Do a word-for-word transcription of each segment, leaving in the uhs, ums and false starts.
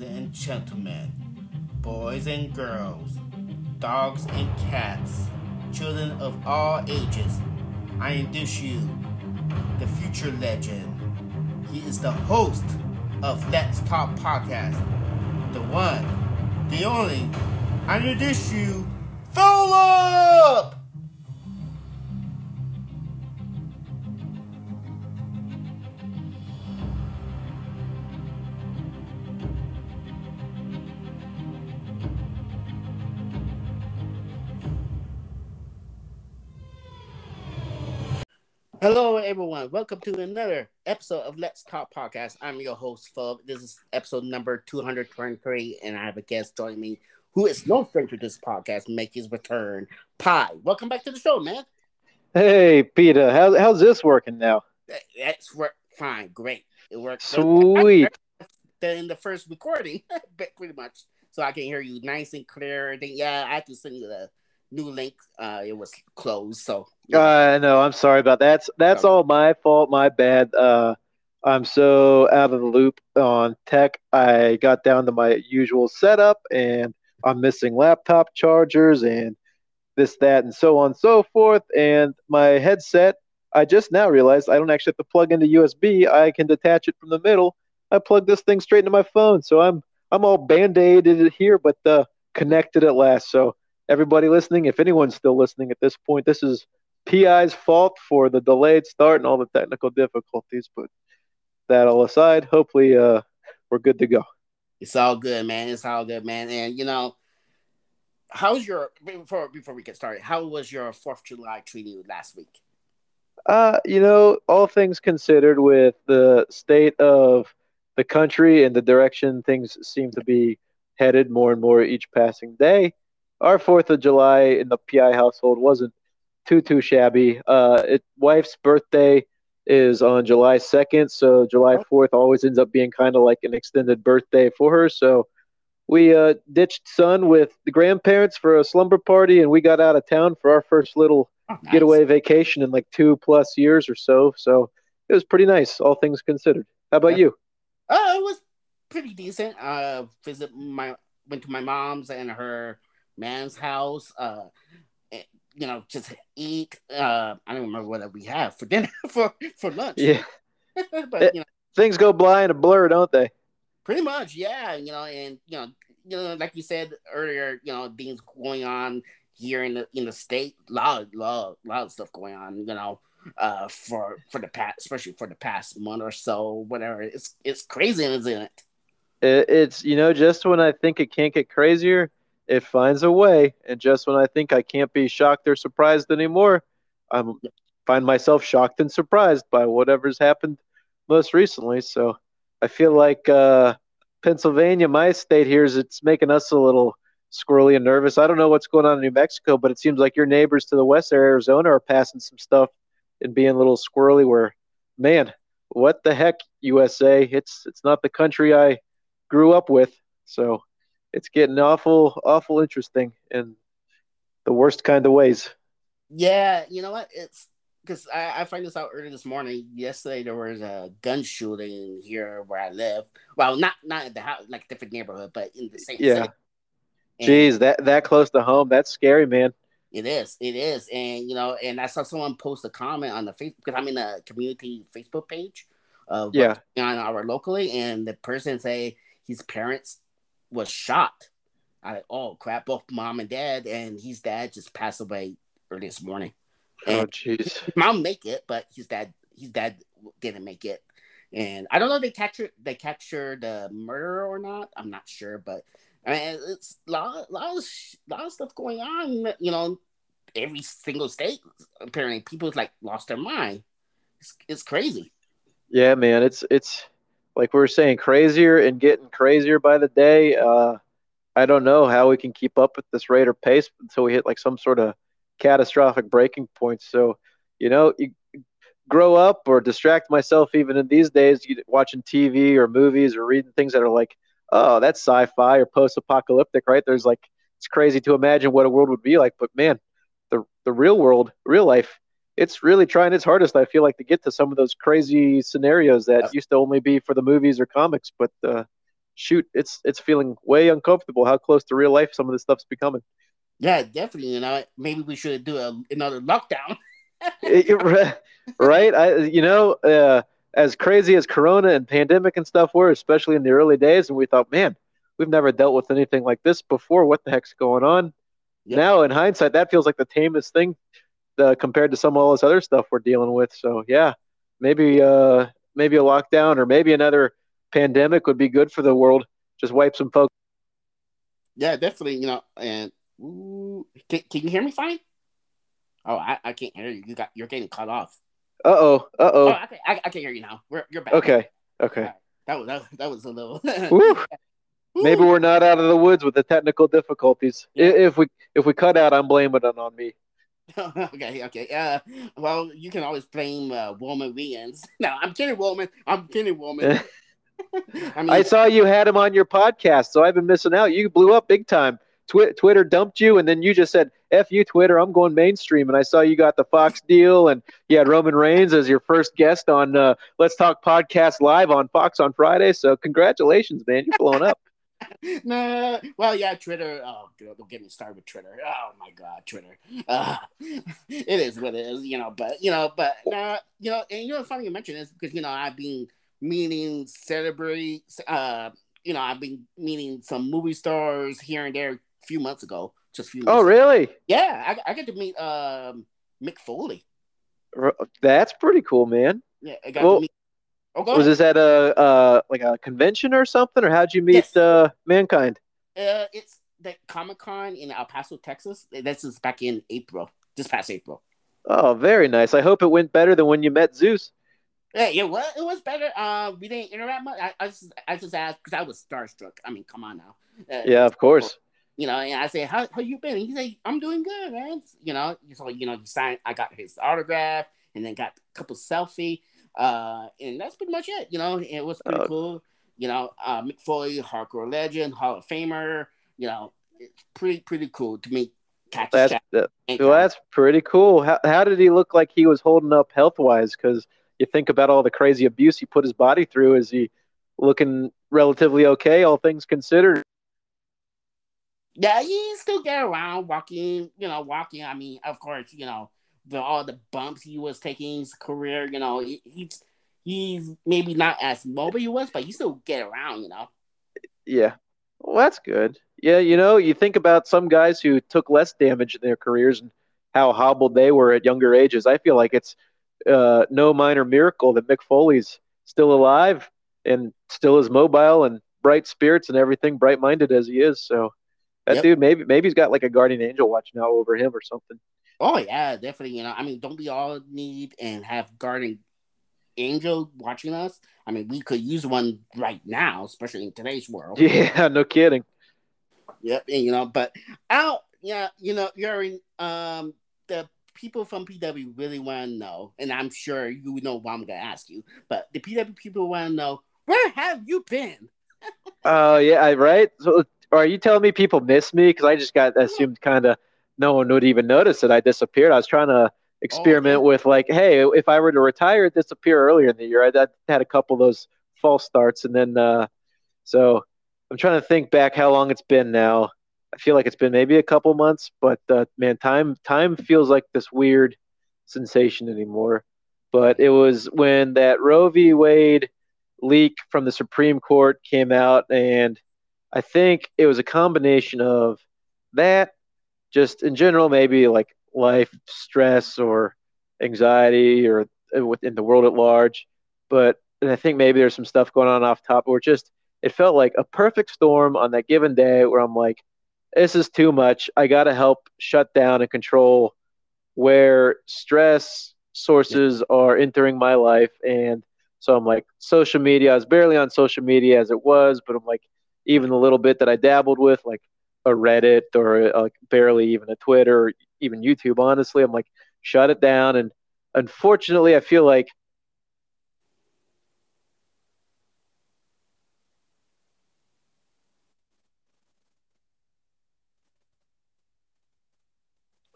ladies and gentlemen, boys and girls, dogs and cats, children of all ages, I introduce you, the future legend. He is the host of Let's Talk Podcast, the one, the only, I introduce you, Philip! Hello everyone, welcome to another episode of Let's Talk Podcast. I'm your host, Phil. This is episode number two hundred twenty-three, and I have a guest joining me who is no stranger to this podcast, make his return, Pi. Welcome back to the show, man. Hey, Peter. How, how's this working now? That, that's worked fine. Great. It worked. Sweet. In the first recording, pretty much. So I can hear you nice and clear. Then, yeah, I have to send you the new link. Uh, it was closed, so. I uh, know. I'm sorry about that. That's, that's all my fault. My bad. Uh, I'm so out of the loop on tech. I got down to my usual setup, and I'm missing laptop chargers and this, that, and so on and so forth. And my headset, I just now realized I don't actually have to plug into U S B. I can detach it from the middle. I plug this thing straight into my phone. So I'm I'm all band-aided here, but uh, connected at last. So everybody listening, if anyone's still listening at this point, this is P I's fault for the delayed start and all the technical difficulties. But that all aside, hopefully uh, we're good to go. It's all good, man. It's all good, man. And, you know, how's your – before before we get started, how was your fourth of July treating you last week? Uh, you know, all things considered, with the state of the country and the direction things seem to be headed more and more each passing day, our fourth of July in the P I household wasn't too, too shabby. Uh, it, wife's birthday is on July second, so July fourth always ends up being kind of like an extended birthday for her. So we uh, ditched son with the grandparents for a slumber party, and we got out of town for our first little oh, nice. getaway vacation in like two-plus years or so. So it was pretty nice, all things considered. How about yeah. you? Uh, it was pretty decent. Uh, visit my went to my mom's and her man's house. Uh, you know, just eat. Uh, I don't remember what we have for dinner, for, for lunch. Yeah. But, it, you know, things go by in a blur, don't they? Pretty much, yeah. You know, and, you know, you know, like you said earlier, you know, things going on here in the in the state. A lot of, lot, lot of stuff going on, you know, uh, for, for the past, especially for the past month or so, whatever. It's, it's crazy, isn't it? it? It's, you know, just when I think it can't get crazier, it finds a way, and just when I think I can't be shocked or surprised anymore, I find myself shocked and surprised by whatever's happened most recently. So I feel like uh, Pennsylvania, my state here, is it's making us a little squirrely and nervous. I don't know what's going on in New Mexico, but it seems like your neighbors to the west there, Arizona, are passing some stuff and being a little squirrely. Where, man, what the heck, U S A? It's it's not the country I grew up with, so. It's getting awful, awful interesting in the worst kind of ways. Yeah, you know what? It's because I, I find this out early this morning. Yesterday there was a gun shooting here where I live. Well, not not at the house, like different neighborhood, but in the same. Yeah. Jeez, that that close to home, that's scary, man. It is, it is, and you know, and I saw someone post a comment on the Facebook because I'm in a community Facebook page of yeah on our locally, and the person say his parents was shot. I oh crap! Both mom and dad, and his dad just passed away early this morning. And oh jeez! Mom make it, but his dad, his dad didn't make it. And I don't know if they captured they captured the murderer or not. I'm not sure, but I mean, it's a lot, lot, of, lot of stuff going on. You know, every single state apparently people like lost their mind. It's, it's crazy. Yeah, man. It's it's. Like we were saying, crazier and getting crazier by the day. Uh, I don't know how we can keep up with this rate or pace until we hit like some sort of catastrophic breaking point. So, you know, you grow up or distract myself even in these days, you, watching T V or movies or reading things that are like, oh, that's sci-fi or post-apocalyptic, right? There's like, it's crazy to imagine what a world would be like. But man, the the real world, real life, it's really trying its hardest, I feel like, to get to some of those crazy scenarios that used to only be for the movies or comics. But uh, shoot, it's it's feeling way uncomfortable how close to real life some of this stuff's becoming. Yeah, definitely. And you know, maybe we should do a, another lockdown. it, it, right? I, you know, uh, as crazy as Corona and pandemic and stuff were, especially in the early days, and we thought, man, we've never dealt with anything like this before. What the heck's going on? Yep. Now, in hindsight, that feels like the tamest thing uh, compared to some of all this other stuff we're dealing with. So, yeah, maybe uh, maybe a lockdown or maybe another pandemic would be good for the world. Just wipe some folks. Yeah, definitely. You know, and ooh, can, can you hear me fine? Oh, I, I can't hear you. You got you're getting cut off. Uh oh. Uh oh. I can I, I can hear you now. We're you're back. Okay. Okay. Right. That was that, that was a little. Woo. Maybe we're not out of the woods with the technical difficulties. Yeah. If we if we cut out, I'm blaming it on me. okay, okay. Uh, well, you can always blame uh, Roman Reigns. No, I'm kidding, Roman. I'm kidding, Roman. I, mean, I saw you had him on your podcast, so I've been missing out. You blew up big time. Twi- Twitter dumped you, and then you just said, F you, Twitter, I'm going mainstream. And I saw you got the Fox deal, and you had Roman Reigns as your first guest on uh, Let's Talk Podcast Live on Fox on Friday. So congratulations, man. You're blowing up. No, well, yeah, Twitter. Oh, don't get me started with Twitter. Oh my God, Twitter. Uh, it is what it is, you know. But you know, but uh, you know, and you know, funny you mention this because you know I've been meeting celebrity. Uh, you know, I've been meeting some movie stars here and there. A few months ago, just a few. Months oh, really? Ago. Yeah, I, I got to meet um, Mick Foley. That's pretty cool, man. Yeah, I got well, to meet. Oh, was this at a uh, like a convention or something, or how'd you meet yes. uh, Mankind? Uh, it's the Comic Con in El Paso, Texas. This is back in April, this past April. Oh, very nice. I hope it went better than when you met Zeus. Yeah, it was. It was better. Uh, we didn't interact much. I, I just, I just asked because I was starstruck. I mean, come on now. Uh, yeah, of course. Cool. You know, and I said, "How how you been?" And he said, "I'm doing good, man." You know, so you know, he signed. I got his autograph, and then got a couple selfie. Uh, and that's pretty much it. You know, it was pretty uh, cool. You know, uh, Mick Foley, hardcore legend, Hall of Famer. You know, it's pretty pretty cool to meet. That's the, well, that's pretty cool. How how did he look like he was holding up health wise? Because you think about all the crazy abuse he put his body through. Is he looking relatively okay, all things considered? Yeah, he still get around, walking. You know, walking. I mean, of course, you know. The, all the bumps he was taking his career, you know, he, he's he's maybe not as mobile he was, but he still get around, you know. Yeah, well, that's good. Yeah, you know, you think about some guys who took less damage in their careers and how hobbled they were at younger ages. I feel like it's uh, no minor miracle that Mick Foley's still alive and still as mobile and bright spirits and everything, bright minded as he is. So that yep. dude, maybe maybe he's got like a guardian angel watching out over him or something. Oh, yeah, definitely. You know, I mean, don't we all need and have guardian angel watching us? I mean, we could use one right now, especially in today's world. Yeah, no kidding. Yep, and, you know, but out, yeah, you know, you're in, um, the people from P W really want to know, and I'm sure you know what I'm going to ask you, but the P W people want to know, where have you been? Oh, uh, yeah, right? So, are you telling me people miss me? Because I just got assumed kind of. No one would even notice that I disappeared. I was trying to experiment oh, yeah. with like, hey, if I were to retire, disappear earlier in the year. I, I had a couple of those false starts. And then uh, so I'm trying to think back how long it's been now. I feel like it's been maybe a couple months. But, uh, man, time time feels like this weird sensation anymore. But it was when that Roe v. Wade leak from the Supreme Court came out. And I think it was a combination of that. Just in general, maybe like life stress or anxiety or within the world at large. But and I think maybe there's some stuff going on off top or just it felt like a perfect storm on that given day where I'm like, this is too much. I got to help shut down and control where stress sources are entering my life. And so I'm like social media. I was barely on social media as it was, but I'm like even a little bit that I dabbled with like, a Reddit or a, barely even a Twitter or even YouTube, honestly, I'm like, shut it down. And unfortunately, I feel like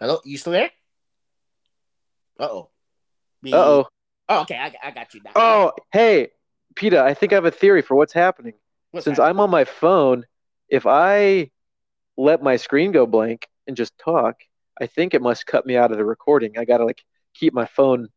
hello, you still there? Uh-oh. Me... Uh-oh. Oh, okay, I, I got you now. Oh, hey, PETA, I think I have a theory for what's happening. What's since that? I'm on my phone, if I let my screen go blank and just talk, I think it must cut me out of the recording. I got to like keep my phone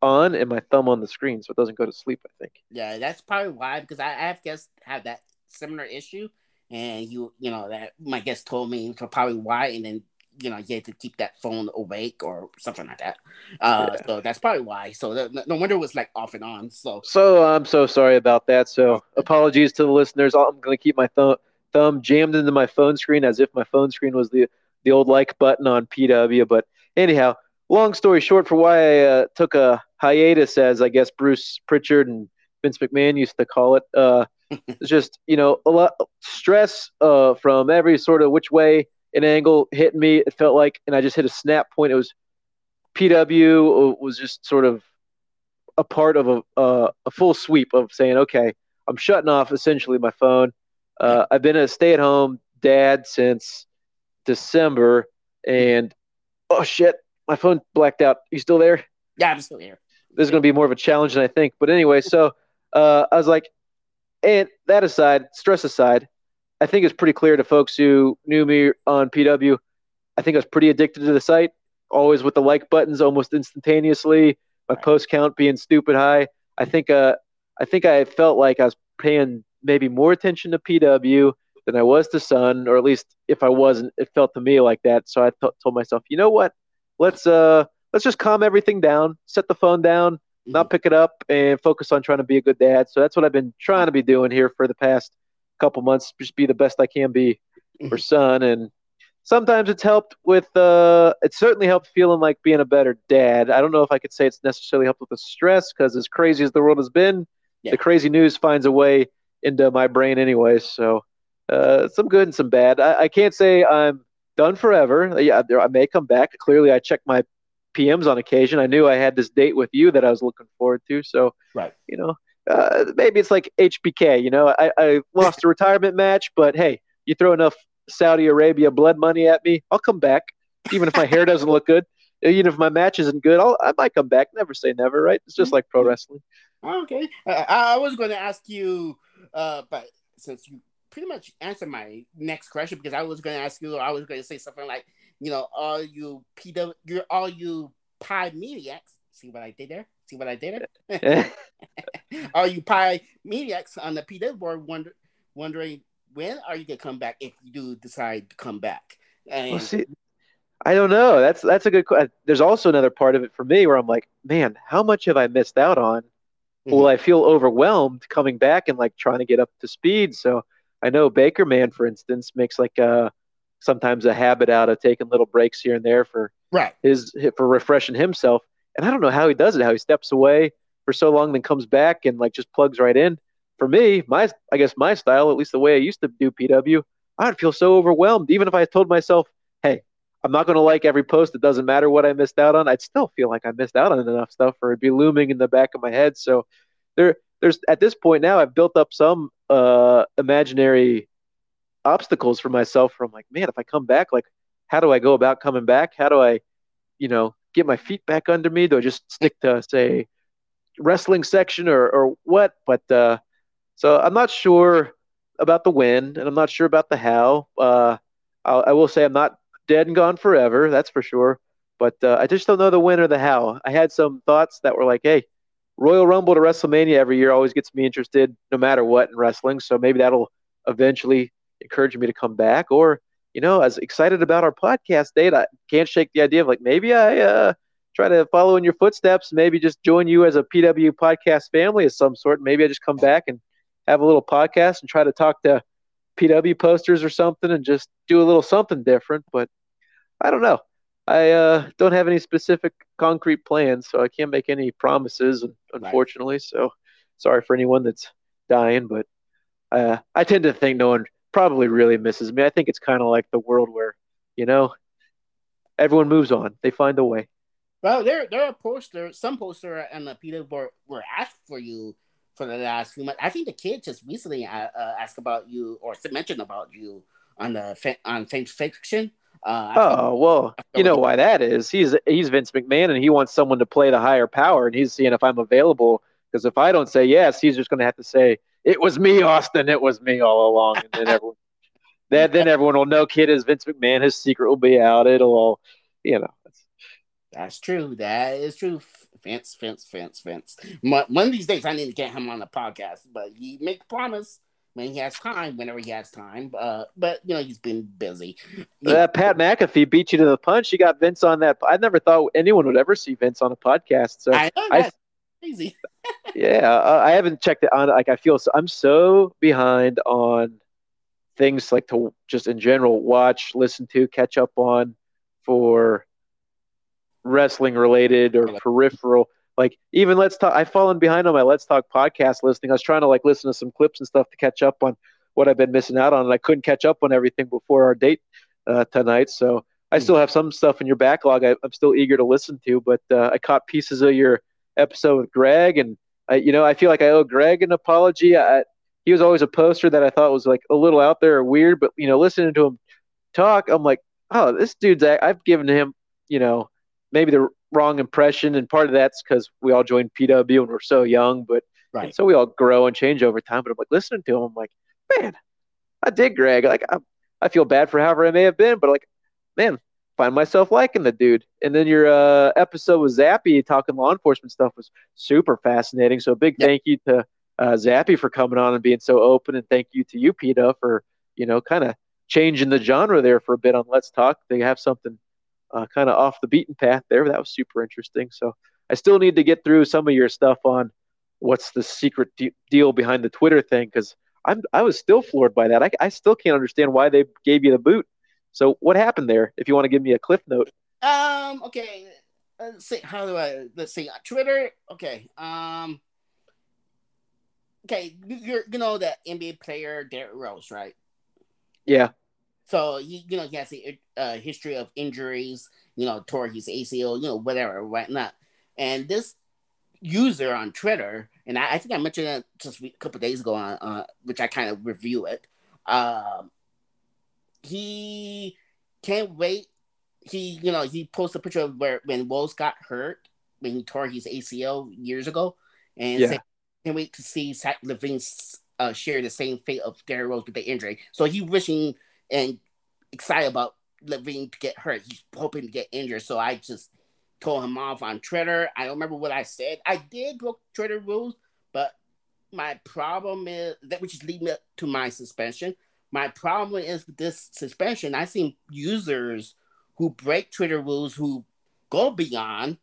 on and my thumb on the screen so it doesn't go to sleep, I think. Yeah, that's probably why, because I, I have guests have that similar issue, and you you know, that my guest told me probably why, and then you know, you had to keep that phone awake or something like that. Uh, yeah. So that's probably why. So the, no wonder it was like off and on. So so I'm so sorry about that. So apologies to the listeners. I'm going to keep my thumb thumb jammed into my phone screen as if my phone screen was the, the old like button on P W. But anyhow, long story short for why I uh, took a hiatus, as I guess Bruce Pritchard and Vince McMahon used to call it. Uh, it's just, you know, a lot of stress uh, from every sort of which way an angle hit me, it felt like, and I just hit a snap point. It was P W was just sort of a part of a uh, a full sweep of saying, okay, I'm shutting off essentially my phone. Uh, I've been a stay-at-home dad since December, and oh shit, my phone blacked out. You still there? Yeah, I'm still here. This is going to be more of a challenge than I think. But anyway, so uh, I was like, and that aside, stress aside, I think it's pretty clear to folks who knew me on P W. I think I was pretty addicted to the site, always with the like buttons almost instantaneously, my post count being stupid high. I think uh, I think I felt like I was paying maybe more attention to P W than I was to Sun, or at least if I wasn't, it felt to me like that. So I t- told myself, you know what? Let's uh, let's just calm everything down, set the phone down, mm-hmm. not pick it up, and focus on trying to be a good dad. So that's what I've been trying to be doing here for the past couple months, just be the best I can be for Son, and sometimes it's helped with uh it certainly helped feeling like being a better dad. I don't know if I could say it's necessarily helped with the stress, because as crazy as the world has been, yeah. the crazy news finds a way into my brain anyway, so uh some good and some bad. I, I can't say I'm done forever. Yeah, I may come back. Clearly I checked my P Ms on occasion. I knew I had this date with you that I was looking forward to, so right, you know, Uh, maybe it's like H B K, you know, I, I lost a retirement match, but hey, you throw enough Saudi Arabia blood money at me, I'll come back. Even if my hair doesn't look good, even if my match isn't good, I'll, I might come back. Never say never, right? It's just like pro wrestling. Okay. Uh, I was going to ask you, uh, but since you pretty much answered my next question, because I was going to ask you, I was going to say something like, you know, all you P W, you're all you pie maniacs. See what I did there? See what I did? Are you pie maniacs on the P W board wonder, wondering when are you gonna come back if you do decide to come back? And well, see, I don't know. That's that's a good question. There's also another part of it for me where I'm like, man, how much have I missed out on? Mm-hmm. Will I feel overwhelmed coming back and like trying to get up to speed? So I know Baker Man, for instance, makes like a sometimes a habit out of taking little breaks here and there for right his for refreshing himself. And I don't know how he does it, how he steps away for so long, then comes back and like just plugs right in. For me, my I guess my style, at least the way I used to do P W, I'd feel so overwhelmed. Even if I told myself, hey, I'm not going to like every post. It doesn't matter what I missed out on. I'd still feel like I missed out on enough stuff, or it'd be looming in the back of my head. So there, there's at this point now, I've built up some uh, imaginary obstacles for myself. Where I'm like, man, if I come back, like, how do I go about coming back? How do I, you know, get my feet back under me? Do I just stick to, say, wrestling section or, or what? But uh, so I'm not sure about the when, and I'm not sure about the how. Uh, I'll, I will say I'm not dead and gone forever. That's for sure. But uh, I just don't know the when or the how. I had some thoughts that were like, hey, Royal Rumble to WrestleMania every year always gets me interested no matter what in wrestling. So maybe that'll eventually encourage me to come back. Or, you know, as excited about our podcast date, I can't shake the idea of like, maybe I uh, try to follow in your footsteps, maybe just join you as a P W podcast family of some sort. Maybe I just come back and have a little podcast and try to talk to P W posters or something and just do a little something different. But I don't know. I uh, don't have any specific concrete plans, so I can't make any promises, unfortunately. Right. So sorry for anyone that's dying, but uh, I tend to think no one probably really misses me. I think it's kind of like the world where, you know, everyone moves on. They find a way. Well, there there are posters, some posters on the P W board were asked for you for the last few months. I think the kid just recently uh, asked about you or mentioned about you on the on Fame's Fiction. Uh, oh, well, you know why that is. He's he's Vince McMahon, and he wants someone to play the higher power, and he's seeing if I'm available, because if I don't say yes, he's just going to have to say, it was me, Austin. It was me all along. And then everyone, that then everyone will know Kid is Vince McMahon. His secret will be out. It'll all, you know. That's true. That is true. Vince, Vince, Vince, Vince. One of these days, I need to get him on the podcast. But he makes promise when he has time, whenever he has time. Uh, but you know, he's been busy. Uh, Pat McAfee beat you to the punch. You got Vince on that. I never thought anyone would ever see Vince on a podcast. So I know that's I, crazy. Yeah, uh, I haven't checked it on. Like, I feel so, I'm so behind on things like to just in general watch, listen to, catch up on for wrestling related or peripheral, like even Let's Talk. I've fallen behind on my Let's Talk podcast listening. I was trying to like listen to some clips and stuff to catch up on what I've been missing out on, and I couldn't catch up on everything before our date uh, tonight. So I still have some stuff in your backlog I, I'm still eager to listen to, but uh, I caught pieces of your episode with Greg, and I, you know, I feel like I owe Greg an apology. I, he was always a poster that I thought was like a little out there or weird, but you know, listening to him talk, I'm like, oh, this dude's, I've given him, you know, maybe the wrong impression, and part of that's because we all joined P W and we're so young, but right. So we all grow and change over time. But I'm like listening to him, I'm like, man, I dig Greg. Like I, I feel bad for however I may have been, but like, man, find myself liking the dude. And then your uh, episode with Zappy talking law enforcement stuff was super fascinating. So a big yep. thank you to uh, Zappy for coming on and being so open, and thank you to you, PETA, for you know kind of changing the genre there for a bit on Let's Talk. They have something. Uh, kind of off the beaten path there. That was super interesting. So I still need to get through some of your stuff on what's the secret de- deal behind the Twitter thing, because I'm I was still floored by that. I, I still can't understand why they gave you the boot. So what happened there? If you want to give me a cliff note. Um. Okay. Let's see. How do I? Let's see. Twitter. Okay. Um. Okay. You're, you know that N B A player Derrick Rose, right? Yeah. So, he, you know, he has a uh, history of injuries, you know, tore his A C L, you know, whatever, whatnot. And this user on Twitter, and I, I think I mentioned that just a couple of days ago, on, uh, which I kind of review it. Um, he can't wait. He, you know, he posted a picture of where when Woz got hurt, when he tore his A C L years ago. And yeah. said, can't wait to see Zach Levine uh, share the same fate of Derrick Rose with the injury. So he wishing... and excited about Levine to get hurt. He's hoping to get injured. So I just told him off on Twitter. I don't remember what I said. I did broke Twitter rules, but my problem is, that which is leading up to my suspension. My problem is with this suspension, I've seen users who break Twitter rules, who go beyond,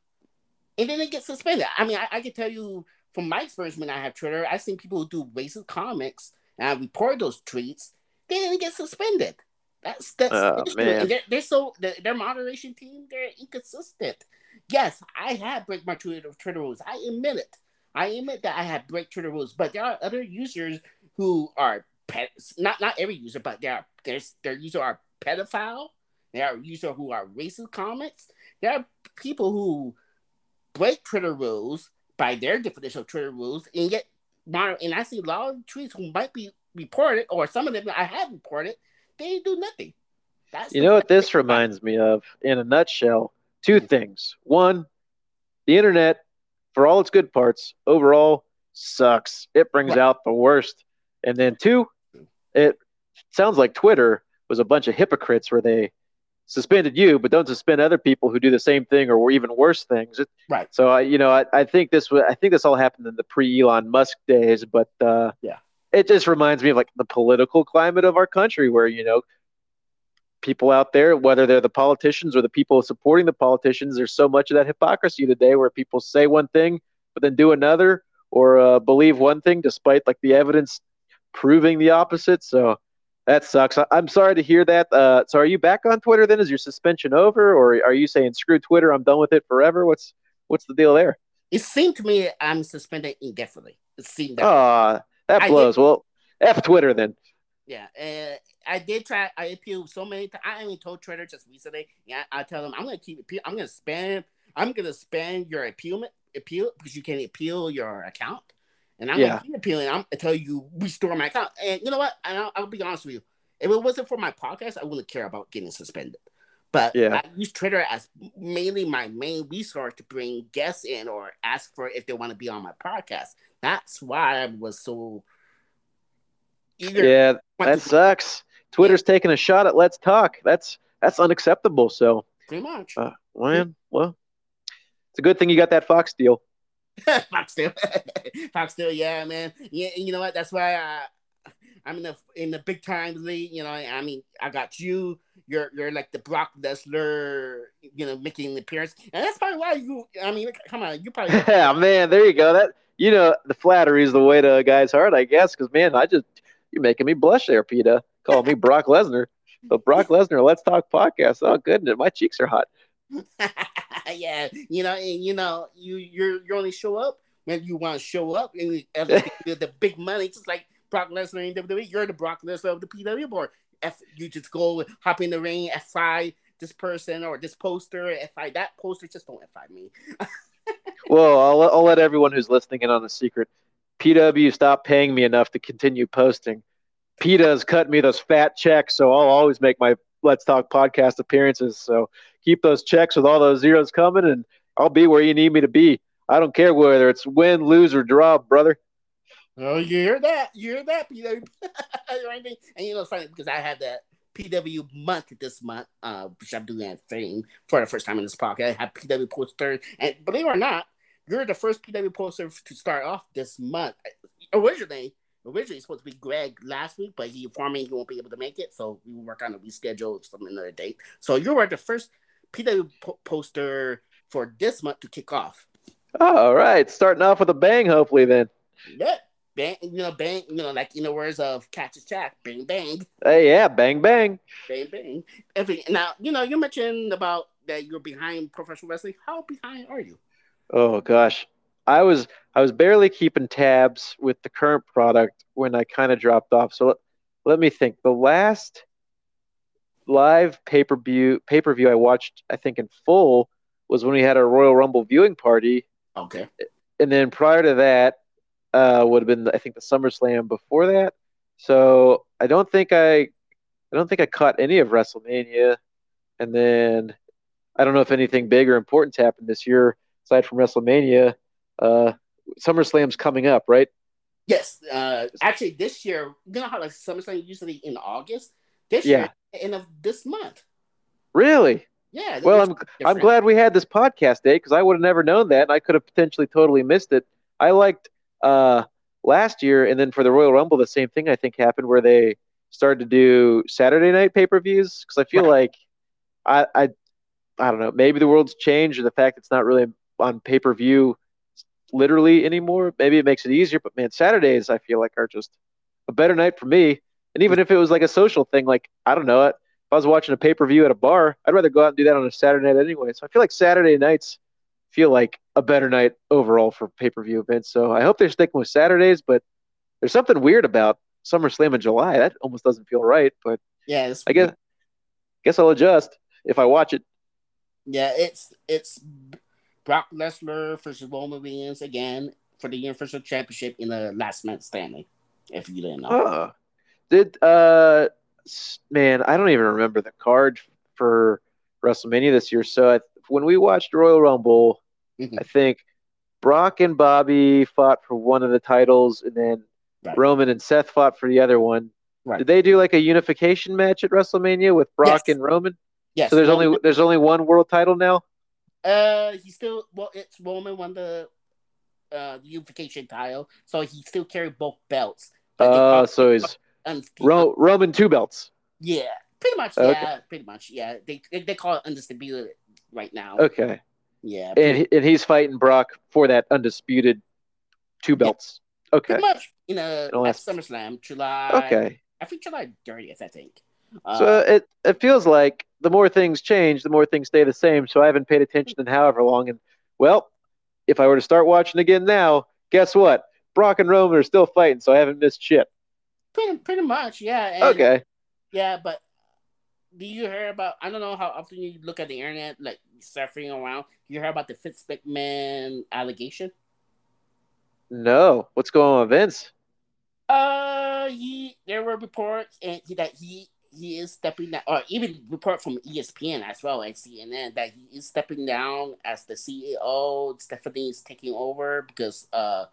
and then they get suspended. I mean, I, I can tell you from my experience when I have Twitter, I've seen people who do racist comments, and I report those tweets, they didn't get suspended. That's that's oh, man. They're, they're so they're, their moderation team, they're inconsistent. Yes, I have break my Twitter, Twitter rules. I admit it. I admit that I have break Twitter rules. But there are other users who are pet, not not every user, but there are there's their user are pedophile. There are users who are racist comments. There are people who break Twitter rules by their definition of Twitter rules, and yet and I see a lot of tweets who might be reported, or some of them I have reported, they do nothing. That's you know what this reminds me of in a nutshell? Two things. One, the internet, for all its good parts, overall sucks. It brings what? out the worst. And then two, it sounds like Twitter was a bunch of hypocrites where they suspended you, but don't suspend other people who do the same thing or even worse things. Right. So I, you know, I, I think this was, I think this all happened in the pre-Elon Musk days, but uh, yeah. It just reminds me of like the political climate of our country where, you know, people out there, whether they're the politicians or the people supporting the politicians, there's so much of that hypocrisy today where people say one thing, but then do another or uh, believe one thing despite like the evidence proving the opposite. So that sucks. I- I'm sorry to hear that. Uh, so are you back on Twitter then? Is your suspension over, or are you saying screw Twitter, I'm done with it forever? What's, what's the deal there? It seemed to me I'm suspended indefinitely. It seemed that. Uh, That blows. Well, F Twitter then. Yeah, uh, I did try. I appealed so many times. I even told Twitter just recently. Yeah, I, I tell them I'm gonna keep appeal. I'm gonna spam. I'm gonna spam your appeal appeal because you can appeal your account, and I'm yeah. gonna keep appealing. I'm until you restore my account. And you know what? And I'll, I'll be honest with you. If it wasn't for my podcast, I wouldn't care about getting suspended. But yeah. I use Twitter as mainly my main resource to bring guests in or ask for if they want to be on my podcast. That's why I was so either. Yeah, that sucks. Twitter's yeah. taking a shot at Let's Talk. That's that's unacceptable. So pretty much. Uh, well, well, it's a good thing you got that Fox deal. Fox deal, Fox deal. Yeah, man. Yeah, you know what? That's why I, I'm in the in the big time league. You know, I mean, I got you. You're you're like the Brock Lesnar, you know, making an appearance, and that's probably why you. I mean, come on, you probably. Yeah, man. There you go. That you know, the flattery is the way to a guy's heart, I guess. Because man, I just you're making me blush there, Peta. Call me Brock Lesnar, but Brock Lesnar. Let's Talk Podcast. Oh goodness, my cheeks are hot. Yeah, you know, and you know, you you're you only show up when you want to show up, and the, the big money, just like Brock Lesnar in W W E. You're the Brock Lesnar of the P W board. If you just go hop in the ring, F I this person or this poster, F I that poster. Just don't F I me. Well, I'll I'll let everyone who's listening in on the secret. P W stopped paying me enough to continue posting. PETA's cut me those fat checks, so I'll always make my Let's Talk Podcast appearances. So keep those checks with all those zeros coming, and I'll be where you need me to be. I don't care whether it's win, lose, or draw, brother. Oh, you hear that? You hear that, P W? And you know, it's funny because I had that P W month this month, uh, which I'm doing that thing for the first time in this podcast. I have P W posters, and believe it or not, you're the first P W poster to start off this month. Originally, Originally supposed to be Greg last week, but he informed me he won't be able to make it, so we will work on a reschedule from another date. So you were the first P W po- poster for this month to kick off. Oh, all right, starting off with a bang, hopefully then. Yeah, bang, you know, bang, you know, like in the words of Catch a Jack, bang, bang. Hey, yeah, bang, bang, bang, bang. Every, now, you know, you mentioned about that you're behind professional wrestling. How behind are you? Oh gosh. I was I was barely keeping tabs with the current product when I kind of dropped off. So let, let me think. The last live pay-per-view pay-per-view I watched, I think in full, was when we had our Royal Rumble viewing party. Okay. And then prior to that uh, would have been I think the SummerSlam before that. So I don't think I I don't think I caught any of WrestleMania. And then I don't know if anything big or important's happened this year aside from WrestleMania. Uh, SummerSlam's coming up, right? Yes. Uh, actually, this year, you know how like SummerSlam usually in August. This yeah. year, end of this month. Really? Yeah. Well, I'm different. I'm glad we had this podcast day because I would have never known that, and I could have potentially totally missed it. I liked uh, last year, and then for the Royal Rumble, the same thing I think happened where they started to do Saturday night pay per views because I feel right. like I I I don't know, maybe the world's changed or the fact it's not really on pay per view. Literally anymore. Maybe it makes it easier, but man, Saturdays I feel like are just a better night for me. And even if it was like a social thing, like I don't know, if I was watching a pay per view at a bar, I'd rather go out and do that on a Saturday night anyway. So I feel like Saturday nights feel like a better night overall for pay per view events. So I hope they're sticking with Saturdays, but there's something weird about SummerSlam in July. That almost doesn't feel right, but yeah, I guess guess I'll adjust if I watch it. Yeah, it's it's. Brock Lesnar versus Roman Reigns again for the Universal Championship in the last man standing. If you didn't know, uh, did uh, man, I don't even remember the card for WrestleMania this year. So I, when we watched Royal Rumble, mm-hmm. I think Brock and Bobby fought for one of the titles, and then right. Roman and Seth fought for the other one. Right. Did they do like a unification match at WrestleMania with Brock yes. and Roman? Yes. So there's Roman. only there's only one world title now. Uh, he still well. It's Roman won the uh the unification title, so he still carried both belts. Oh, uh, so he's Ro- Roman two belts. Yeah, pretty much. Yeah, okay. pretty much. Yeah, they they call it undisputed right now. Okay. Yeah, and he, and he's fighting Brock for that undisputed two belts. Yeah. Okay. Pretty much in a at SummerSlam, July. Okay. I think July thirtieth, I think. Uh, so it it feels like the more things change, the more things stay the same. So I haven't paid attention in however long. And well, if I were to start watching again now, guess what? Brock and Roman are still fighting, so I haven't missed shit. Pretty pretty much, yeah. And, okay. Yeah, but do you hear about? I don't know how often you look at the internet, like surfing around. You hear about the Vince McMahon allegation? No. What's going on with Vince? Uh, he there were reports and he, that he. He is stepping down, or even report from E S P N as well and C N N that he is stepping down as the C E O. Stephanie is taking over because uh,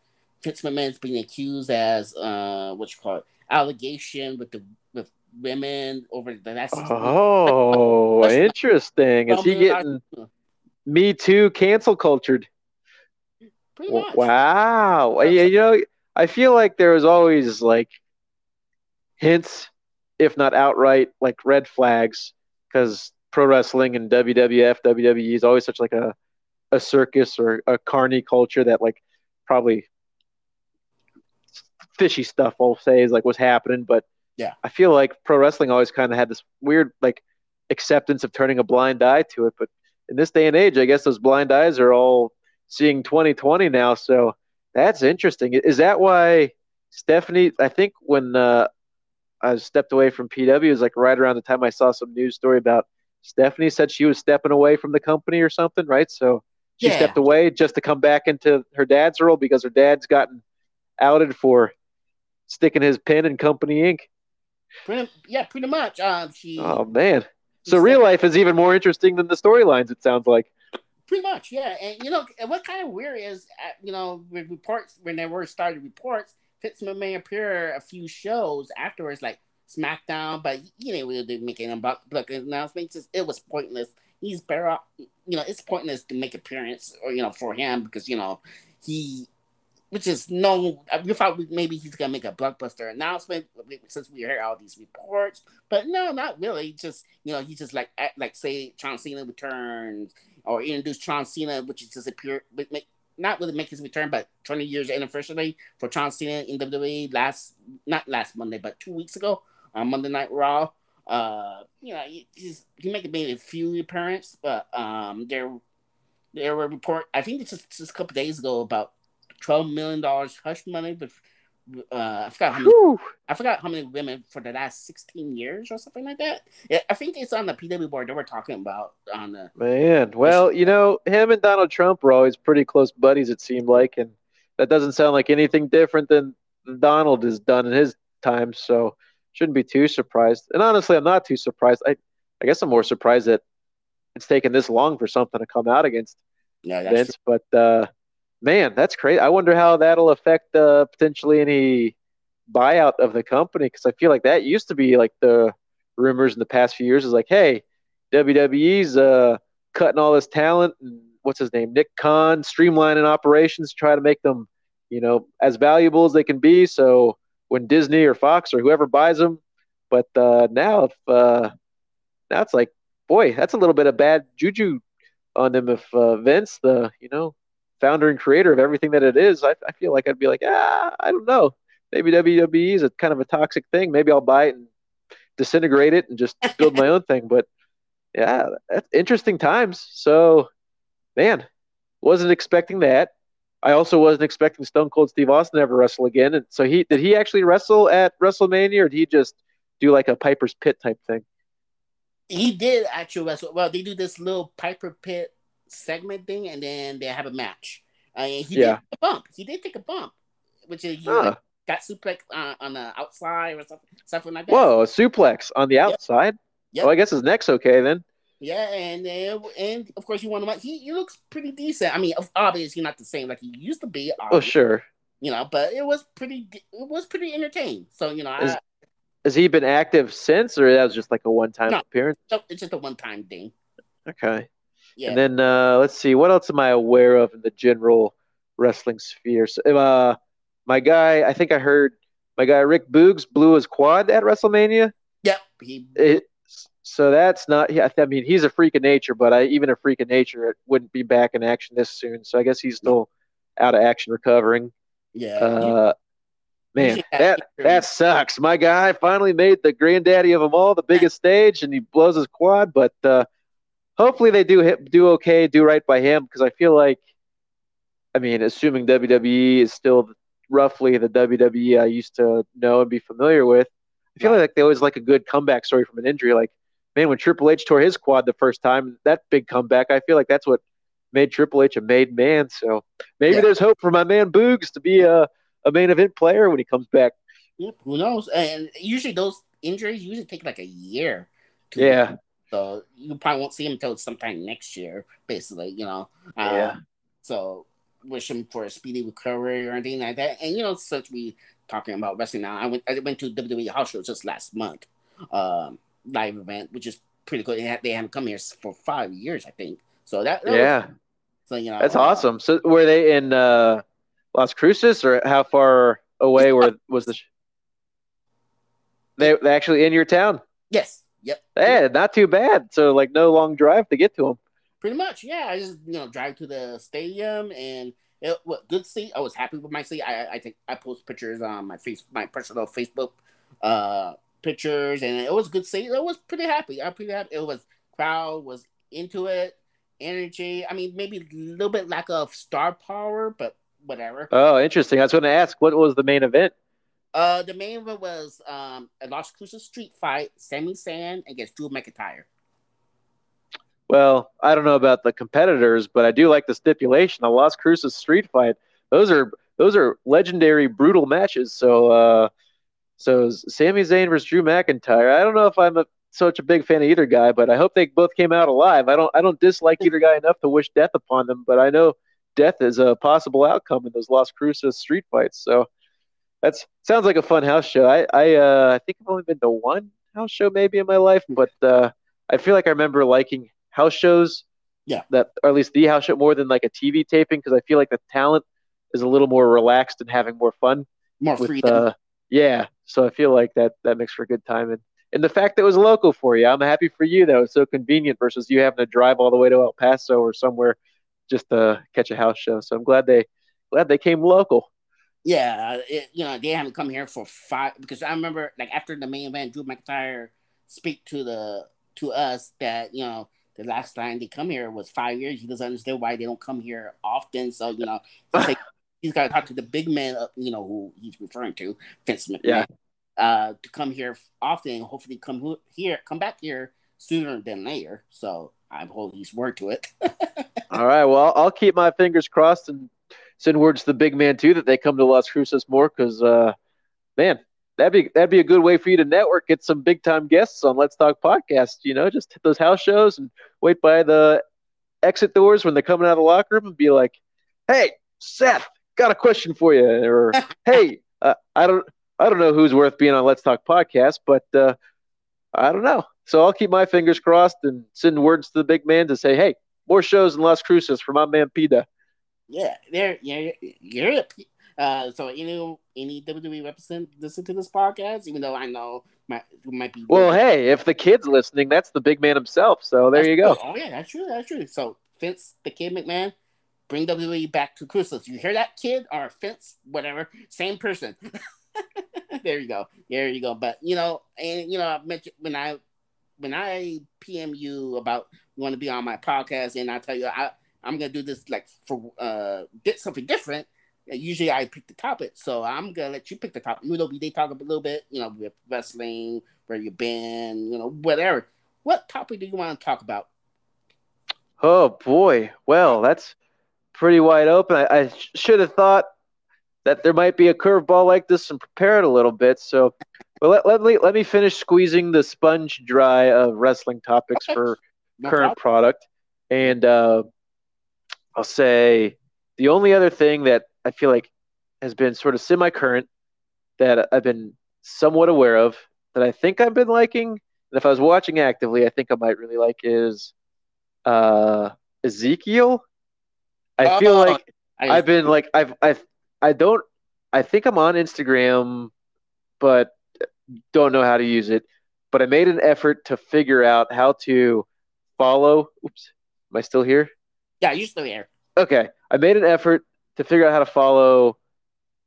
Vince McMahon is being accused as uh, what you call it, allegation with the with women over the last oh like, interesting is he getting Me Too cancel cultured? Pretty much. Wow. Yeah, you know, I feel like there was always like hints, if not outright like red flags, because pro wrestling and W W F, W W E is always such like a a circus or a carny culture that like probably fishy stuff, I'll say, is like what's happening. But yeah, I feel like pro wrestling always kind of had this weird like acceptance of turning a blind eye to it. But in this day and age, I guess those blind eyes are all seeing twenty twenty now. So that's interesting. Is that why Stephanie, I think when uh, I stepped away from P W, it was like right around the time I saw some news story about Stephanie said she was stepping away from the company or something, right? So she yeah. stepped away just to come back into her dad's role because her dad's gotten outed for sticking his pin in Company Incorporated. Pretty, yeah, pretty much. Um, she, oh, man. So real life is even more interesting than the storylines, it sounds like. Pretty much, yeah. And, you know, what kind of weird is, you know, with reports, when they were started reports, Vince McMahon appeared a few shows afterwards, like SmackDown, but he didn't really make any public announcements. It was pointless. He's better off, you know, it's pointless to make appearance, or, you know, for him, because, you know, he, which is no, we thought maybe he's going to make a blockbuster announcement since we heard all these reports, but no, not really. Just, you know, he's just like, like say, John Cena returns, or introduce John Cena, which is just appear, not really make his return, but twenty years anniversary for John Cena in W W E last, not last Monday, but two weeks ago on Monday Night Raw. Uh, you know, he, he's, he made maybe a few appearances, but um, there, there were reports, I think it's just, just a couple days ago, about twelve million dollars hush money, but uh, I forgot how many, I forgot how many women for the last sixteen years or something like that. Yeah, I think it's on the P W board that we're talking about. On the man, well, you know, him and Donald Trump were always pretty close buddies, it seemed like, and that doesn't sound like anything different than Donald has done in his time. So shouldn't be too surprised. And honestly, I'm not too surprised. I, I guess I'm more surprised that it's taken this long for something to come out against yeah, that's Vince, true. but. Uh, Man, that's crazy. I wonder how that'll affect uh, potentially any buyout of the company, because I feel like that used to be like the rumors in the past few years is like, hey, W W E's uh, cutting all this talent. And what's his name? Nick Khan, streamlining operations, try to make them, you know, as valuable as they can be. So when Disney or Fox or whoever buys them. But uh, now, if, uh, now it's like, boy, that's a little bit of bad juju on them if uh, Vince, the, you know, founder and creator of everything that it is, I, I feel like I'd be like, ah, I don't know. Maybe W W E is a kind of a toxic thing. Maybe I'll buy it and disintegrate it and just build my own thing. But yeah, that's interesting times. So, man, wasn't expecting that. I also wasn't expecting Stone Cold Steve Austin to ever wrestle again. And so he did he actually wrestle at WrestleMania, or did he just do like a Piper's Pit type thing? He did actually wrestle. Well, they do this little Piper Pit segment thing, and then they have a match. Uh, and he yeah. did take a bump. He did take a bump, which is he huh. like, got suplex uh, on the outside or something, something like that. Whoa, a suplex on the outside? Yep. Yep. Well, I guess his neck's okay then. Yeah, and uh, and of course you want to. He, he looks pretty decent. I mean, obviously not the same like he used to be. Oh, well, sure. You know, but it was pretty. It was pretty entertaining. So you know, is, I, has he been active since, or that was just like a one-time no, appearance? No, it's just a one-time thing. Okay. Yeah. And then uh, let's see, what else am I aware of in the general wrestling sphere? So, uh, my guy, I think I heard my guy Rick Boogs blew his quad at WrestleMania. Yep. He... It, so that's not. I mean, he's a freak of nature, but I, even a freak of nature it wouldn't be back in action this soon. So I guess he's still out of action, recovering. Yeah. Uh, yeah. Man, yeah. that that sucks. My guy finally made the granddaddy of them all, the biggest stage, and he blows his quad, but. Uh, Hopefully they do do okay, do right by him, because I feel like, I mean, assuming W W E is still roughly the W W E I used to know and be familiar with, I feel yeah. like they always like a good comeback story from an injury. Like, man, when Triple H tore his quad the first time, that big comeback, I feel like that's what made Triple H a made man. So maybe yeah. there's hope for my man Boogs to be a, a main event player when he comes back. Yep, who knows? And usually those injuries usually take like a year. To yeah. Be- So you probably won't see him until sometime next year, basically, you know. Um, yeah. So wish him for a speedy recovery or anything like that. And, you know, since we talking about wrestling now. I went I went to W W E house shows just last month, um, live event, which is pretty cool. They, ha- they haven't come here for five years, I think. So that, that yeah, was, so you know that's uh, awesome. So were they in uh, Las Cruces, or how far away were was the? Sh- they they actually in your town? Yes. Yep. Yeah, not too bad. So like no long drive to get to them. Pretty much, yeah. I just you know drive to the stadium and. It, what, good seat. I was happy with my seat. I I think I post pictures on my face, my personal Facebook uh, pictures, and it was a good seat. I was pretty happy. I pretty happy. It was crowd was into it, energy. I mean, maybe a little bit lack of star power, but whatever. Oh, interesting. I was going to ask, what was the main event? Uh, the main event was um, a Las Cruces street fight, Sami Zayn against Drew McIntyre. Well, I don't know about the competitors, but I do like the stipulation. The Las Cruces street fight; those are those are legendary, brutal matches. So, uh, so Sami Zayn versus Drew McIntyre. I don't know if I'm a, such a big fan of either guy, but I hope they both came out alive. I don't I don't dislike either guy enough to wish death upon them, but I know death is a possible outcome in those Las Cruces street fights. So, that's sounds like a fun house show. I I, uh, I think I've only been to one house show maybe in my life, but uh, I feel like I remember liking house shows, yeah, that, or at least the house show, more than like a T V taping, because I feel like the talent is a little more relaxed and having more fun, more with, freedom. Uh, yeah, so I feel like that that makes for a good time, and and the fact that it was local for you, I'm happy for you that it was so convenient versus you having to drive all the way to El Paso or somewhere just to catch a house show. So I'm glad they glad they came local. Yeah, it, you know they haven't come here for five because I remember like after the main event, Drew McIntyre speak to the to us that you know. The last time they come here was five years. He doesn't understand why they don't come here often. So, you know, he's, like, he's got to talk to the big man, you know, who he's referring to, Vince McMahon, yeah. uh, to come here often. Hopefully come ho- here, come back here sooner than later. So I'm holding his word to it. All right. Well, I'll keep my fingers crossed and send words to the big man, too, that they come to Las Cruces more because, uh, man, That'd be that'd be a good way for you to network, get some big time guests on Let's Talk Podcast. You know, just hit those house shows and wait by the exit doors when they're coming out of the locker room and be like, "Hey, Seth, got a question for you," or "Hey, uh, I don't I don't know who's worth being on Let's Talk Podcast, but uh, I don't know." So I'll keep my fingers crossed and send words to the big man to say, "Hey, more shows in Las Cruces for my man Pida." Yeah, there, yeah, you're it. Uh, so any any W W E represent listen to this podcast, even though I know my might be. Well, hey, if the kid's listening, that's the big man himself. So there that's you go. True. Oh yeah, that's true. That's true. So Vince, the Kid McMahon, bring W W E back to Cruces. You hear that, kid? Or Vince, whatever, same person. There you go. There you go. But you know, and you know, I mentioned when I when I P M you about you want to be on my podcast, and I tell you I I'm gonna do this like for uh did something different. Usually I pick the topic, so I'm going to let you pick the topic. You know, they talk a little bit, you know, with wrestling, where you've been, you know, whatever. What topic do you want to talk about? Oh, boy. Well, that's pretty wide open. I, I should have thought that there might be a curveball like this and prepared a little bit. So well, let, let, me, let me finish squeezing the sponge dry of wrestling topics okay. for no current problem. product. And uh, I'll say the only other thing that I feel like has been sort of semi-current that I've been somewhat aware of that I think I've been liking. And if I was watching actively, I think I might really like is uh, Ezekiel. I oh, feel like I, I've been like, I've, I've, I don't, I think I'm on Instagram, but don't know how to use it, but I made an effort to figure out how to follow. Oops. Am I still here? Yeah, you're still here. Okay. I made an effort to figure out how to follow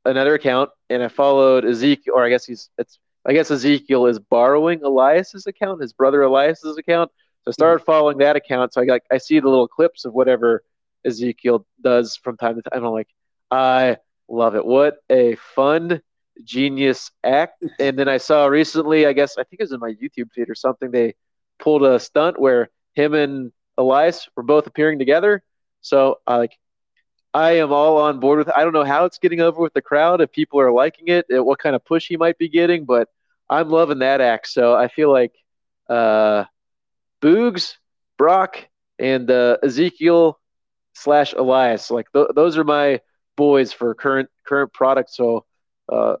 another account, and I followed Ezekiel, or I guess he's, it's, I guess Ezekiel is borrowing Elias's account, his brother Elias's account. So I started following that account. So I like I see the little clips of whatever Ezekiel does from time to time. And I'm like, I love it. What a fun, genius act. And then I saw recently, I guess I think it was in my YouTube feed or something, they pulled a stunt where him and Elias were both appearing together. So I like. I am all on board with it. I don't know how it's getting over with the crowd, if people are liking it, what kind of push he might be getting, but I'm loving that act. So I feel like uh, Boogs, Brock, and uh, Ezekiel slash Elias, like th- those are my boys for current current product. So uh,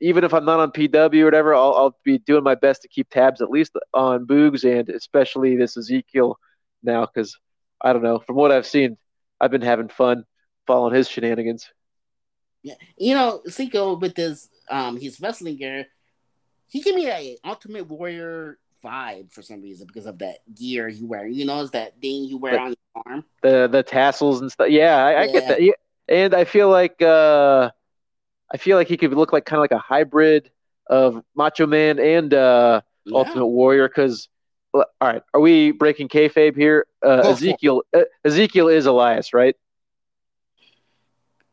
even if I'm not on P W or whatever, I'll, I'll be doing my best to keep tabs at least on Boogs and especially this Ezekiel now, because I don't know, from what I've seen, I've been having fun following his shenanigans. Yeah, you know, Zico with his um his wrestling gear, he gave me a Ultimate Warrior vibe for some reason because of that gear he wears. You know, it's that thing you wear the, on your arm, the the tassels and stuff. Yeah, I, yeah. I get that. Yeah. And I feel like uh, I feel like he could look like kind of like a hybrid of Macho Man and uh, yeah. Ultimate Warrior. Because all right, are we breaking kayfabe here? Uh, oh, Ezekiel oh. Uh, Ezekiel is Elias, right?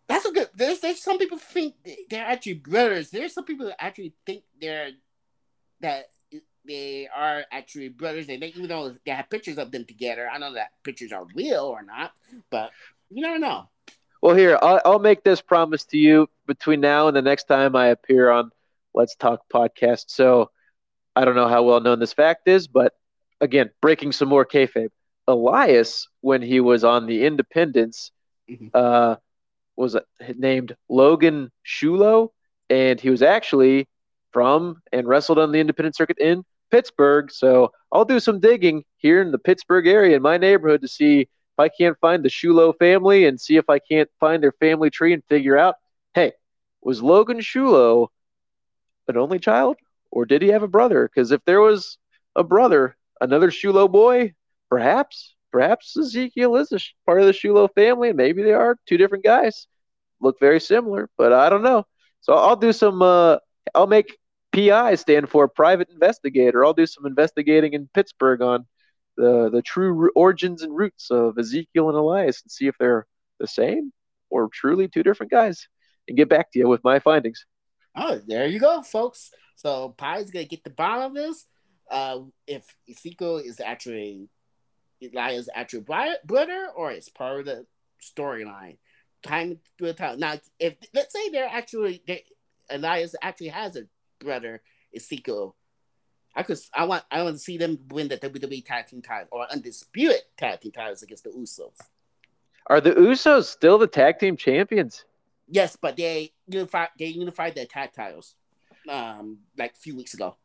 That's a good. There's, there's some people think they're actually brothers. There's some people that actually think they're that they are actually brothers. They even though they have pictures of them together. I don't know that pictures are real or not, but you never know. Well, here I'll, I'll make this promise to you between now and the next time I appear on Let's Talk Podcast. So I don't know how well known this fact is, but again, breaking some more kayfabe. Elias, when he was on the Independents, mm-hmm. uh. was named Logan Shulow, and he was actually from and wrestled on the independent circuit in Pittsburgh. So I'll do some digging here in the Pittsburgh area in my neighborhood to see if I can't find the Shulow family and see if I can't find their family tree and figure out, hey, was Logan Shulow an only child, or did he have a brother? Because if there was a brother, another Shulow boy, perhaps... Perhaps Ezekiel is a sh- part of the Shulow family. Maybe they are two different guys. Look very similar, but I don't know. So I'll do some uh, – I'll make P I stand for private investigator. I'll do some investigating in Pittsburgh on the, the true origins and roots of Ezekiel and Elias and see if they're the same or truly two different guys and get back to you with my findings. Oh, there you go, folks. So P I's going to get the bottom of this. Uh, if Ezekiel is actually – Elias' actual brother, or it's part of the storyline. Time to time. Now, if let's say they're actually they, Elias actually has a brother, Ezekiel. I could, I want, I want to see them win the W W E Tag Team Titles or Undisputed Tag Team Titles against the Usos. Are the Usos still the tag team champions? Yes, but they unified. They unified their tag titles, um, like a few weeks ago.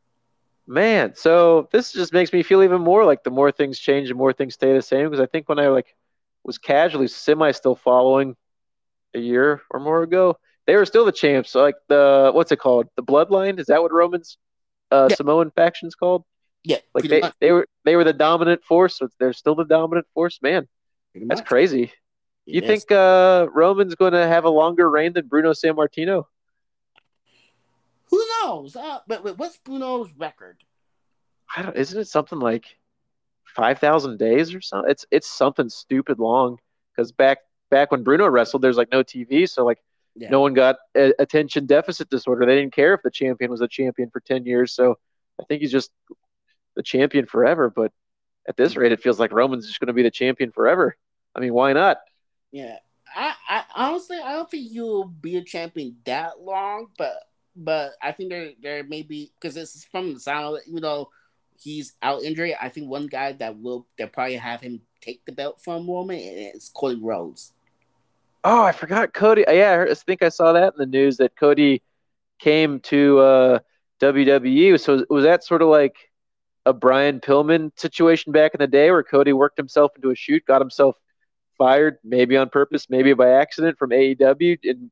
Man, so this just makes me feel even more like the more things change, the more things stay the same. Because I think when I like was casually semi still following a year or more ago, they were still the champs. So like the what's it called? The Bloodline? Is that what Roman's uh, yeah. Samoan faction's called? Yeah, like they, they were they were the dominant force. So they're still the dominant force. Man, that's crazy. You yes. think uh, Roman's going to have a longer reign than Bruno Sammartino? Who knows? Uh, but, but what's Bruno's record? I don't. Isn't it something like five thousand days or something? It's it's something stupid long. Because back back when Bruno wrestled, there's like no T V, so like yeah. no one got a, attention deficit disorder. They didn't care if the champion was a champion for ten years. So I think he's just the champion forever. But at this rate, it feels like Roman's just going to be the champion forever. I mean, why not? Yeah. I, I honestly, I don't think you'll be a champion that long, but. But I think there, there may be because it's from the sound of it, you know, he's out injured. I think one guy that will they'll probably have him take the belt from Roman, and it's Cody Rhodes. Oh, I forgot Cody. Yeah, I think I saw that in the news that Cody came to uh, W W E. So was that sort of like a Brian Pillman situation back in the day where Cody worked himself into a shoot, got himself fired, maybe on purpose, maybe by accident from A E W, and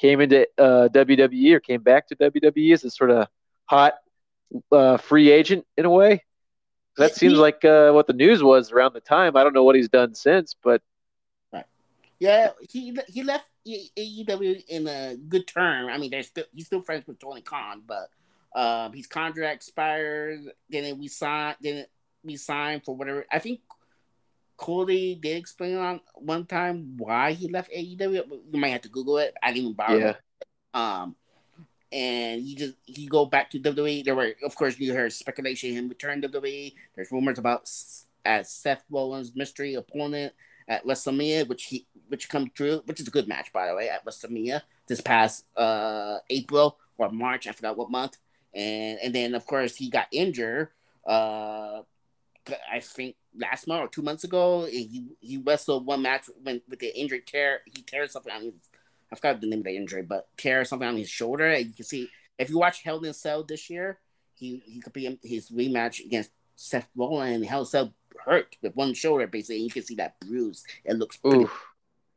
came into uh, W W E or came back to W W E as a sort of hot uh, free agent in a way. That seems he, like uh, what the news was around the time. I don't know what he's done since, but right, yeah, he he left A E W in a good term. I mean, there's still he's still friends with Tony Khan, but um, his contract expired. Then we signed. Then we signed for whatever. I think Cody did explain on one time why he left A E W. You might have to Google it. I didn't even bother. Yeah. Um, and he just he go back to W W E. There were, of course, you heard speculation him return to W W E. There's rumors about as Seth Rollins' mystery opponent at WrestleMania, which he which come true, which is a good match by the way at WrestleMania this past uh, April or March. I forgot what month. And and then of course he got injured. Uh, I think last month or two months ago, he he wrestled one match when, with the injured tear. He tears something on his, I forgot the name of the injury, but tear something on his shoulder. And you can see If you watch Hell in a Cell this year, he, he could be his rematch against Seth Rollins, and Hell in a Cell hurt with one shoulder, basically. And you can see that bruise. It looks pretty, Oof.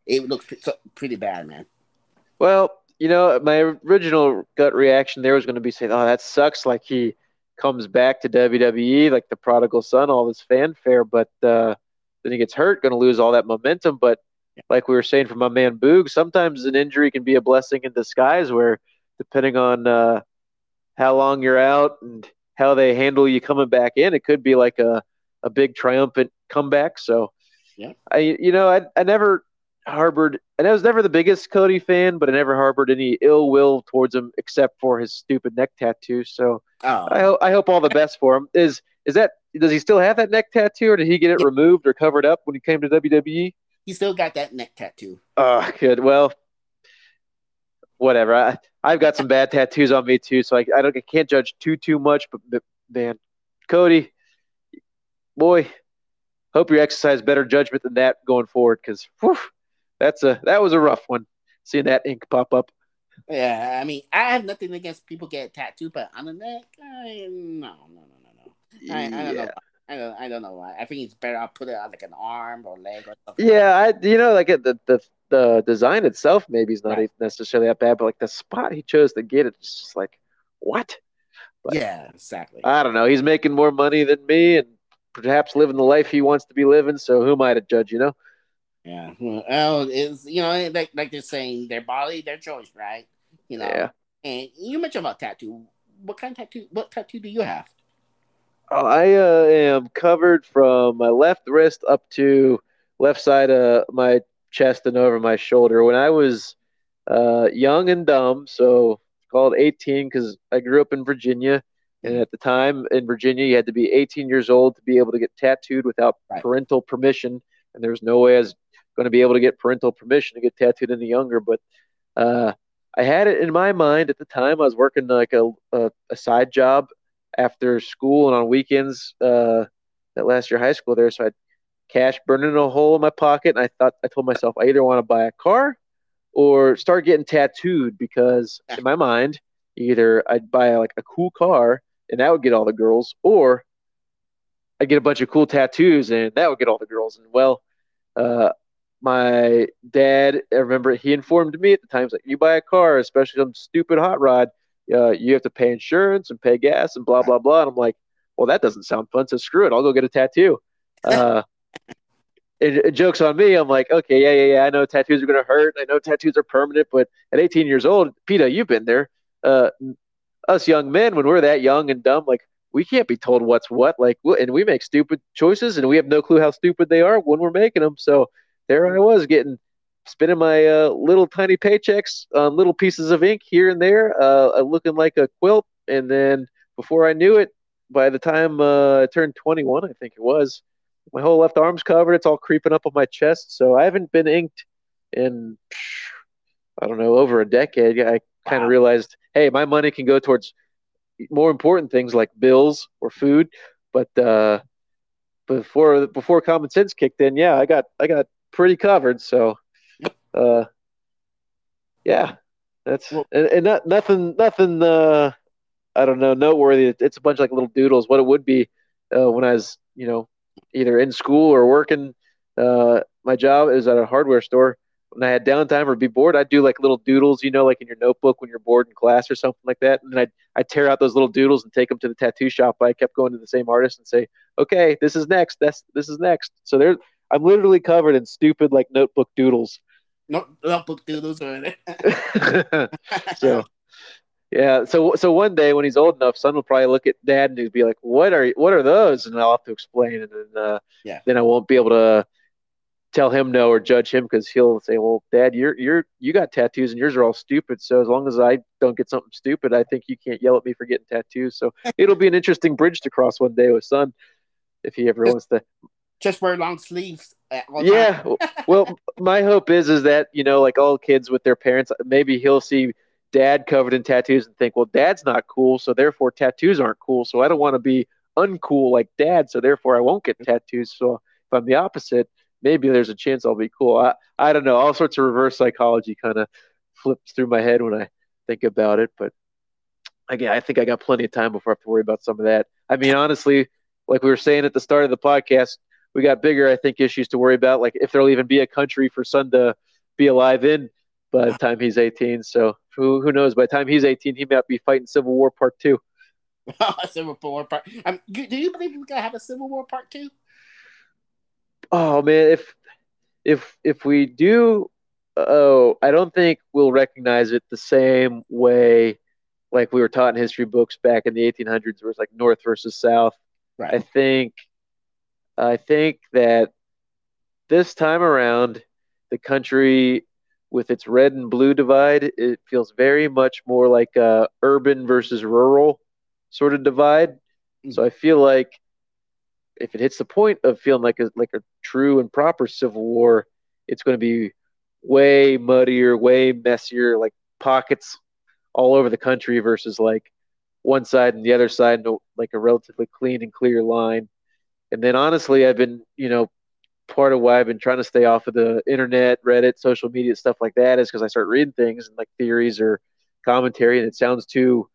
It looks pretty bad, man. Well, you know, my original gut reaction there was going to be saying, oh, that sucks. Like, he comes back to W W E, like the prodigal son, all this fanfare, but uh, then he gets hurt, going to lose all that momentum. But like we were saying from my man Boog, sometimes an injury can be a blessing in disguise, where depending on uh, how long you're out and how they handle you coming back in, it could be like a, a big triumphant comeback. So, yeah. I you know, I I never harbored – and I was never the biggest Cody fan, but I never harbored any ill will towards him except for his stupid neck tattoo. So oh. I, ho- I hope all the best for him. Is is that – does he still have that neck tattoo, or did he get it yeah. removed or covered up when he came to W W E? He still got that neck tattoo. Oh, good. Well, whatever. I, I've got some bad tattoos on me, too, so I, I, don't, I can't judge too, too much. But, but, man, Cody, boy, hope you exercise better judgment than that going forward, because that's a that was a rough one, seeing that ink pop up. Yeah, I mean, I have nothing against people getting tattooed, but on the neck, I, no, no, no, no, no. I, I don't yeah. know. I don't, I don't know why. I think it's better I'll put it on like an arm or leg or something. Yeah, I, you know, like the, the the design itself maybe is not right. necessarily that bad, but like the spot he chose to get it, it's just like, what? But yeah, exactly. I don't know. He's making more money than me and perhaps living the life he wants to be living, so who am I to judge, you know? Yeah. Well, it's, you know, like, like they're saying, their body, their choice, right? You know? Yeah. And you mentioned about tattoo. What kind of tattoo, what tattoo do you have? I uh, am covered from my left wrist up to left side of my chest and over my shoulder. When I was uh, young and dumb, so called eighteen, because I grew up in Virginia, and at the time in Virginia, you had to be eighteen years old to be able to get tattooed without right. parental permission, and there was no way I was going to be able to get parental permission to get tattooed any younger. But uh, I had it in my mind at the time. I was working like a, a, a side job after school and on weekends uh, that last year high school there. So I had cash burning a hole in my pocket. And I thought, I told myself, I either want to buy a car or start getting tattooed, because in my mind, either I'd buy like a cool car and that would get all the girls, or I'd get a bunch of cool tattoos and that would get all the girls. And well, uh, my dad, I remember he informed me at the time, like, you buy a car, especially some stupid hot rod, Uh, you have to pay insurance and pay gas and blah, blah, blah. And I'm like, well, that doesn't sound fun. So screw it. I'll go get a tattoo. Uh, it, it jokes on me. I'm like, okay, yeah, yeah, yeah. I know tattoos are going to hurt. I know tattoos are permanent. But at eighteen years old, PETA, you've been there. Uh, us young men, when we're that young and dumb, like, we can't be told what's what. Like, and we make stupid choices and we have no clue how stupid they are when we're making them. So there I was getting spending my uh, little tiny paychecks on little pieces of ink here and there, uh, looking like a quilt. And then before I knew it, by the time uh, I turned twenty-one, I think it was, my whole left arm's covered. It's all creeping up on my chest. So I haven't been inked in, I don't know, over a decade. I kind of wow. realized, hey, my money can go towards more important things like bills or food. But uh, before before common sense kicked in, yeah, I got I got pretty covered. So. Uh, yeah, that's well, and, and not, nothing, nothing, uh, I don't know, noteworthy. It's a bunch of like little doodles, what it would be, uh, when I was, you know, either in school or working, uh, my job is at a hardware store. When I had downtime or be bored, I'd do like little doodles, you know, like in your notebook when you're bored in class or something like that. And then I'd, I'd tear out those little doodles and take them to the tattoo shop. I kept going to the same artist and say, okay, this is next. That's, this is next. So there, I'm literally covered in stupid, like notebook doodles. No, notebook doodles or anything. So, yeah. So, so one day when he's old enough, son will probably look at dad and he'll be like, "What are what are those?" And I'll have to explain, and then, uh, yeah. then I won't be able to tell him no or judge him, because he'll say, "Well, Dad, you're you're you got tattoos and yours are all stupid. So as long as I don't get something stupid, I think you can't yell at me for getting tattoos." So it'll be an interesting bridge to cross one day with son, if he ever wants to. Just wear long sleeves. Yeah, well, my hope is is that, you know, like all kids with their parents, maybe he'll see dad covered in tattoos and think, well, dad's not cool, so therefore tattoos aren't cool, so I don't want to be uncool like dad, so therefore I won't get tattoos. So if I'm the opposite, maybe there's a chance I'll be cool. I, I don't know. All sorts of reverse psychology kind of flips through my head when I think about it, but again, I think I got plenty of time before I have to worry about some of that. I mean, honestly, like we were saying at the start of the podcast, we got bigger, I think, issues to worry about, like if there'll even be a country for son to be alive in by the time he's eighteen. So who who knows? By the time he's eighteen, he might be fighting Civil War Part Two. Civil War Part. Um, do you believe we're gonna have a Civil War Part Two? Oh man, if if if we do, oh, I don't think we'll recognize it the same way, like we were taught in history books back in the eighteen hundreds, where it's like North versus South. Right. I think. I think that this time around, the country with its red and blue divide, it feels very much more like a urban versus rural sort of divide. Mm-hmm. So I feel like if it hits the point of feeling like a, like a true and proper civil war, it's going to be way muddier, way messier, like pockets all over the country versus like one side and the other side, like a relatively clean and clear line. And then, honestly, I've been, you know, part of why I've been trying to stay off of the internet, Reddit, social media, stuff like that is because I start reading things and like theories or commentary, and it sounds too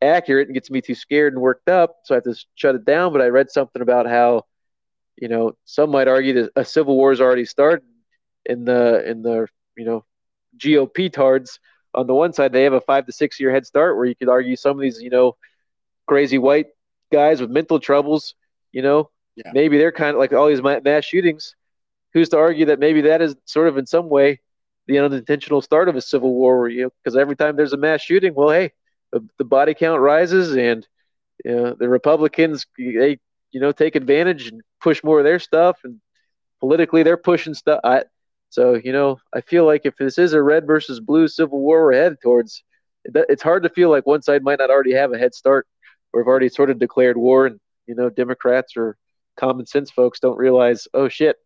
accurate and gets me too scared and worked up. So I have to shut it down. But I read something about how, you know, some might argue that a civil war has already started in the, in the you know, G O P tards. On the one side, they have a five to six year head start where you could argue some of these, you know, crazy white guys with mental troubles, you know, yeah. Maybe they're kind of like all these mass shootings. Who's to argue that maybe that is sort of in some way the unintentional start of a civil war? Where you, because every time there's a mass shooting, well, hey, the, the body count rises, and you know, the Republicans they you know take advantage and push more of their stuff, and politically they're pushing stuff. I, so you know, I feel like if this is a red versus blue civil war we're headed towards, it, it's hard to feel like one side might not already have a head start, or have already sort of declared war, and you know, Democrats or common sense folks don't realize, oh shit,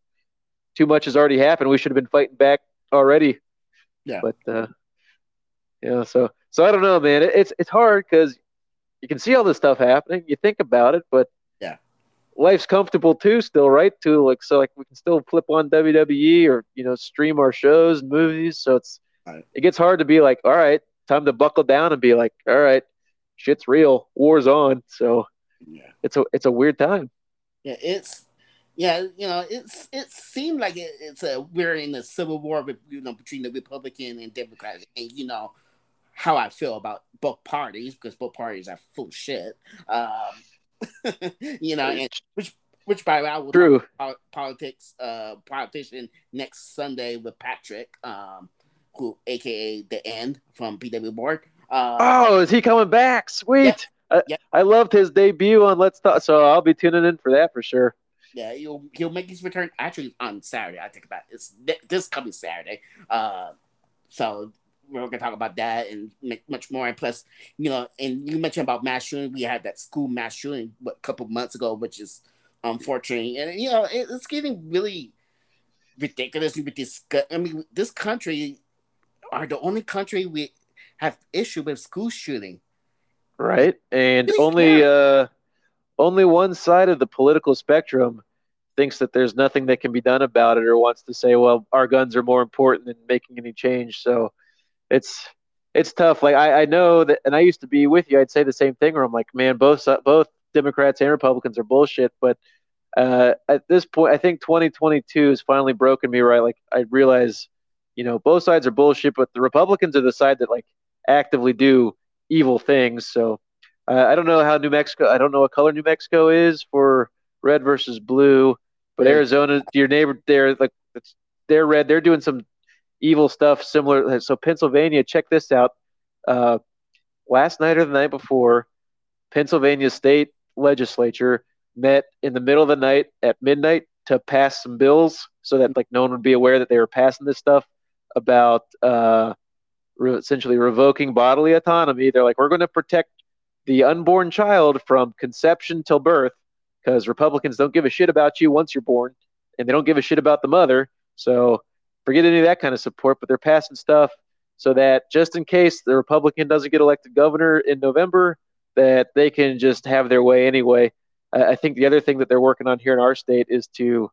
too much has already happened. We should have been fighting back already. Yeah. But, uh, you know, so, so I don't know, man, it, it's, it's hard because you can see all this stuff happening. You think about it, but yeah, life's comfortable too, still, right? Too. Like, so like we can still flip on W W E or, you know, stream our shows and movies. So it's, right. It gets hard to be like, all right, time to buckle down and be like, all right, shit's real. War's on. So yeah, it's a, it's a weird time. Yeah, it's yeah, you know, it's it seemed like it, it's a we're in a civil war, with, you know, between the Republican and Democrats, and you know how I feel about both parties because both parties are full of shit. Um, you know, and which which by the way, I will True. talk politics uh, politician next Sunday with Patrick, um, who aka the End from P W Board. Uh, oh, is he coming back? Sweet. Yeah. I, yep. I loved his debut on Let's Talk, so I'll be tuning in for that for sure. Yeah, he'll he'll make his return actually on Saturday. I think about it. It's this coming Saturday, uh, so we're gonna talk about that and make much more. And plus, you know, and you mentioned about mass shooting. We had that school mass shooting what, a couple months ago, which is unfortunate. And you know, it, it's getting really ridiculous with this. I mean, this country are the only country we have issue with school shooting. Right, and only uh, only one side of the political spectrum thinks that there's nothing that can be done about it, or wants to say, "Well, our guns are more important than making any change." So, it's it's tough. Like I, I know that, and I used to be with you. I'd say the same thing. Where I'm like, "Man, both both Democrats and Republicans are bullshit." But uh, at this point, I think twenty twenty-two has finally broken me right. Like I realize, you know, both sides are bullshit, but the Republicans are the side that like actively do evil things. So uh, I don't know how New Mexico, I don't know what color New Mexico is for red versus blue, but yeah. Arizona, your neighbor there, like it's, they're red. They're doing some evil stuff similar. So Pennsylvania, check this out. Uh, last night or the night before, Pennsylvania state legislature met in the middle of the night at midnight to pass some bills so that like no one would be aware that they were passing this stuff about, uh, essentially revoking bodily autonomy. They're like, we're going to protect the unborn child from conception till birth because Republicans don't give a shit about you once you're born, and they don't give a shit about the mother. So forget any of that kind of support, but they're passing stuff so that just in case the Republican doesn't get elected governor in November, that they can just have their way anyway. I think the other thing that they're working on here in our state is to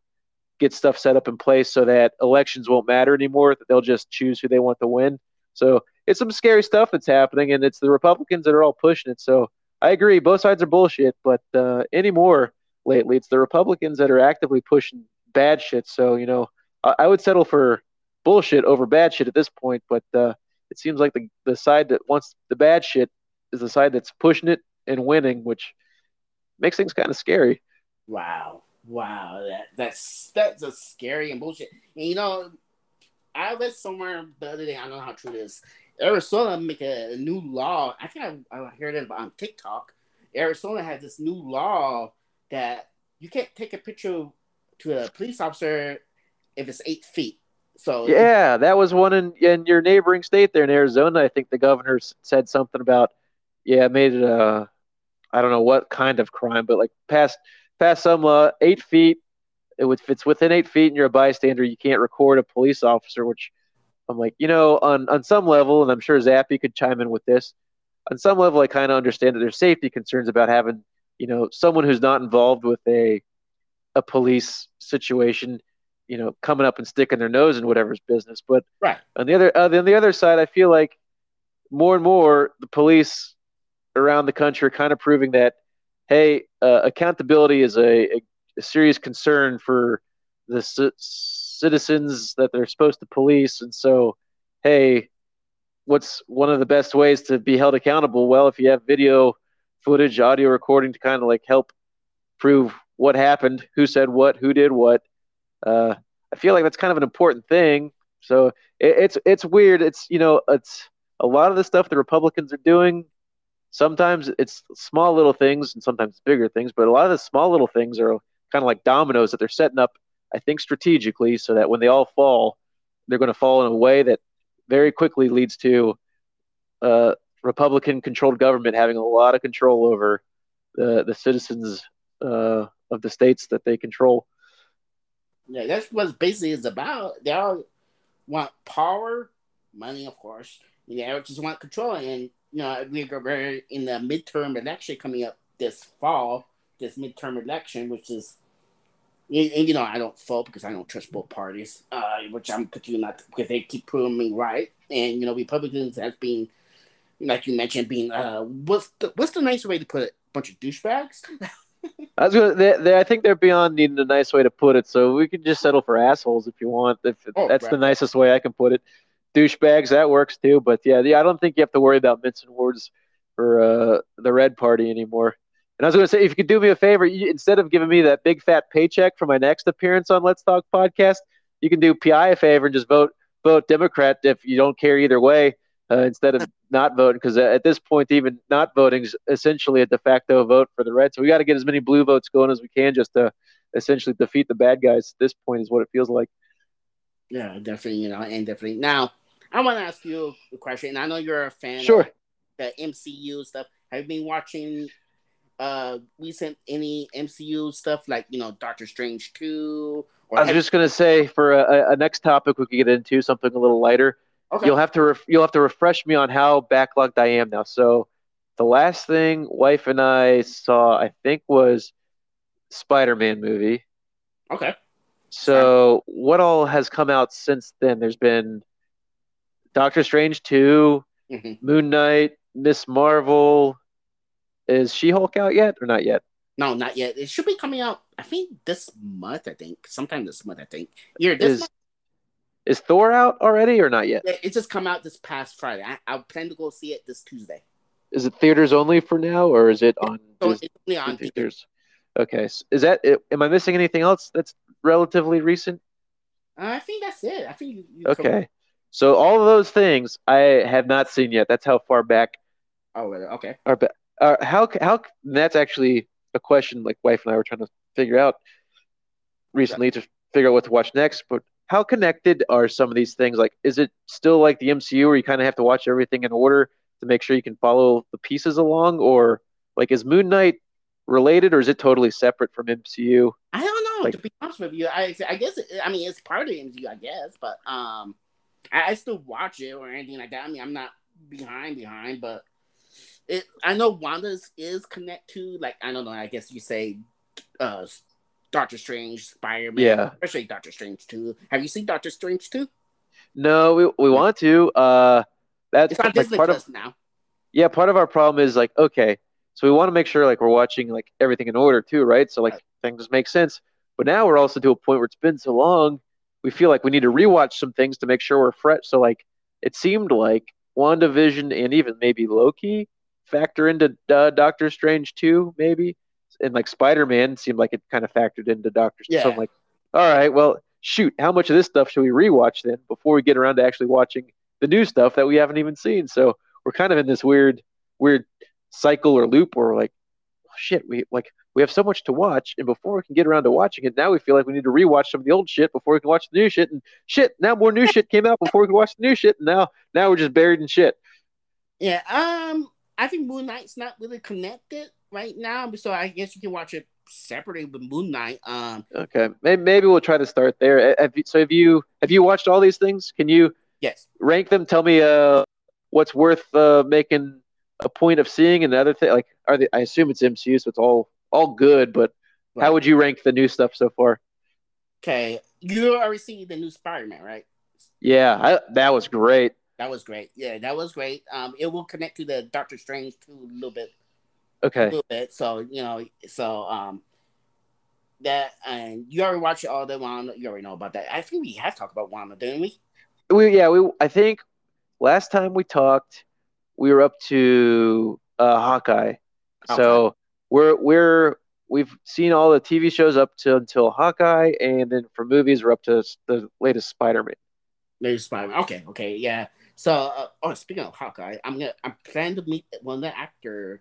get stuff set up in place so that elections won't matter anymore, that they'll just choose who they want to win. So it's some scary stuff that's happening, and it's the Republicans that are all pushing it. So I agree, both sides are bullshit, but uh, anymore lately, it's the Republicans that are actively pushing bad shit. So, you know, I, I would settle for bullshit over bad shit at this point, but uh, it seems like the, the side that wants the bad shit is the side that's pushing it and winning, which makes things kind of scary. Wow. Wow, that, that's that's a scary and bullshit. And you know, I read somewhere the other day, I don't know how true it is, Arizona make a, a new law. I think I, I heard it on TikTok. Arizona has this new law that you can't take a picture to a police officer if it's eight feet. So yeah, that was one in, in your neighboring state there in Arizona. I think the governor said something about, yeah, made it a, I don't know what kind of crime, but like past... Past some uh, eight feet, it would, if it's within eight feet and you're a bystander, you can't record a police officer, which I'm like, you know, on, on some level, and I'm sure Zappy could chime in with this, on some level I kind of understand that there's safety concerns about having, you know, someone who's not involved with a a police situation, you know, coming up and sticking their nose in whatever's business. But right. on the other, on the other side, I feel like more and more the police around the country are kind of proving that, hey, uh, accountability is a, a, a serious concern for the c- citizens that they're supposed to police. And so, hey, what's one of the best ways to be held accountable? Well, if you have video footage, audio recording to kind of like help prove what happened, who said what, who did what, uh, I feel like that's kind of an important thing. So it, it's it's weird. It's, you know, it's a lot of the stuff the Republicans are doing. Sometimes it's small little things and sometimes bigger things, but a lot of the small little things are kind of like dominoes that they're setting up, I think, strategically, so that when they all fall, they're going to fall in a way that very quickly leads to uh, Republican-controlled government having a lot of control over the, the citizens uh, of the states that they control. Yeah, that's what basically it's about. They all want power, money, of course. They all just want control, and you know, we're in the midterm election coming up this fall, this midterm election, which is, and, you know, I don't vote because I don't trust both parties, uh, which I'm continuing not to, because they keep proving me right. And, you know, Republicans have been, like you mentioned, being, uh, what's the, what's the nice way to put it? A bunch of douchebags? I was gonna, they, they, I think they're beyond needing a nice way to put it. So we can just settle for assholes if you want. If oh, that's right. The nicest way I can put it. Douchebags, that works too. But yeah, the, I don't think you have to worry about mincing words for uh, the red party anymore. And I was going to say, if you could do me a favor, you, instead of giving me that big fat paycheck for my next appearance on Let's Talk Podcast, you can do P I a favor and just vote vote Democrat if you don't care either way, uh, instead of not voting, because at this point, even not voting is essentially a de facto vote for the red. So we got to get as many blue votes going as we can just to essentially defeat the bad guys. At this point is what it feels like. Yeah, definitely, you know, and definitely. Now, I want to ask you a question, and I know you're a fan sure. of the M C U stuff. Have you been watching uh, recent any M C U stuff, like, you know, Doctor Strange two? Or I was have- just going to say, for a, a next topic we could get into, something a little lighter. Okay. You'll have to ref- you'll have to refresh me on how backlogged I am now. So the last thing wife and I saw, I think, was Spider-Man movie. Okay. So what all has come out since then? There's been Doctor Strange two, mm-hmm. Moon Knight, Miz Marvel. Is She-Hulk out yet or not yet? No, not yet. It should be coming out, I think, this month, I think. Sometime this month, I think. Here, this is, month. Is Thor out already or not yet? It just come out this past Friday. I, I plan to go see it this Tuesday. Is it theaters only for now, or is it on, so is, it's only on theaters? theaters? Okay. Is that it? Am I missing anything else that's relatively recent? Uh, I think that's it. I think you, you Okay. So all of those things I have not seen yet. That's how far back. Oh, okay. Are, are, how how that's actually a question. Like, wife and I were trying to figure out recently yeah. to figure out what to watch next. But how connected are some of these things? Like, is it still like the M C U where you kind of have to watch everything in order to make sure you can follow the pieces along, or like is Moon Knight related, or is it totally separate from M C U? I don't know. Like, to be honest with you, I I guess it, I mean it's part of the M C U, I guess, but um. I still watch it or anything like that. I mean, I'm not behind, behind, but it. I know Wanda's is connect to, like, I don't know, I guess you say uh, Doctor Strange, Spider-Man, yeah. especially Doctor Strange two. Have you seen Doctor Strange two? No, we we want to. Uh, that's it's on like Disney part Plus of, now. Yeah, part of our problem is like, okay, so we want to make sure like we're watching like everything in order too, right? So like right. things just make sense. But now we're also to a point where it's been so long, we feel like we need to rewatch some things to make sure we're fresh. So like it seemed like WandaVision and even maybe Loki factor into uh, Doctor Strange too, maybe, and like Spider-Man seemed like it kind of factored into Doctor Strange. Yeah. So I'm like, all right, well, shoot, how much of this stuff should we rewatch then before we get around to actually watching the new stuff that we haven't even seen? So we're kind of in this weird, weird cycle or loop where we're like, oh, shit, we like we have so much to watch, and before we can get around to watching it, now we feel like we need to rewatch some of the old shit before we can watch the new shit, and shit, now more new shit came out before we can watch the new shit, and now now we're just buried in shit. Yeah, um, I think Moon Knight's not really connected right now, so I guess you can watch it separately with Moon Knight. Um, okay, maybe, maybe we'll try to start there. Have you, so have you have you watched all these things? Can you yes rank them? Tell me uh, what's worth uh, making a point of seeing, and the other thing, like, are they? I assume it's M C U, so it's all all good. But right. how would you rank the new stuff so far? Okay, you already seen the new Spider-Man, right? Yeah, I, that was great. That was great. Yeah, that was great. Um, it will connect to the Doctor Strange too a little bit. Okay. A little bit. So, you know, so um, that, and you already watched all the Wanda. You already know about that. I think we have talked about Wanda, didn't we? We yeah, we I think last time we talked, we were up to uh, Hawkeye. Okay. So we're we're we've seen all the T V shows up to until Hawkeye, and then for movies we're up to the latest Spider-Man. Latest Spider-Man. Okay, okay, yeah. So, uh, oh, speaking of Hawkeye, I'm gonna I'm planning to meet one of the actors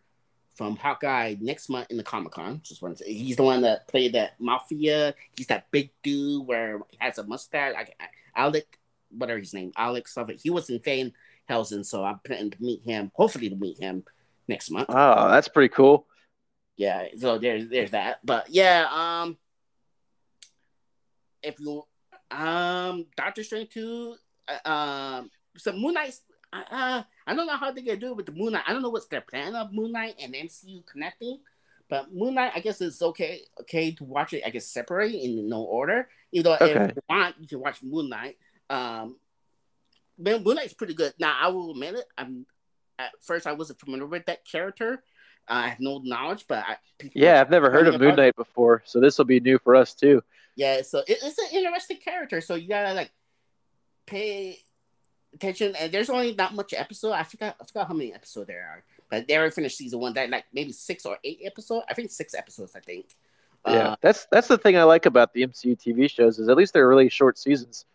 from Hawkeye next month in the Comic-Con. Just wanted to, he's the one that played that mafia. He's that big dude where he has a mustache. I, I, Alec, whatever his name, Alex something. He was in Van Helsing, so I'm planning to meet him. Hopefully to meet him next month. Oh, that's pretty cool. Yeah, so there's there's that. But yeah, um, if you um Doctor Strange two, uh, um, so Moon Knight's. Uh, I don't know how they're going to do it with the Moon Knight. I don't know what's their plan of Moon Knight and M C U connecting. But Moon Knight, I guess it's okay okay to watch it, I guess, separate in no order. Even though okay. if you want, you can watch Moon Knight. Um, man, Moon Knight's pretty good. Now, I will admit it. I'm, at first, I wasn't familiar with that character. Uh, I have no knowledge, but... I, yeah, I've never heard of Moon Knight before, so this will be new for us, too. Yeah, so it, it's an interesting character. So you got to, like, pay... attention, and there's only not much episode. I forgot I forgot how many episodes there are, but they already finished season one. That like maybe six or eight episodes. I think six episodes. I think. Yeah, uh, that's that's the thing I like about the M C U T V shows is at least they're really short seasons,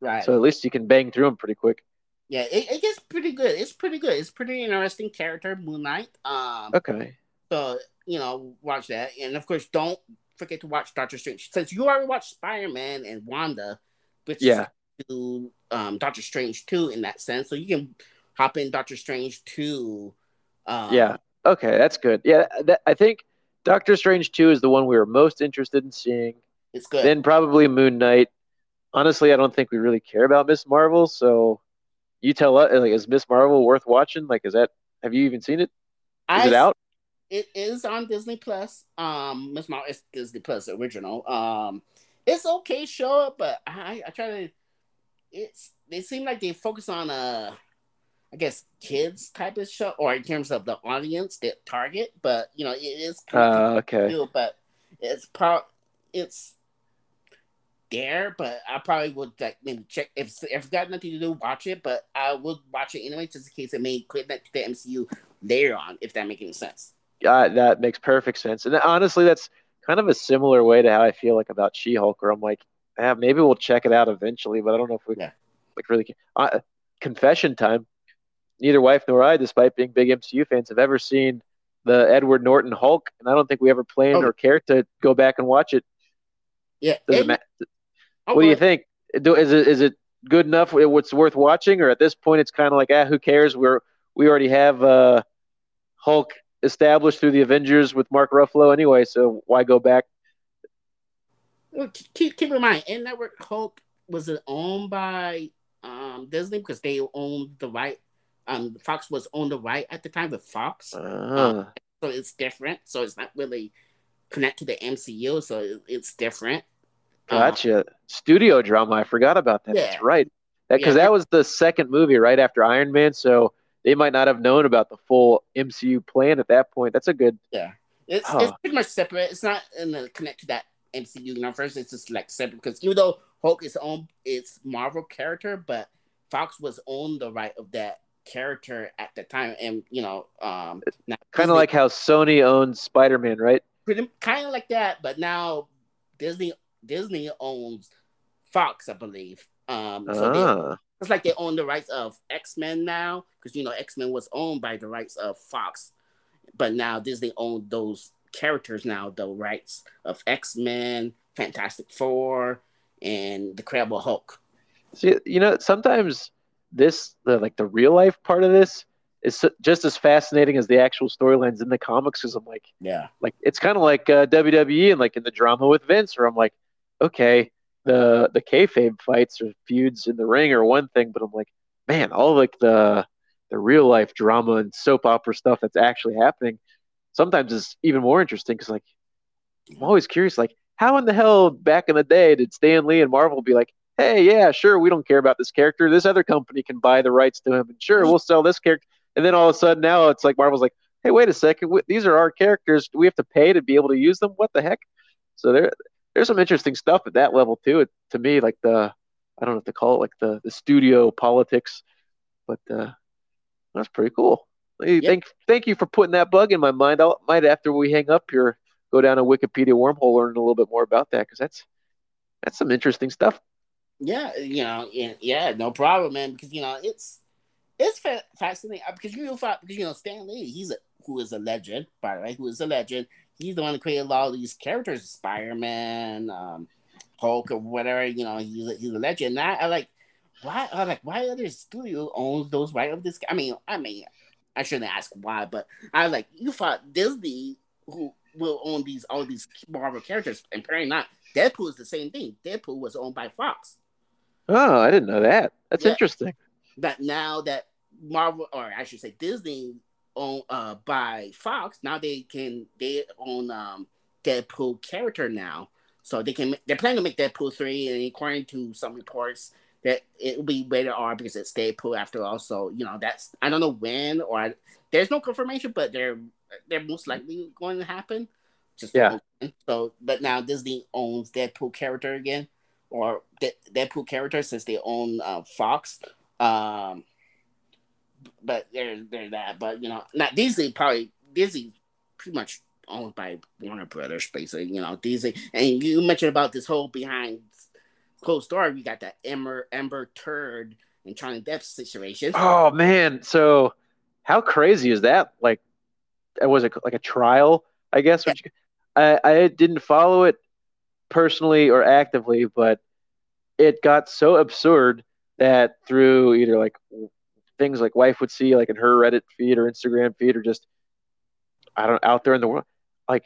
right? So at least you can bang through them pretty quick. Yeah, it, it gets pretty good. It's pretty good. It's pretty interesting character, Moon Knight. Um, okay. So you know, watch that, and of course, don't forget to watch Doctor Strange since you already watched Spider-Man and Wanda, which yeah. Is, to um, Doctor Strange two in that sense, so you can hop in Doctor Strange two. Um, yeah, okay, that's good. Yeah, that, I think Doctor Strange two is the one we were most interested in seeing. It's good. Then probably Moon Knight. Honestly, I don't think we really care about Miz Marvel, so you tell us, like, is Miz Marvel worth watching? Like, is that, have you even seen it? Is I it out? It is on Disney Plus. Um, Miz Marvel is Disney Plus original. Um, it's okay show, but I, I try to It's. They seem like they focus on uh, I guess kids type of show, or in terms of the audience that target. But you know, it is kind of uh, okay. New, but it's pro- It's there, but I probably would like maybe check if if it's got nothing to do, watch it. But I would watch it anyway, just in case it may connect to the M C U later on, if that makes any sense. Yeah, that makes perfect sense. And honestly, that's kind of a similar way to how I feel like about She-Hulk, where I'm like. Yeah, maybe we'll check it out eventually, but I don't know if we yeah. like really can. Uh, confession time. Neither wife nor I, despite being big M C U fans, have ever seen the Edward Norton Hulk, and I don't think we ever planned oh. or cared to go back and watch it. Yeah. Does it ma- oh, what do you think? Do, is it is it good enough? It's worth watching, or at this point, it's kind of like, ah, who cares? We're we already have uh, Hulk established through the Avengers with Mark Ruffalo anyway, so why go back? Keep keep in mind, N Network Hulk was owned by um, Disney because they owned the right. Um, Fox was on the right at the time with Fox, uh-huh. um, so it's different. So it's not really connected to the M C U, so it, it's different. Gotcha. Um, Studio drama. I forgot about that. Yeah. That's right. That because yeah. that was the second movie right after Iron Man, so they might not have known about the full M C U plan at that point. That's a good yeah. It's huh. it's pretty much separate. It's not in the, connect to that M C U universe. It's just like separate because even though Hulk is on its Marvel character, but Fox was on the right of that character at the time, and you know, um, kind of like how Sony owns Spider-Man, right? Pretty kind of like that, but now Disney Disney owns Fox, I believe. Um, so uh-huh. they, it's like they own the rights of X-Men now, because you know X-Men was owned by the rights of Fox, but now Disney owns those characters now, the rights of X-Men, Fantastic Four, and the Incredible Hulk. See, you know, sometimes this, the, like the real life part of this, is just as fascinating as the actual storylines in the comics. Because I'm like, yeah, like it's kind of like uh, W W E and like in the drama with Vince, where I'm like, okay, the the kayfabe fights or feuds in the ring are one thing, but I'm like, man, all like the the real life drama and soap opera stuff that's actually happening sometimes is even more interesting. Because like, I'm always curious, like, how in the hell back in the day did Stan Lee and Marvel be like, hey, yeah, sure, we don't care about this character. This other company can buy the rights to him, and sure, we'll sell this character. And then all of a sudden now it's like Marvel's like, hey, wait a second. We, these are our characters. Do we have to pay to be able to use them? What the heck? So there, there's some interesting stuff at that level too. It, to me, like the, I don't know what to call it, like the, the studio politics. But uh, that's pretty cool. Yep. Thank, thank you for putting that bug in my mind. I might, after we hang up here, go down a Wikipedia wormhole, learn a little bit more about that, because that's, that's some interesting stuff. Yeah, you know, yeah, no problem, man. Because you know, it's it's fascinating because you know, because you know, Stan Lee, he's a, who is a legend, by the way, who is a legend. He's the one who created all these characters, Spider-Man, um, Hulk, or whatever. You know, he's a, he's a legend. And I, I like why, I like why other studio owns those rights of this. I mean, I mean, I shouldn't ask why, but I was like, you thought Disney who will own these all these Marvel characters, and apparently not. Deadpool is the same thing. Deadpool was owned by Fox. Oh, I didn't know that. That's yeah. interesting. But now that Marvel, or I should say Disney, owned uh, by Fox, now they can they own um, Deadpool character now, so they can they're planning to make Deadpool three, and according to some reports that it will be rated R because it's Deadpool after all. So you know that's I don't know when or I, there's no confirmation, but they're they're most likely going to happen. Just yeah. So, but now Disney owns Deadpool character again. Or De- Deadpool character since they own uh, Fox, um, but they're they're that. But you know, not Disney probably Disney pretty much owned by Warner Brothers, basically. You know, Disney. And you mentioned about this whole behind closed door. We got that Amber Amber Heard and Johnny Depp situation. Oh man, so how crazy is that? Like, was it like a trial? I guess. Yeah. You, I I didn't follow it personally or actively, but it got so absurd that through either like things like wife would see like in her Reddit feed or Instagram feed or just I don't out there in the world, like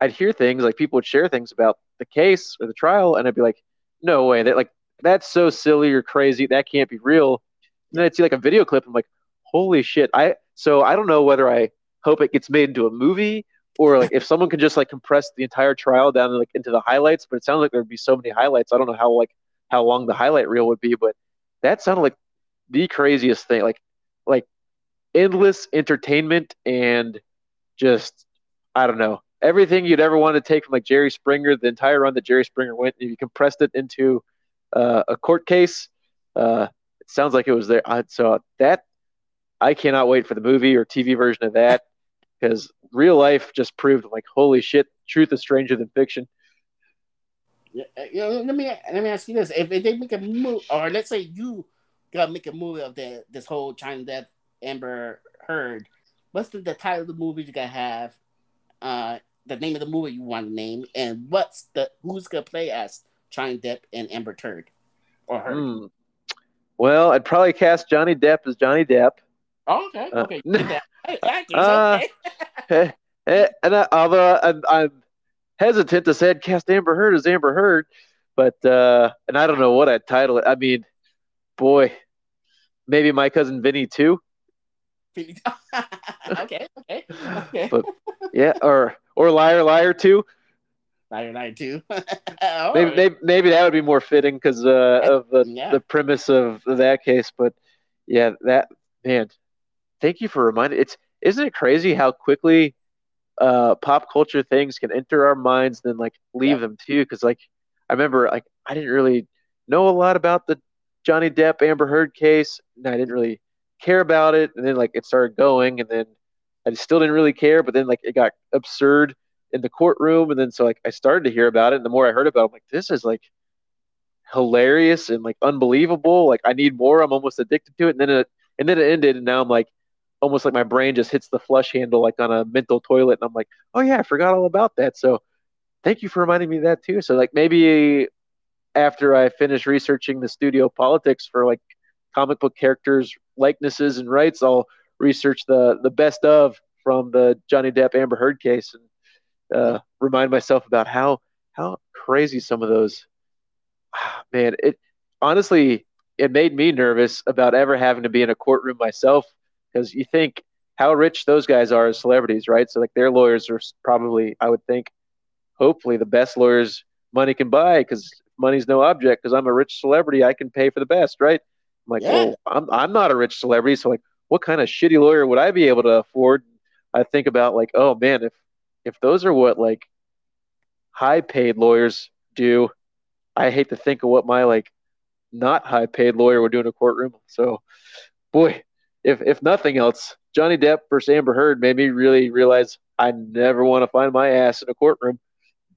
I'd hear things like people would share things about the case or the trial, and I'd be like, no way, that like that's so silly or crazy, that can't be real. And then I'd see like a video clip, and I'm like, holy shit. I so I don't know whether I hope it gets made into a movie, or like if someone could just like compress the entire trial down like into the highlights, but it sounded like there'd be so many highlights. I don't know how like how long the highlight reel would be, but that sounded like the craziest thing. Like like endless entertainment and just I don't know. Everything you'd ever want to take from like Jerry Springer, the entire run that Jerry Springer went, and you compressed it into uh, a court case. Uh, it sounds like it was there. I, so that I cannot wait for the movie or T V version of that. Because real life just proved, like, holy shit, truth is stranger than fiction. Yeah, you know, let me let me ask you this: if, if they make a movie, or let's say you gotta make a movie of the this whole Johnny Depp Amber Heard, what's the, the title of the movie you gotta have? Uh, the name of the movie you want to name, and what's the who's gonna play as Johnny Depp and Amber Heard or Heard? Mm. Well, I'd probably cast Johnny Depp as Johnny Depp. Oh, okay, uh, okay. N- Uh, okay. And I, although I'm, I'm hesitant to say I'd cast Amber Heard as Amber Heard, but uh, and I don't know what I'd title it. I mean, boy, maybe My Cousin Vinny too. okay, okay, okay. But yeah, or or Liar Liar too. ninety-nine two. Right. maybe, maybe maybe that would be more fitting because uh, of the, yeah. the premise of that case. But yeah, that man. Thank you for reminding. It's isn't it crazy how quickly uh, pop culture things can enter our minds, then like leave yeah. them too? Because like I remember, like I didn't really know a lot about the Johnny Depp Amber Heard case, and I didn't really care about it. And then like it started going, and then I still didn't really care. But then like it got absurd in the courtroom, and then so like I started to hear about it, and the more I heard about it, I'm like, this is like hilarious and like unbelievable. Like I need more. I'm almost addicted to it. And then it and then it ended, and now I'm like, almost like my brain just hits the flush handle like on a mental toilet, and I'm like, oh yeah, I forgot all about that. So thank you for reminding me of that too. So like maybe after I finish researching the studio politics for like comic book characters, likenesses, and rights, I'll research the the best of from the Johnny Depp Amber Heard case and Uh, remind myself about how how crazy some of those oh, man it honestly it made me nervous about ever having to be in a courtroom myself, because you think how rich those guys are as celebrities, right? So like their lawyers are probably, I would think, hopefully the best lawyers money can buy, because money's no object, because I'm a rich celebrity, I can pay for the best, right? I'm like, yeah. well, I'm, I'm not a rich celebrity, so like what kind of shitty lawyer would I be able to afford? I think about like, oh man, if If those are what like high paid lawyers do, I hate to think of what my like not high paid lawyer would do in a courtroom. So boy, if if nothing else, Johnny Depp versus Amber Heard made me really realize I never want to find my ass in a courtroom.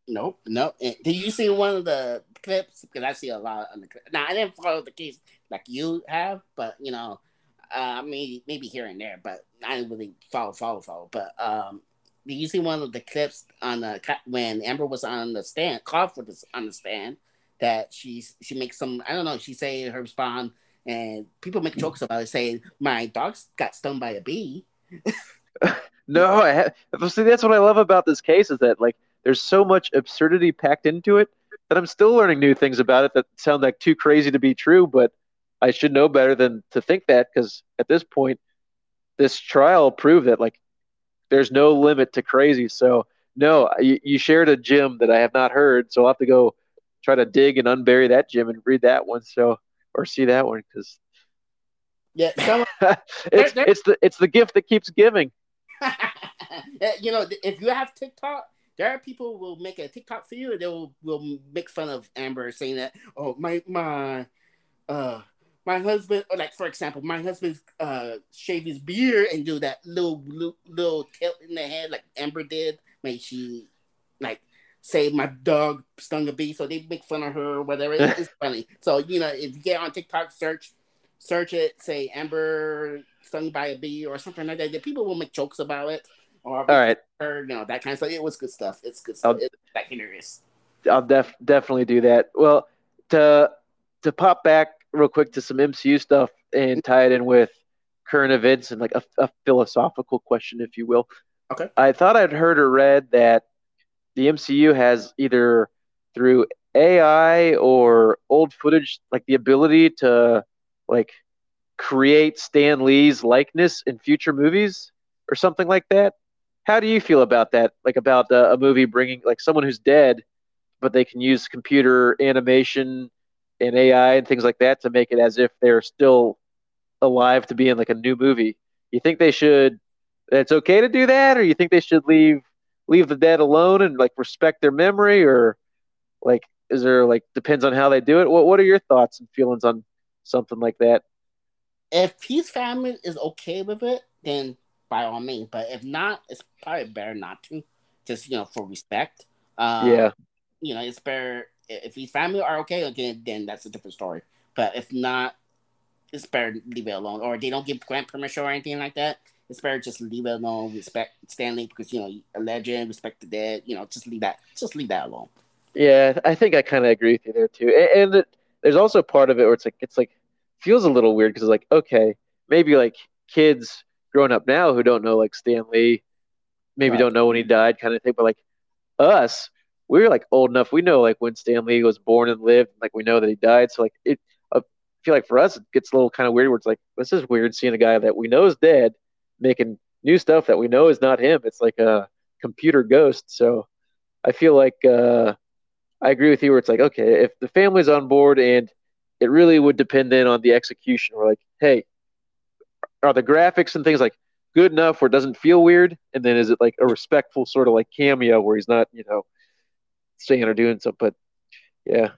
Nope, nope. And did you see one of the clips? Because I see a lot on the clip. Now I didn't follow the case like you have, but you know, uh, maybe maybe here and there, but I didn't really follow, follow, follow. But um. Did you see one of the clips on the when Amber was on the stand? Crawford was on the stand that she she makes some I don't know. She said her response, and people make jokes about it, saying my dog got stung by a bee. no, I ha- see that's what I love about this case is that like there's so much absurdity packed into it that I'm still learning new things about it that sound like too crazy to be true, but I should know better than to think that, because at this point, this trial proved that like. There's no limit to crazy. So, no, you, you shared a gem that I have not heard. So I'll have to go try to dig and unbury that gem and read that one. So, or see that one. Cause yeah, so, it's, there, it's the, it's the gift that keeps giving. You know, if you have TikTok, there are people who will make a TikTok for you. And they will, will make fun of Amber saying that, oh, my, my, uh, My husband, or like for example, my husband uh, shave his beard and do that little, little little tilt in the head like Amber did. When she like say my dog stung a bee, so they make fun of her or whatever. It's funny. So you know, if you get on TikTok, search, search it, say Amber stung by a bee or something like that. The people will make jokes about it or all right, her, you know, that kind of stuff. It was good stuff. It's good stuff. It's like hilarious. I'll def definitely do that. Well, to to pop back. Real quick to some M C U stuff and tie it in with current events and like a, a philosophical question, if you will. Okay. I thought I'd heard or read that the M C U has either through A I or old footage, like the ability to like create Stan Lee's likeness in future movies or something like that. How do you feel about that? Like about uh, a movie bringing like someone who's dead, but they can use computer animation and A I and things like that to make it as if they're still alive to be in like a new movie. You think they should, it's okay to do that? Or you think they should leave, leave the dead alone and like respect their memory, or like, is there like, depends on how they do it. What, what are your thoughts and feelings on something like that? If his family is okay with it, then by all means, but if not, it's probably better not to, just, you know, for respect. Um, yeah. You know, it's better, if his family are okay, again, then that's a different story. But if not, it's better leave it alone. Or they don't give grant permission or anything like that. It's better just leave it alone. Respect Stanley because, you know, a legend, respect the dead. You know, just leave that. Just leave that alone. Yeah, I think I kind of agree with you there too. And, and it, there's also part of it where it's like it's like feels a little weird because it's like, okay, maybe like kids growing up now who don't know like Stan Lee, maybe right. don't know when he died, kind of thing. But like us. We were like old enough. We know like when Stan Lee was born and lived, like we know that he died. So like it, I feel like for us, it gets a little kind of weird where it's like, this is weird seeing a guy that we know is dead making new stuff that we know is not him. It's like a computer ghost. So I feel like uh, I agree with you where it's like, okay, if the family's on board, and it really would depend then on the execution. We're like, hey, are the graphics and things like good enough where it doesn't feel weird? And then is it like a respectful sort of like cameo where he's not, you know, saying or doing something? But yeah,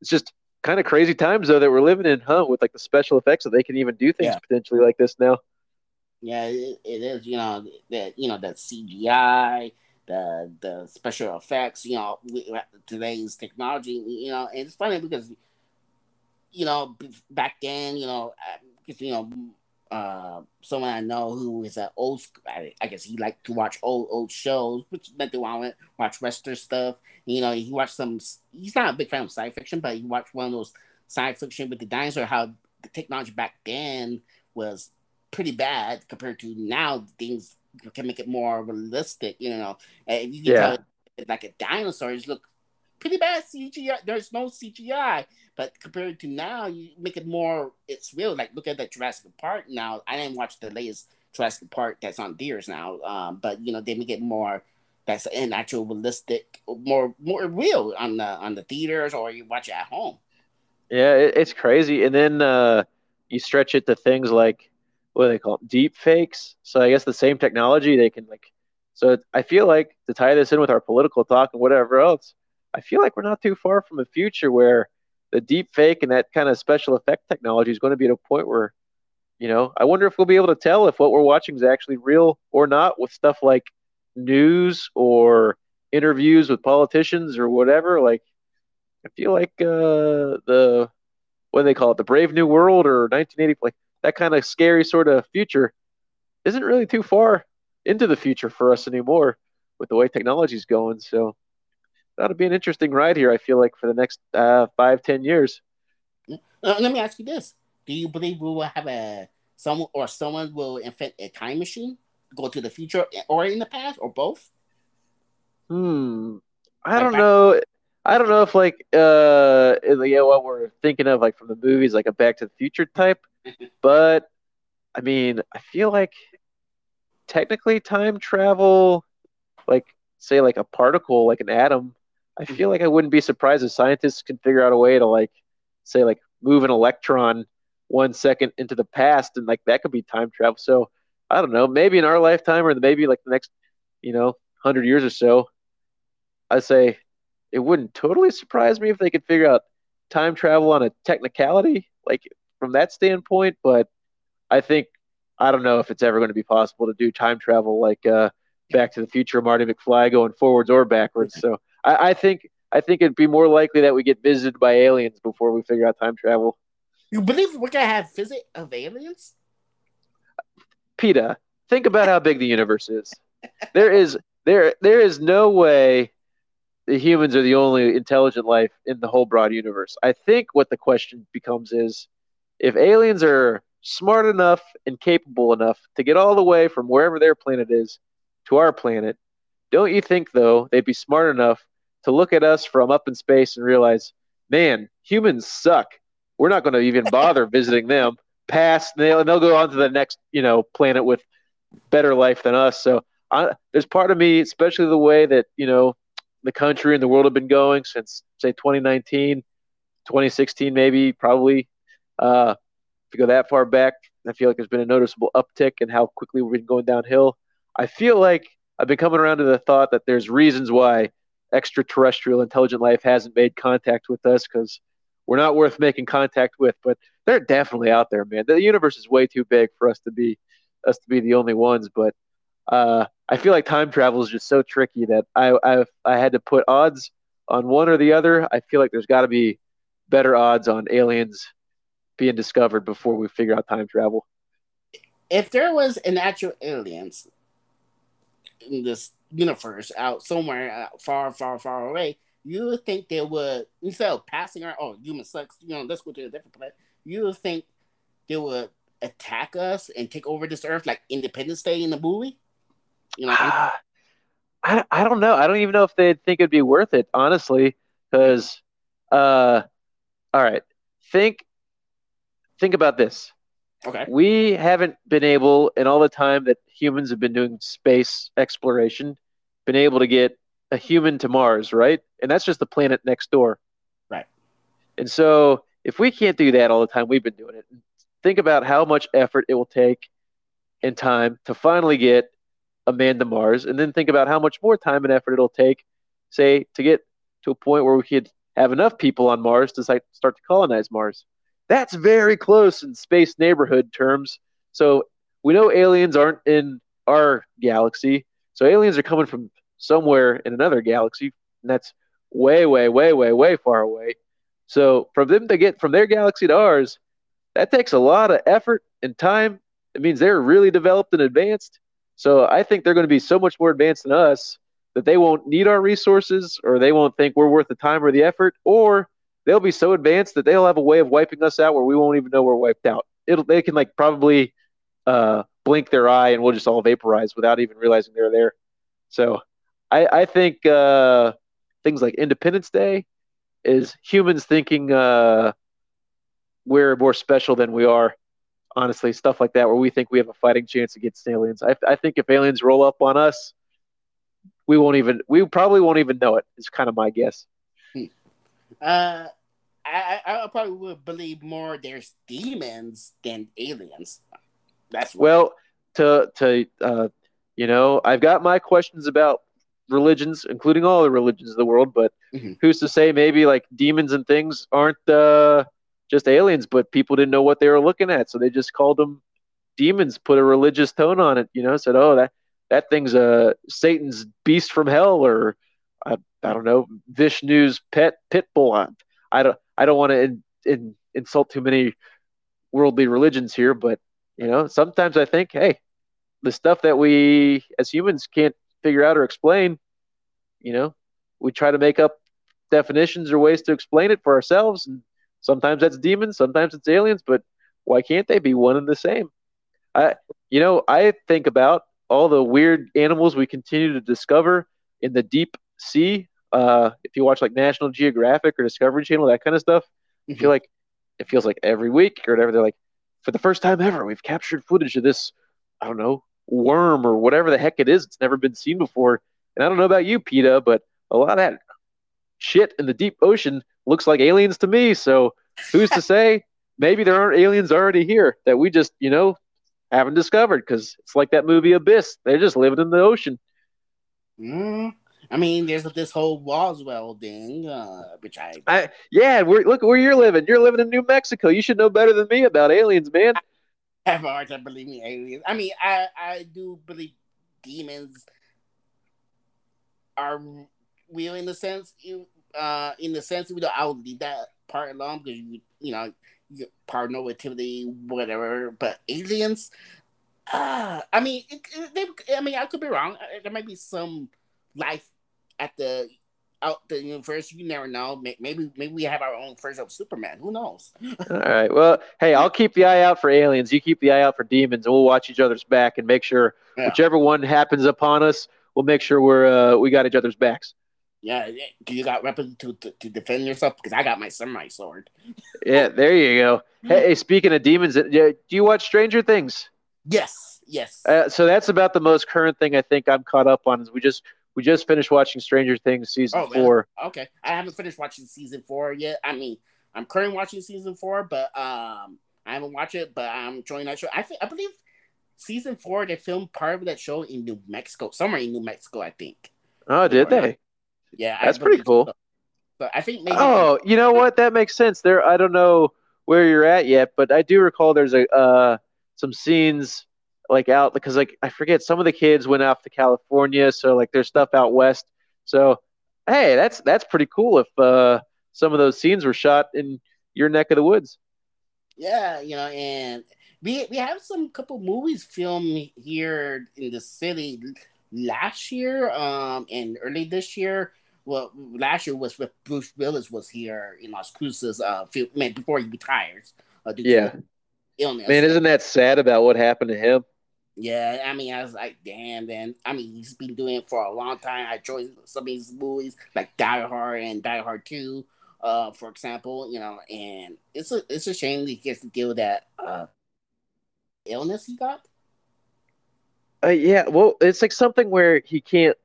it's just kind of crazy times though that we're living in, huh? With like the special effects that they can even do things yeah. potentially like this now. Yeah, it, it is. You know that you know that C G I, the the special effects. You know today's technology. You know, and it's funny because you know back then, you know, because you know. Uh, someone I know who is an old, I, I guess he liked to watch old, old shows, which nothing wrong with, watch wrestler stuff. You know, he watched some, he's not a big fan of science fiction, but he watched one of those science fiction with the dinosaur, how the technology back then was pretty bad compared to now. Things can make it more realistic, you know. And you can yeah. tell, like a dinosaur, just look pretty bad C G I. There's no C G I, but compared to now, you make it more. It's real. Like look at that Jurassic Park now. I didn't watch the latest Jurassic Park that's on theaters now, um, but you know they make it more. That's an actual realistic, more more real on the on the theaters or you watch it at home. Yeah, it, it's crazy. And then uh, you stretch it to things like what do they call it? Deep fakes. So I guess the same technology they can like. So I feel like to tie this in with our political talk and whatever else. I feel like we're not too far from a future where the deep fake and that kind of special effect technology is going to be at a point where, you know, I wonder if we'll be able to tell if what we're watching is actually real or not with stuff like news or interviews with politicians or whatever. Like, I feel like uh, the, what do they call it? The Brave New World or nineteen eighty, like that kind of scary sort of future isn't really too far into the future for us anymore with the way technology's going. So, that'll be an interesting ride here, I feel like, for the next uh, five, ten years. Uh, let me ask you this. Do you believe we will have a someone or someone will invent a time machine, go to the future or in the past or both? Hmm. I don't know. I don't know if, like, uh, yeah, what we're thinking of, like, from the movies, like a Back to the Future type. But, I mean, I feel like technically time travel, like, say, like a particle, like an atom, I feel like I wouldn't be surprised if scientists can figure out a way to, like, say, like, move an electron one second into the past, and, like, that could be time travel. So, I don't know, maybe in our lifetime or maybe, like, the next, you know, one hundred years or so, I say it wouldn't totally surprise me if they could figure out time travel on a technicality, like, from that standpoint, but I think, I don't know if it's ever going to be possible to do time travel, like, uh, Back to the Future, Marty McFly going forwards or backwards. So I, I think I think it'd be more likely that we get visited by aliens before we figure out time travel. You believe we're gonna have visit of aliens? PETA, think about how big the universe is. There is there there is no way the humans are the only intelligent life in the whole broad universe. I think what the question becomes is if aliens are smart enough and capable enough to get all the way from wherever their planet is to our planet, don't you think, though, they'd be smart enough to look at us from up in space and realize, man, humans suck. We're not going to even bother visiting them. Pass, and they'll, and they'll go on to the next, you know, planet with better life than us. So I, there's part of me, especially the way that, you know, the country and the world have been going since, say, twenty nineteen, twenty sixteen maybe, probably. Uh, if you go that far back, I feel like there's been a noticeable uptick in how quickly we've been going downhill. I feel like I've been coming around to the thought that there's reasons why extraterrestrial intelligent life hasn't made contact with us because we're not worth making contact with. But they're definitely out there, man. The universe is way too big for us to be us to be the only ones. But uh, I feel like time travel is just so tricky that I I've, I had to put odds on one or the other. I feel like there's got to be better odds on aliens being discovered before we figure out time travel. If there was an actual aliens in this universe out somewhere uh, far, far, far away, you would think they would, instead of passing around, oh, human sucks, you know, let's go to a different planet, you would think they would attack us and take over this earth like Independence Day in the movie? You know, uh, I, I don't know. I don't even know if they'd think it'd be worth it, honestly, because, uh, all right, think, think about this. Okay. We haven't been able, in all the time that humans have been doing space exploration, been able to get a human to Mars, right? And that's just the planet next door. Right. And so if we can't do that all the time, we've been doing it. Think about how much effort it will take and time to finally get a man to Mars, and then think about how much more time and effort it'll take, say, to get to a point where we could have enough people on Mars to start to colonize Mars. That's very close in space neighborhood terms. So we know aliens aren't in our galaxy. So aliens are coming from somewhere in another galaxy, and that's way, way, way, way, way far away. So for them to get from their galaxy to ours, that takes a lot of effort and time. It means they're really developed and advanced. So I think they're going to be so much more advanced than us that they won't need our resources, or they won't think we're worth the time or the effort, or they'll be so advanced that they'll have a way of wiping us out where we won't even know we're wiped out. It'll, they can like probably uh, blink their eye and we'll just all vaporize without even realizing they're there. So I, I think uh, things like Independence Day is humans thinking uh, we're more special than we are. Honestly, stuff like that where we think we have a fighting chance against aliens. I, I think if aliens roll up on us, we won't even. We probably won't even know it. It's kind of my guess. Hmm. Uh, I I probably would believe more there's demons than aliens. That's what. Well, to to uh, you know, I've got my questions about religions, including all the religions of the world. But mm-hmm. who's to say maybe like demons and things aren't. Uh, Just aliens, but people didn't know what they were looking at, so they just called them demons. Put a religious tone on it, you know. Said, "Oh, that that thing's a uh, Satan's beast from hell," or uh, I don't know, Vishnu's pet pit bull. I, I don't, I don't want to in, in, insult too many worldly religions here, but you know, sometimes I think, hey, the stuff that we as humans can't figure out or explain, you know, we try to make up definitions or ways to explain it for ourselves. And sometimes that's demons, sometimes it's aliens, but why can't they be one and the same? I, you know, I think about all the weird animals we continue to discover in the deep sea. Uh, if you watch like National Geographic or Discovery Channel, that kind of stuff, mm-hmm. I feel like it feels like every week or whatever. They're like, for the first time ever, we've captured footage of this, I don't know, worm or whatever the heck it is. It's never been seen before. And I don't know about you, PETA, but a lot of that shit in the deep ocean looks like aliens to me, so who's to say maybe there aren't aliens already here that we just, you know, haven't discovered, because it's like that movie Abyss. They're just living in the ocean. Mm, I mean, there's this whole Roswell thing, uh, which I... I yeah, we're, look where you're living. You're living in New Mexico. You should know better than me about aliens, man. I have a hard time believing aliens. I mean, I, I do believe demons are real in the sense... You, Uh, in the sense, we don't. I'll leave that part alone because you, you know, paranoitivity, whatever. But aliens, uh, I mean, it, it, they, I mean, I could be wrong. There might be some life at the out the universe. You never know. Maybe, maybe we have our own version of Superman. Who knows? All right. Well, hey, I'll keep the eye out for aliens. You keep the eye out for demons, and we'll watch each other's back and make sure yeah. whichever one happens upon us, we'll make sure we're uh, we got each other's backs. Yeah, do you got weapons to, to, to defend yourself? Because I got my samurai sword. Yeah, there you go. Hey, speaking of demons, do you watch Stranger Things? Yes, yes. Uh, so that's about the most current thing I think I'm caught up on. Is we just we just finished watching Stranger Things season oh, four. Man. Okay, I haven't finished watching season four yet. I mean, I'm currently watching season four, but um, I haven't watched it. But I'm enjoying that show. I think I believe season four they filmed part of that show in New Mexico, somewhere in New Mexico, I think. Oh, did or, they? Yeah, that's pretty cool. So. But I think maybe oh, you know what? That makes sense. There, I don't know where you're at yet, but I do recall there's a uh, some scenes like out because like I forget some of the kids went off to California, so like there's stuff out west. So hey, that's that's pretty cool if uh, some of those scenes were shot in your neck of the woods. Yeah, you know, and we we have some couple movies filmed here in the city last year, um, and early this year. Well, last year was with Bruce Willis was here in Las Cruces, uh, field, man, before he retires. Uh, yeah, illness. Man, isn't that sad about what happened to him? Yeah, I mean, I was like, damn, man. I mean, he's been doing it for a long time. I enjoy some of these movies like Die Hard and Die Hard Two, uh, for example. You know, and it's a it's a shame he gets to deal with that uh, illness he got. Uh, yeah, well, it's like something where he can't.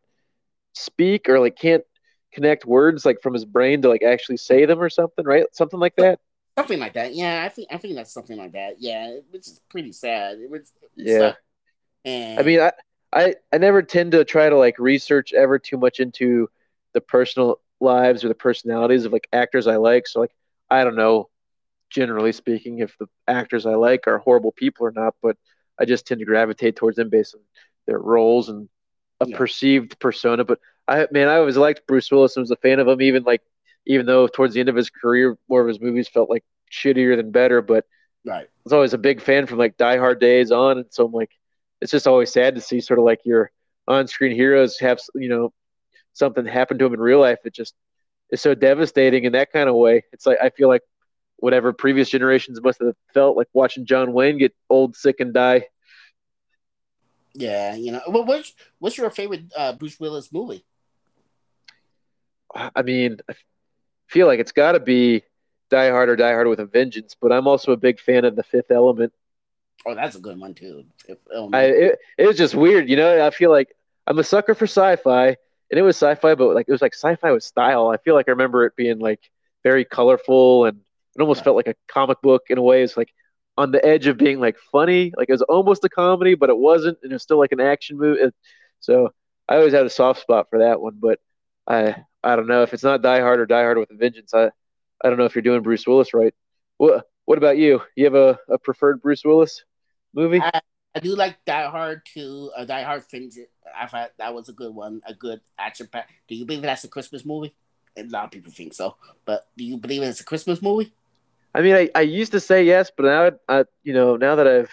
speak or like can't connect words like from his brain to like actually say them or something, right? Something like that. Something like that. Yeah, I think I think that's something like that. Yeah, which is pretty sad. It was. Yeah. Sad. And I mean, I, I I never tend to try to like research ever too much into the personal lives or the personalities of like actors I like. So like I don't know, generally speaking, if the actors I like are horrible people or not, but I just tend to gravitate towards them based on their roles and a yeah. perceived persona. But I man, I always liked Bruce Willis and was a fan of him, even like even though towards the end of his career more of his movies felt like shittier than better. But right. I was always a big fan from like Die Hard days on, and so I'm like, it's just always sad to see sort of like your on-screen heroes have, you know, something happen to them in real life. It just is so devastating in that kind of way. It's like, I feel like whatever previous generations must have felt like watching John Wayne get old, sick, and die. Yeah, you know. Well, what's, what's your favorite uh, Bruce Willis movie? I mean, I feel like it's got to be Die Hard or Die Hard with a Vengeance, but I'm also a big fan of The Fifth Element. Oh, that's a good one, too. I, it, it was just weird, you know? I feel like I'm a sucker for sci-fi, and it was sci-fi, but like it was like sci-fi with style. I feel like I remember it being like very colorful, and it almost right. felt like a comic book in a way. It's like on the edge of being like funny. Like it was almost a comedy, but it wasn't, and it was still like an action movie. So I always had a soft spot for that one, but I I don't know. If it's not Die Hard or Die Hard with a Vengeance, I, I don't know if you're doing Bruce Willis right. What, what about you? You have a, a preferred Bruce Willis movie? I, I do like Die Hard two, uh, Die Hard Vengeance. I thought that was a good one, a good action pack. Do you believe that's a Christmas movie? A lot of people think so, but do you believe it's a Christmas movie? I mean, I, I used to say yes, but now I, you know, now that I've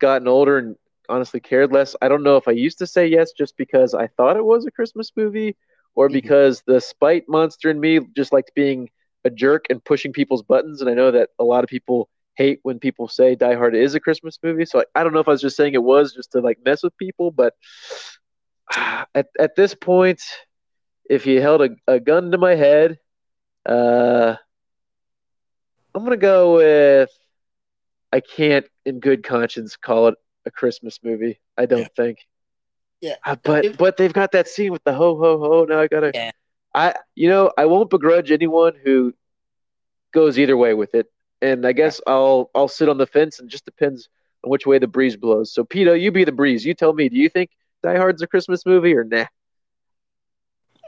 gotten older and honestly cared less, I don't know if I used to say yes just because I thought it was a Christmas movie, or mm-hmm. because the spite monster in me just liked being a jerk and pushing people's buttons. And I know that a lot of people hate when people say Die Hard is a Christmas movie. So I, I don't know if I was just saying it was just to like mess with people, but at at this point, if you held a, a gun to my head, uh, I'm going to go with, I can't in good conscience call it a Christmas movie. I don't yeah. think. Yeah. Uh, but, it, but they've got that scene with the ho, ho, ho. Now I got to, yeah. I, you know, I won't begrudge anyone who goes either way with it. And I guess yeah. I'll, I'll sit on the fence, and just depends on which way the breeze blows. So Pito, you be the breeze. You tell me, do you think Die Hard's a Christmas movie or nah?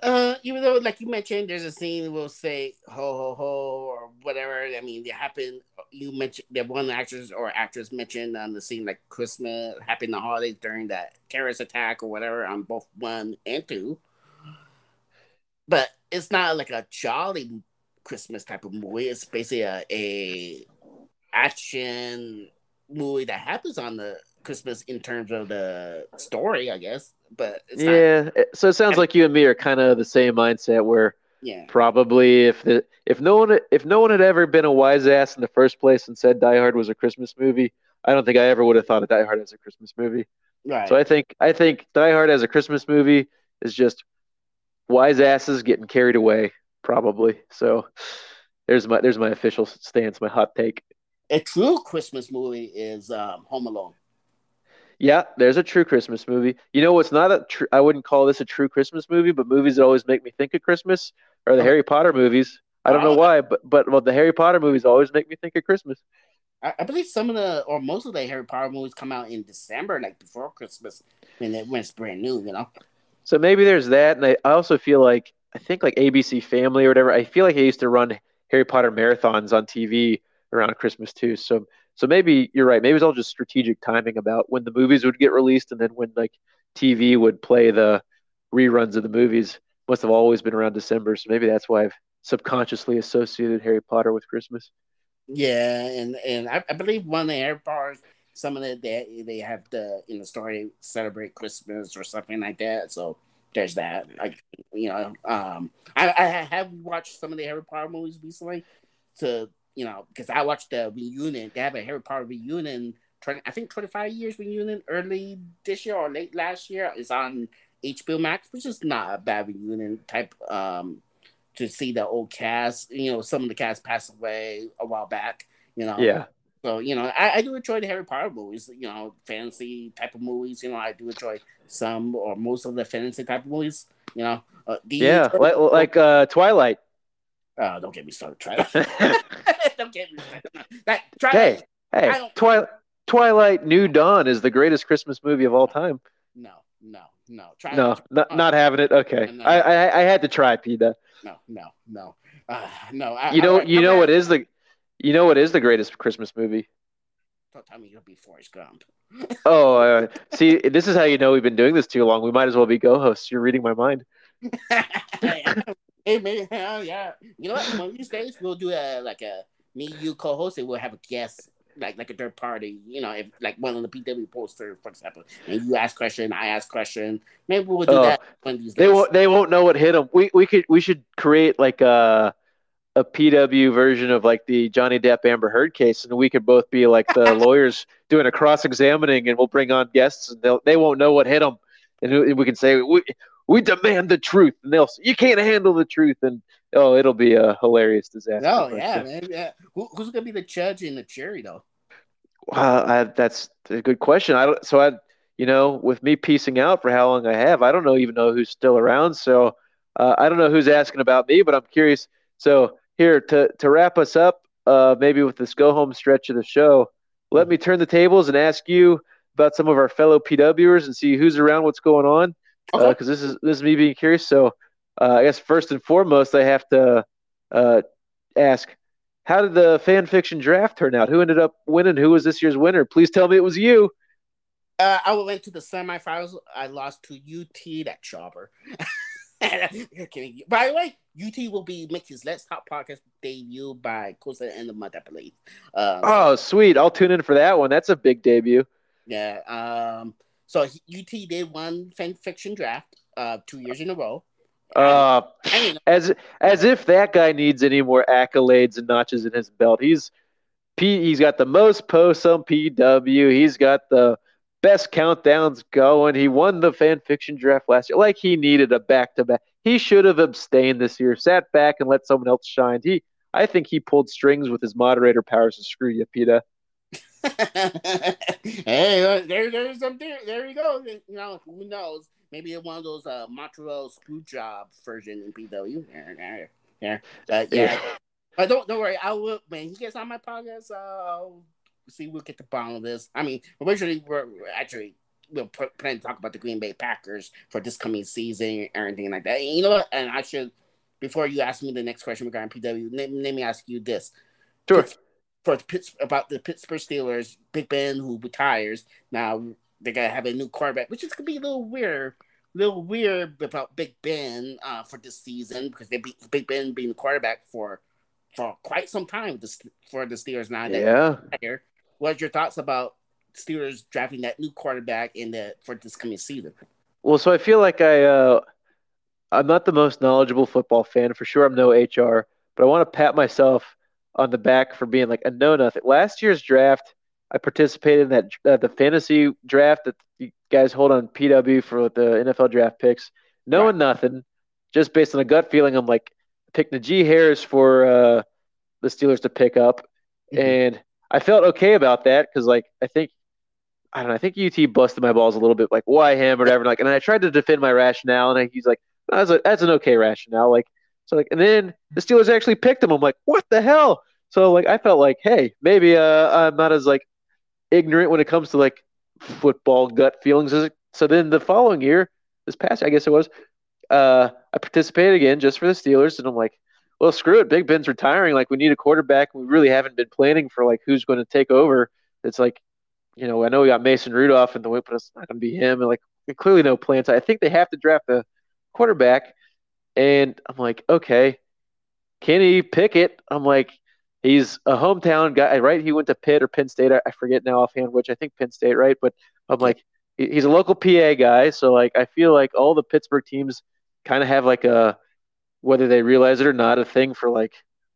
Uh, even though, like you mentioned, there's a scene we'll say ho ho ho or whatever. I mean, it happened. You mentioned that one actress or actress mentioned on the scene like Christmas happened the holidays during that terrorist attack or whatever on both one and two. But it's not like a jolly Christmas type of movie. It's basically a, a action movie that happens on the Christmas in terms of the story, I guess. But it's yeah, not, so it sounds I, like you and me are kind of the same mindset. Where yeah. probably if the if no one if no one had ever been a wise ass in the first place and said Die Hard was a Christmas movie, I don't think I ever would have thought of Die Hard as a Christmas movie. Right. So I think I think Die Hard as a Christmas movie is just wise asses getting carried away, probably. So there's my there's my official stance, my hot take. A true Christmas movie is um, Home Alone. Yeah, there's a true Christmas movie. You know what's not a true? I wouldn't call this a true Christmas movie, but movies that always make me think of Christmas are the oh. Harry Potter movies. I don't oh, know why, but but well, the Harry Potter movies always make me think of Christmas. I, I believe some of the or most of the Harry Potter movies come out in December, like before Christmas, when it when it's brand new, you know. So maybe there's that, and I, I also feel like I think like A B C Family or whatever. I feel like I used to run Harry Potter marathons on T V around Christmas too. So. So maybe you're right. Maybe it's all just strategic timing about when the movies would get released and then when like T V would play the reruns of the movies. Must have always been around December. So maybe that's why I've subconsciously associated Harry Potter with Christmas. Yeah, and, and I, I believe one of the Harry Potters, some of the they, they have the in the story celebrate Christmas or something like that. So there's that. Like you know, um, I, I have watched some of the Harry Potter movies recently to. You know, because I watched the reunion. They have a Harry Potter reunion. twenty I think twenty-five years reunion, early this year or late last year. It's on H B O Max, which is not a bad reunion type. Um, to see the old cast. You know, some of the cast passed away a while back. You know. Yeah. So you know, I, I do enjoy the Harry Potter movies. You know, fantasy type of movies. You know, I do enjoy some or most of the fantasy type of movies. You know, uh, the yeah, like, like uh, Twilight. Oh, don't get me started, Twilight. Don't get me started. That Twilight. Hey, hey, Twilight. Twilight: New Dawn is the greatest Christmas movie of all time. No, no, no. Try no, not, oh, not having it. Okay, no, no. I, I I had to try, Peta. No, no, no, uh, no. I, you know, I, I, you know what is the, you know what is the greatest Christmas movie? Don't tell me you'll be Forrest Gump. Oh, uh, see, this is how you know we've been doing this too long. We might as well be co-hosts. You're reading my mind. Hey, man, yeah. You know what? One of these days we'll do a like a me you co-host, and we'll have a guest. Like like a third party, you know, if like one on the P W poster, for example, and you ask question, I ask question. Maybe we'll do oh, that one of these days. They won't. They won't know what hit them. We we could we should create like a a P W version of like the Johnny Depp Amber Heard case, and we could both be like the lawyers doing a cross examining, and we'll bring on guests, and they they won't know what hit them, and we can say we we demand the truth, and they'll say, you can't handle the truth, and. Oh, it'll be a hilarious disaster. Oh, yeah, man. Yeah. Who, who's going to be the judge and the jury, though? Well, I, that's a good question. I don't, so, I, you know, with me piecing out for how long I have, I don't know even know who's still around. So uh, I don't know who's asking about me, but I'm curious. So here, to, to wrap us up, uh, maybe with this go-home stretch of the show, let mm-hmm. me turn the tables and ask you about some of our fellow PWers and see who's around, what's going on, because okay. uh, this is this is me being curious. So. Uh, I guess first and foremost, I have to uh, ask, how did the fan fiction draft turn out? Who ended up winning? Who was this year's winner? Please tell me it was you. Uh, I went to the semifinals. I lost to U T, that jobber. You're kidding. By the way, U T will be making his Let's Talk Podcast debut by close to the end of the month, I believe. Um, oh, sweet. I'll tune in for that one. That's a big debut. Yeah. Um. So U T did one fan fiction draft uh, two years in a row. Uh, I mean, as as if that guy needs any more accolades and notches in his belt. He's P. He's got the most posts on P W. He's got the best countdowns going. He won the fan fiction draft last year. Like he needed a back to back. He should have abstained this year, sat back and let someone else shine. He, I think, he pulled strings with his moderator powers. And screw you, Peta. Hey, there, there's some there. There you go. You know, who knows? Maybe one of those uh, Montreal screw job version in P W. Yeah, yeah, uh, yeah. yeah. But don't don't worry. I will when he gets on my podcast. Uh, see, we'll get the bottom of this. I mean, originally we're, we're actually we're planning to talk about the Green Bay Packers for this coming season or anything like that. And you know what? And I should before you ask me the next question regarding P W, let, let me ask you this. Sure. For the Pitts about the Pittsburgh Steelers, Big Ben who retires now. They're gonna have a new quarterback, which is gonna be a little weird, a little weird about Big Ben uh, for this season because they be Big Ben being the quarterback for for quite some time this, for the Steelers now. Yeah. What's your thoughts about Steelers drafting that new quarterback in the for this coming season? Well, so I feel like I uh, I'm not the most knowledgeable football fan for sure. I'm no H R, but I want to pat myself on the back for being like a know nothing. Last year's draft. I participated in that uh, the fantasy draft that you guys hold on P W for the N F L draft picks. Knowing right. nothing, just based on a gut feeling, I'm like, pick Najee Harris for uh, the Steelers to pick up, mm-hmm. and I felt okay about that because, like, I think I don't know, I think U T busted my balls a little bit, like why him or whatever, and like, and I tried to defend my rationale, and I, he's like, no, that's a, that's an okay rationale, like so, like, and then the Steelers actually picked him. I'm like, what the hell? So like, I felt like, hey, maybe uh, I'm not as like. ignorant when it comes to like football gut feelings. So then the following year, this past I guess it was, uh, I participated again just for the Steelers, and I'm like, well, screw it, Big Ben's retiring. Like we need a quarterback. We really haven't been planning for like who's going to take over. It's like, you know, I know we got Mason Rudolph in the whip, but it's not going to be him. And like clearly no plans. I think they have to draft a quarterback, and I'm like, okay, Kenny Pickett. I'm like. He's a hometown guy, right? He went to Pitt or Penn State. I forget now offhand, which I think Penn State, right? But I'm like, he's a local P A guy. So, like, I feel like all the Pittsburgh teams kind of have, like, a whether they realize it or not, a thing for, like,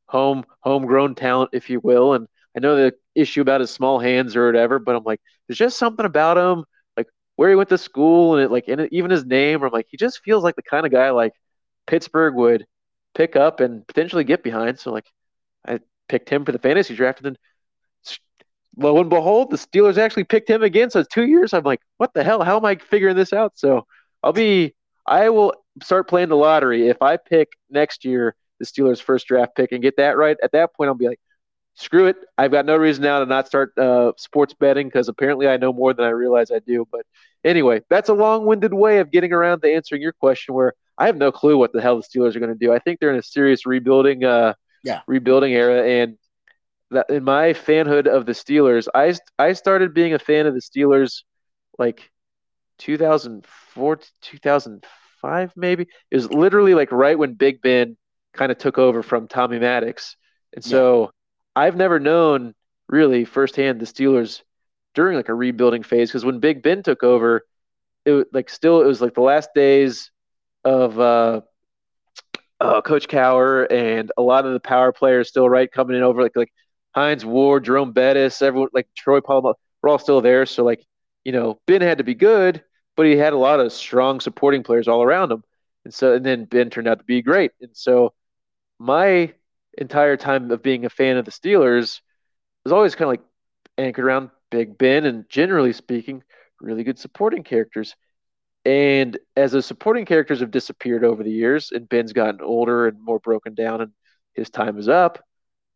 home homegrown talent, if you will. And I know the issue about his small hands or whatever, but I'm like, there's just something about him, like, where he went to school and, it, like, and even his name. Or I'm like, he just feels like the kind of guy, like, Pittsburgh would pick up and potentially get behind. So, like, I – picked him for the fantasy draft, and then lo and behold, the Steelers actually picked him again. So it's two years. I'm like, what the hell? How am I figuring this out? So I'll be, I will start playing the lottery. If I pick next year the Steelers' first draft pick and get that right, at that point I'll be like, screw it. I've got no reason now to not start uh, sports betting because apparently I know more than I realize I do. But anyway, that's a long-winded way of getting around to answering your question where I have no clue what the hell the Steelers are going to do. I think they're in a serious rebuilding uh, yeah. rebuilding era. And that, in my fanhood of the Steelers, I, I started being a fan of the Steelers like two thousand four to two thousand five maybe. It was literally like right when Big Ben kind of took over from Tommy Maddox. And so yeah. – I've never known really firsthand the Steelers during like a rebuilding phase because when Big Ben took over, it like still it was like the last days of uh, uh, Coach Cowher and a lot of the power players still right coming in over like like Hines Ward, Jerome Bettis, everyone like Troy Polamalu were all still there. So like you know Ben had to be good, but he had a lot of strong supporting players all around him, and so and then Ben turned out to be great, and so my entire time of being a fan of the Steelers was always kind of like anchored around Big Ben and generally speaking, really good supporting characters. And as those supporting characters have disappeared over the years and Ben's gotten older and more broken down and his time is up,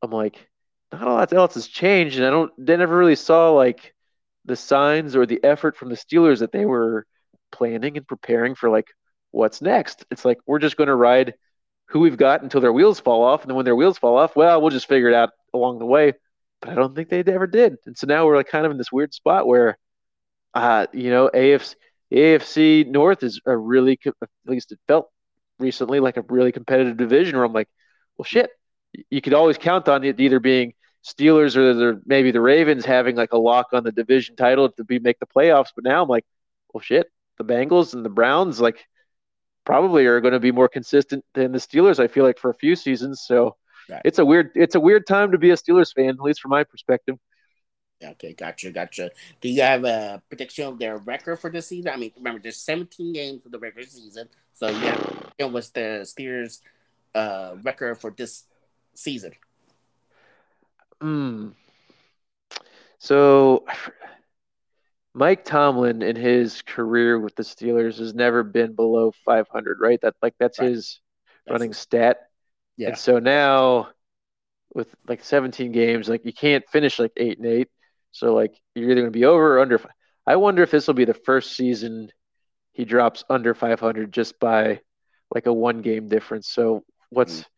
I'm like, not a lot else has changed. And I don't, they never really saw like the signs or the effort from the Steelers that they were planning and preparing for like what's next. It's like, we're just going to ride who we've got until their wheels fall off. And then when their wheels fall off, well, we'll just figure it out along the way. But I don't think they ever did. And so now we're like kind of in this weird spot where, uh, you know, A F C, A F C North is a really, at least it felt recently like a really competitive division where I'm like, well, shit, you could always count on it either being Steelers or the, maybe the Ravens having like a lock on the division title to be make the playoffs. But now I'm like, well, shit, the Bengals and the Browns, like, probably are going to be more consistent than the Steelers, I feel like, for a few seasons. So right. it's a weird it's a weird time to be a Steelers fan, at least from my perspective. Okay, gotcha, gotcha. Do you have a prediction of their record for this season? I mean, remember, there's seventeen games for the regular season. So yeah, what's the Steelers' uh, record for this season? Mm. So Mike Tomlin in his career with the Steelers has never been below five hundred, right? That like that's right. his that's running stat. Yeah. And so now with like seventeen games, like you can't finish like eight and eight. So like you're either going to be over or under. I wonder if this will be the first season he drops under five hundred just by like a one game difference. So what's mm-hmm.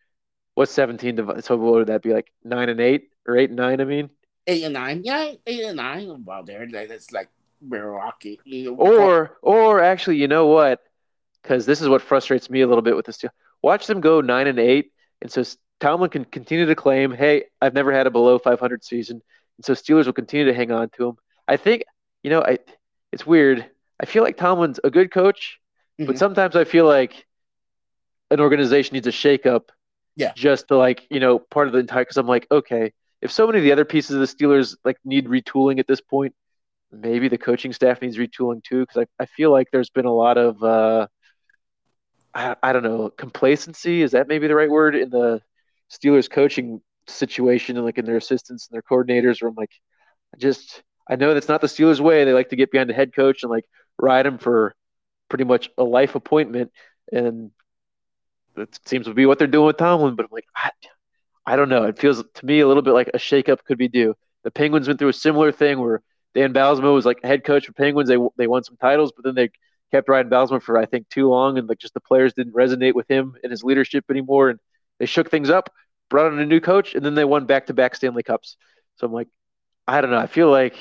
what's seventeen divided? So what would that be like nine and eight or eight and nine? I mean, eight and nine. Yeah, eight and nine. Wow, there that's like. Milwaukee. Or, or actually, you know what? Because this is what frustrates me a little bit with this deal. Watch them go nine and eight, and so Tomlin can continue to claim, "Hey, I've never had a below five hundred season," and so Steelers will continue to hang on to him. I think, you know, I it's weird. I feel like Tomlin's a good coach, mm-hmm. but sometimes I feel like an organization needs a shakeup. Yeah, just to like you know part of the entire. Because I'm like, okay, if so many of the other pieces of the Steelers like need retooling at this point. Maybe the coaching staff needs retooling too, because I, I feel like there's been a lot of, uh, I, I don't know, complacency. Is that maybe the right word in the Steelers coaching situation and like in their assistants and their coordinators where I'm like, I just, I know that's not the Steelers way. They like to get behind the head coach and like ride him for pretty much a life appointment. And that seems to be what they're doing with Tomlin, but I'm like, I, I don't know. It feels to me a little bit like a shakeup could be due. The Penguins went through a similar thing where Dan Balsamo was like head coach for Penguins. They they won some titles, but then they kept riding Balsamo for I think too long, and like just the players didn't resonate with him and his leadership anymore. And they shook things up, brought in a new coach, and then they won back to back Stanley Cups. So I'm like, I don't know. I feel like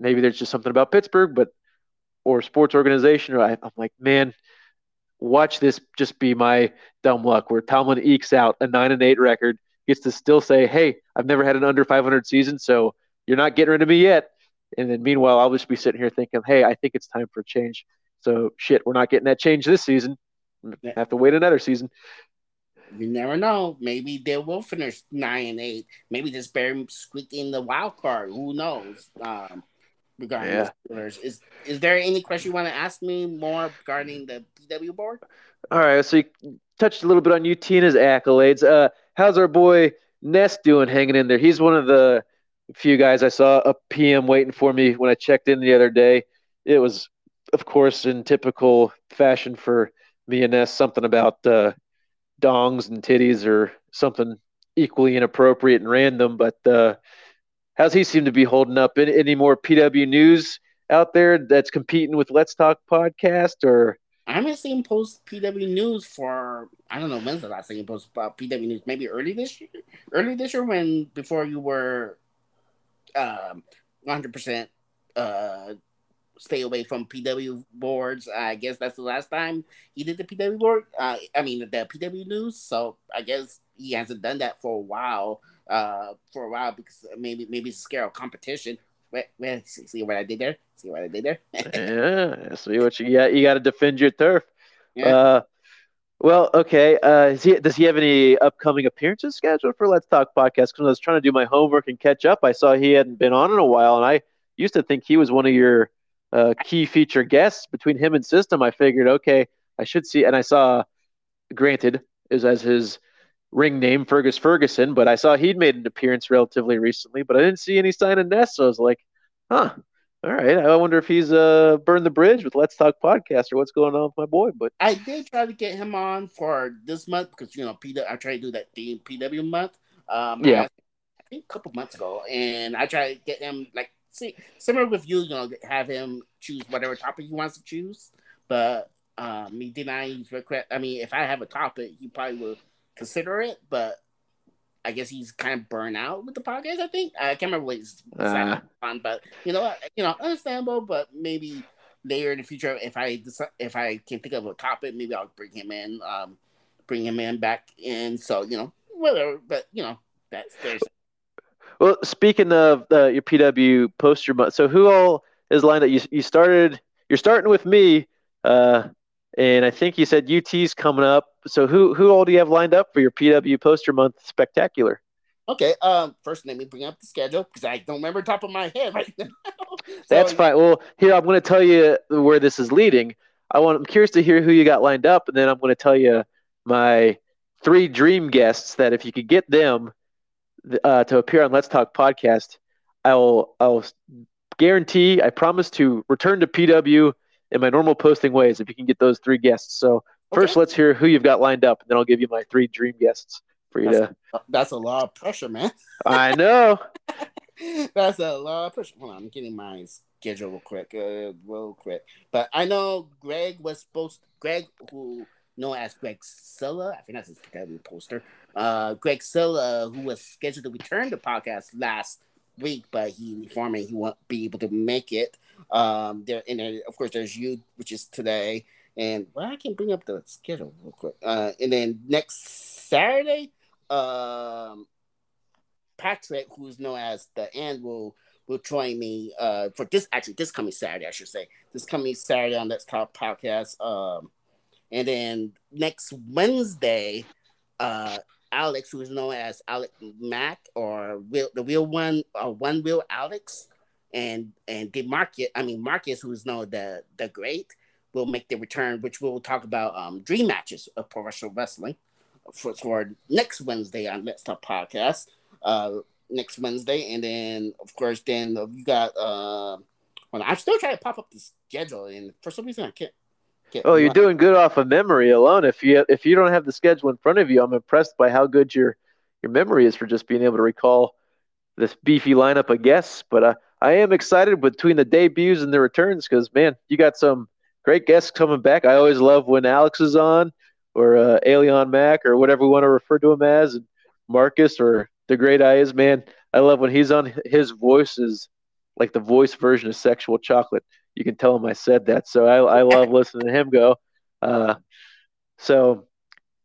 maybe there's just something about Pittsburgh, but or sports organization. Or I, I'm like, man, watch this just be my dumb luck where Tomlin ekes out a nine and eight record, gets to still say, hey, I've never had an under five hundred season, so you're not getting rid of me yet. And then meanwhile, I'll just be sitting here thinking, hey, I think it's time for a change. So, shit, we're not getting that change this season. I have to wait another season. You never know. Maybe they will finish nine and eight. Maybe this barely squeak in the wild card. Who knows? Um, regarding yeah. the Steelers. Is, is there any question you want to ask me more regarding the P W board? All right. So you touched a little bit on U T and his accolades. Uh, how's our boy Ness doing hanging in there? He's one of the few guys I saw a P M waiting for me when I checked in the other day. It was, of course, in typical fashion for V N S something about uh, dongs and titties or something equally inappropriate and random. But uh, how's he seem to be holding up? Any, any more P W news out there that's competing with Let's Talk Podcast? Or I haven't seen post P W news for, I don't know when's the last time you posted about P W news. Maybe early this year, early this year when before you were um, one hundred percent uh, stay away from P W boards. I guess that's the last time he did the P W board. Uh, I mean the P W news. So I guess he hasn't done that for a while. Uh, for a while because maybe maybe it's a scare of competition. Wait, wait, see, see what I did there? See what I did there? yeah, see what you got. You got to defend your turf. Yeah. Uh, well, okay. Uh, is he, does he have any upcoming appearances scheduled for Let's Talk Podcast? Because I was trying to do my homework and catch up. I saw he hadn't been on in a while, and I used to think he was one of your uh, key feature guests. Between him and System, I figured, okay, I should see. And I saw, granted, is as his ring name, Fergus Ferguson, but I saw he'd made an appearance relatively recently, but I didn't see any sign of Ness, so I was like, huh, all right, I wonder if he's uh, burned the bridge with Let's Talk Podcast or what's going on with my boy. But I did try to get him on for this month because, you know, P W, I tried to do that theme P W month, um, yeah. I think a couple months ago, and I tried to get him, like, see, similar with you, you know, have him choose whatever topic he wants to choose, but um, he denies regret. I mean, if I have a topic, he probably will consider it, but I guess he's kind of burned out with the podcast. I think I can't remember what he's uh, on, but you know, you know, understandable. But maybe later in the future, if I decide, if I can think of a topic, maybe I'll bring him in, um, bring him in back in. So you know, whatever. But you know, that's there's. Well, speaking of uh, your P W poster month, so who all is lined up? You you started. You're starting with me. Uh, And I think you said U T's coming up. So who who all do you have lined up for your P W Poster Month Spectacular? Okay. Um, first, let me bring up the schedule because I don't remember top of my head right now. so, That's fine. Well, here, I'm going to tell you where this is leading. I want, I'm curious to hear who you got lined up, and then I'm going to tell you my three dream guests that if you could get them uh, to appear on Let's Talk Podcast, I'll, I'll guarantee, I promise to return to P W in my normal posting ways, if you can get those three guests. So first, okay, let's hear who you've got lined up, and then I'll give you my three dream guests for you that's, to. That's a lot of pressure, man. I know. That's a lot of pressure. Hold on, I'm getting my schedule real quick, uh, real quick. But I know Greg was supposed. Greg, who known as Greg Silla, I think that's his P W poster. Uh, Greg Silla, who was scheduled to return to podcast last week, but he informed me he won't be able to make it. Um, there and then, of course, there's you, which is today, and well, I can bring up the schedule real quick. Uh, and then next Saturday, um, Patrick, who's known as the End, will will join me uh, for this actually this coming Saturday, I should say, this coming Saturday on Let's Talk Podcast. Um, and then next Wednesday, uh. Alex, who is known as Alec Mack or Will, the Real One, uh, One Real Alex, and and DeMarcus, I mean Marcus, who is known the the Great, will make their return, which we'll talk about um, dream matches of professional wrestling for, for next Wednesday on Let's Talk Podcast. Uh, next Wednesday, and then of course, then you got. Uh, well, I'm still trying to pop up the schedule, and for some reason I can't. Oh, you're doing good off of memory alone. If you if you don't have the schedule in front of you, I'm impressed by how good your your memory is for just being able to recall this beefy lineup of guests. But uh, I am excited between the debuts and the returns because, man, you got some great guests coming back. I always love when Alex is on or uh, Alien Mac or whatever we want to refer to him as, and Marcus or the Great Eyes. Man, I love when he's on. His voice is like the voice version of Sexual Chocolate. You can tell him I said that. So I, I love listening to him go. Uh, so,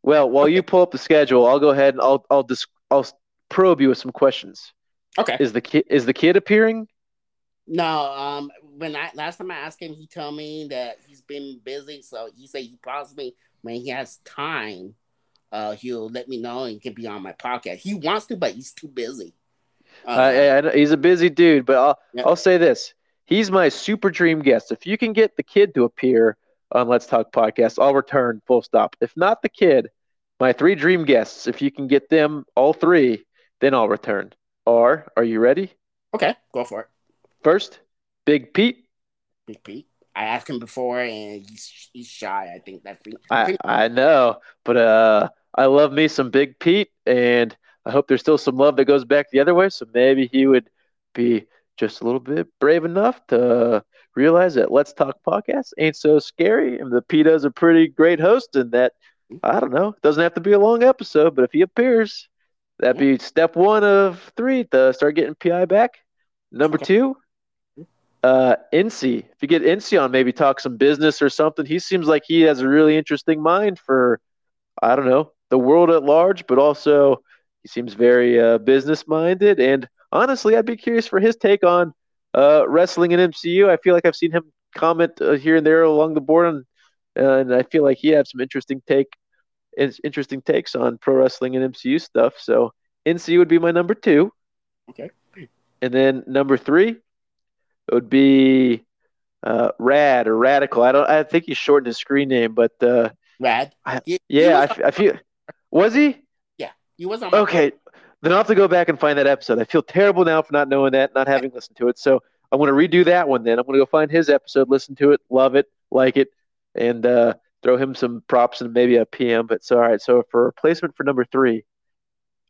well, while okay. you pull up the schedule, I'll go ahead and I'll I'll dis- I'll probe you with some questions. Okay. Is the kid is the kid appearing? No. Um. When I last time I asked him, he told me that he's been busy. So he said he promised me when he has time, uh, he'll let me know and he can be on my podcast. He wants to, but he's too busy. Um, uh, I, I, he's a busy dude, but I'll yeah. I'll say this. He's my super dream guest. If you can get the kid to appear on Let's Talk Podcast, I'll return, full stop. If not the kid, my three dream guests, if you can get them all three, then I'll return. Or, are you ready? Okay, go for it. First, Big Pete. Big Pete. I asked him before, and he's he's shy. I think that's the, I, I, think- I know, but uh, I love me some Big Pete, and I hope there's still some love that goes back the other way. So maybe he would be just a little bit brave enough to realize that Let's Talk Podcast ain't so scary, and the P-Do's a pretty great host, and that, I don't know, it doesn't have to be a long episode, but if he appears, that'd be step one of three to start getting P I back. Number okay. two, uh, N C. If you get N C on, maybe talk some business or something. He seems like he has a really interesting mind for, I don't know, the world at large, but also he seems very uh, business-minded. And honestly, I'd be curious for his take on uh, wrestling and M C U. I feel like I've seen him comment uh, here and there along the board, and, uh, and I feel like he had some interesting take, interesting takes on pro wrestling and M C U stuff. So N C would be my number two. Okay. And then number three, it would be uh, Rad or Radical. I don't. I think he shortened his screen name, but uh, Rad. I, yeah, yeah I, I feel. Was he? Yeah, he was on. Okay, then I'll have to go back and find that episode. I feel terrible now for not knowing that, not having listened to it. So I'm going to redo that one. Then I'm going to go find his episode, listen to it, love it, like it, and uh, throw him some props and maybe a P M. But so all right. So for replacement for number three,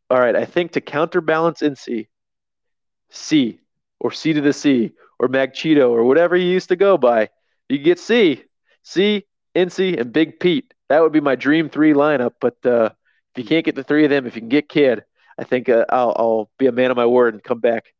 all right. I think to counterbalance N C. C or C to the C or Mag Cheeto or whatever you used to go by. You get C, C, N C, and Big Pete. That would be my dream three lineup. But uh, if you can't get the three of them, if you can get Kid, I think uh, I'll, I'll be a man of my word and come back.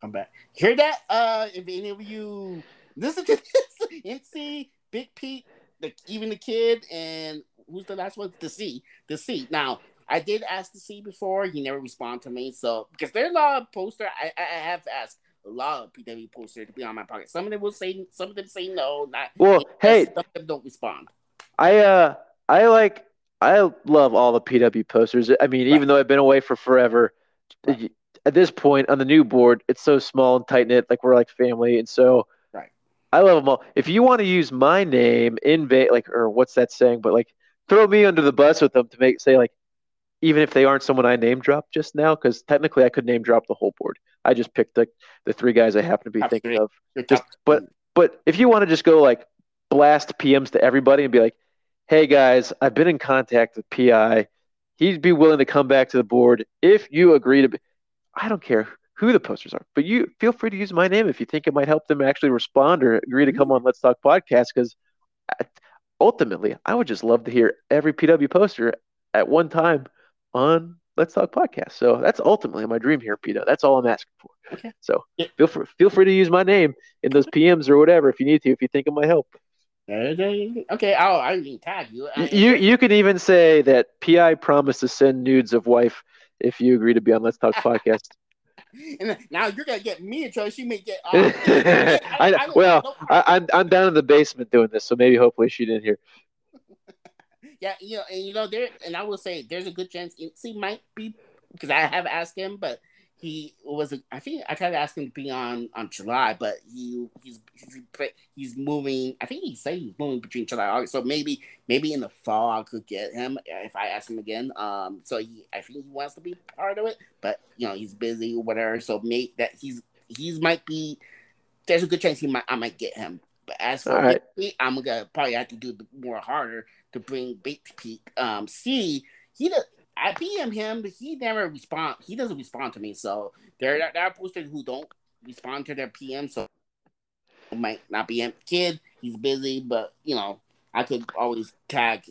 Come back. Hear that? Uh, if any of you listen to this, N C, Big Pete, the, even the Kid, and who's the last one? The C. The C. Now, I did ask to see before. He never responded to me. So, because there's a lot of posters, I, I have asked a lot of P W posters to be on my pocket. Some of them will say, some of them say no. Not well. Hey, some of them don't respond. I uh, I like, I love all the P W posters. I mean, right. Even though I've been away for forever, right. At this point on the new board, it's so small and tight knit. Like we're like family, and so right. I love them all. If you want to use my name in vain, like or what's that saying? But like, throw me under the bus with them to make say like. Even if they aren't someone I name dropped just now, because technically I could name drop the whole board. I just picked the, the three guys I happen to be top thinking three. Of. Just, but but if you want to just go like blast P Ms to everybody and be like, hey guys, I've been in contact with P I. He'd be willing to come back to the board if you agree to be. I don't care who the posters are, but you feel free to use my name if you think it might help them actually respond or agree to come on Let's Talk Podcast, because ultimately I would just love to hear every P W poster at one time on Let's Talk Podcast. So that's ultimately my dream here, Pito. That's all I'm asking for. Okay. So yeah. feel free, feel free to use my name in those P Ms or whatever if you need to, if you think it might help. Okay, I'll, I can tag you. I, you. You can even say that P I promised to send nudes of wife if you agree to be on Let's Talk Podcast. And now you're going to get me in trouble. She may get off. I, I, I well, I, I'm, I'm down in the basement doing this, so maybe hopefully she didn't hear. Yeah, you know, and you know there, and I will say there's a good chance N C might be, because I have asked him, but he was. I think I tried to ask him to be on, on July, but he he's he's moving. I think he said he's moving between July and August, so maybe maybe in the fall I could get him if I ask him again. Um, so he, I think he wants to be part of it, but you know he's busy or whatever. So maybe that he's he's might be. There's a good chance he might I might get him. But as for right. Pete, I'm gonna probably have to do more harder to bring Big Pete. Um, C, he does, I P M him, but he never respond. He doesn't respond to me. So there, there are posters who don't respond to their P M. So it might not be him. Kid, he's busy, but you know I could always tag.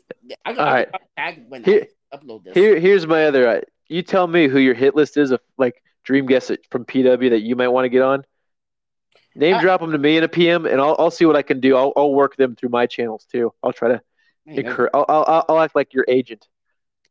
I could always right. tag when here, I upload this. Here, here's my other. Uh, you tell me who your hit list is of like dream guests from P W that you might want to get on. Name uh, drop them to me in a P M, and I'll I'll see what I can do. I'll I'll work them through my channels too. I'll try to encourage. I'll, I'll I'll act like your agent.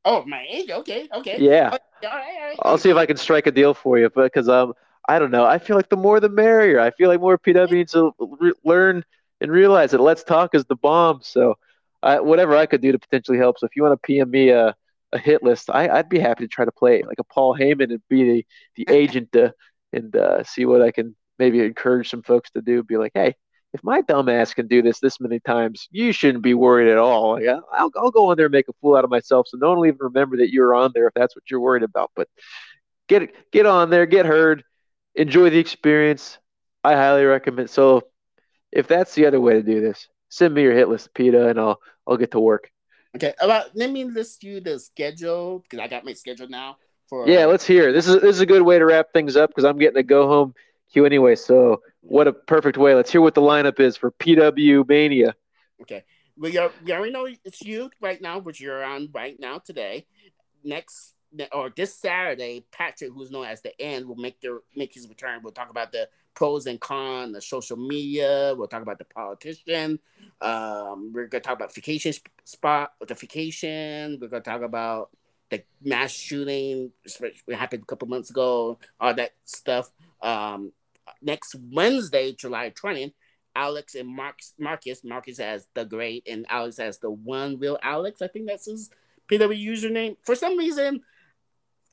Oh, my agent. Okay, okay. Yeah. Okay. All right, all right. I'll see if I can strike a deal for you, but because um I don't know, I feel like the more the merrier. I feel like more P W needs to re- learn and realize that Let's Talk is the bomb. So, I, whatever I could do to potentially help. So if you want to P M me a a hit list, I I'd be happy to try to play like a Paul Heyman and be the the agent to, and uh, see what I can. Maybe encourage some folks to do, be like, hey, if my dumb ass can do this this many times, you shouldn't be worried at all. Like, I'll, I'll go on there and make a fool out of myself so no one will even remember that you're on there if that's what you're worried about. But get get on there, get heard, enjoy the experience. I highly recommend. So if that's the other way to do this, send me your hit list, PETA, and I'll I'll get to work. Okay, about let me list you the schedule because I got my schedule now. For yeah, let's hear. This is this is a good way to wrap things up because I'm getting a go home cue anyway. So what a perfect way. Let's hear what the lineup is for P W Mania. Okay, well, you we already know it's you right now, which you're on right now today. Next or this Saturday, Patrick, who's known as the End, will make their make his return. We'll talk about the pros and cons, the social media. We'll talk about the politician. Um, we're going to talk about vacation spot, the vacation. We're going to talk about the mass shooting, which happened a couple months ago, all that stuff. Um, next Wednesday, July twentieth, Alex and Marcus, Marcus, Marcus as the Great and Alex as the One Real Alex. I think that's his P W username. For some reason,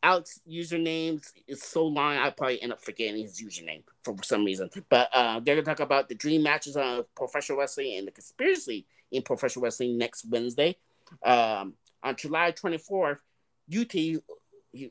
Alex's username is so long, I probably end up forgetting his username for some reason. But uh, they're going to talk about the dream matches on professional wrestling and the conspiracy in professional wrestling next Wednesday. Um, on July twenty-fourth, U T,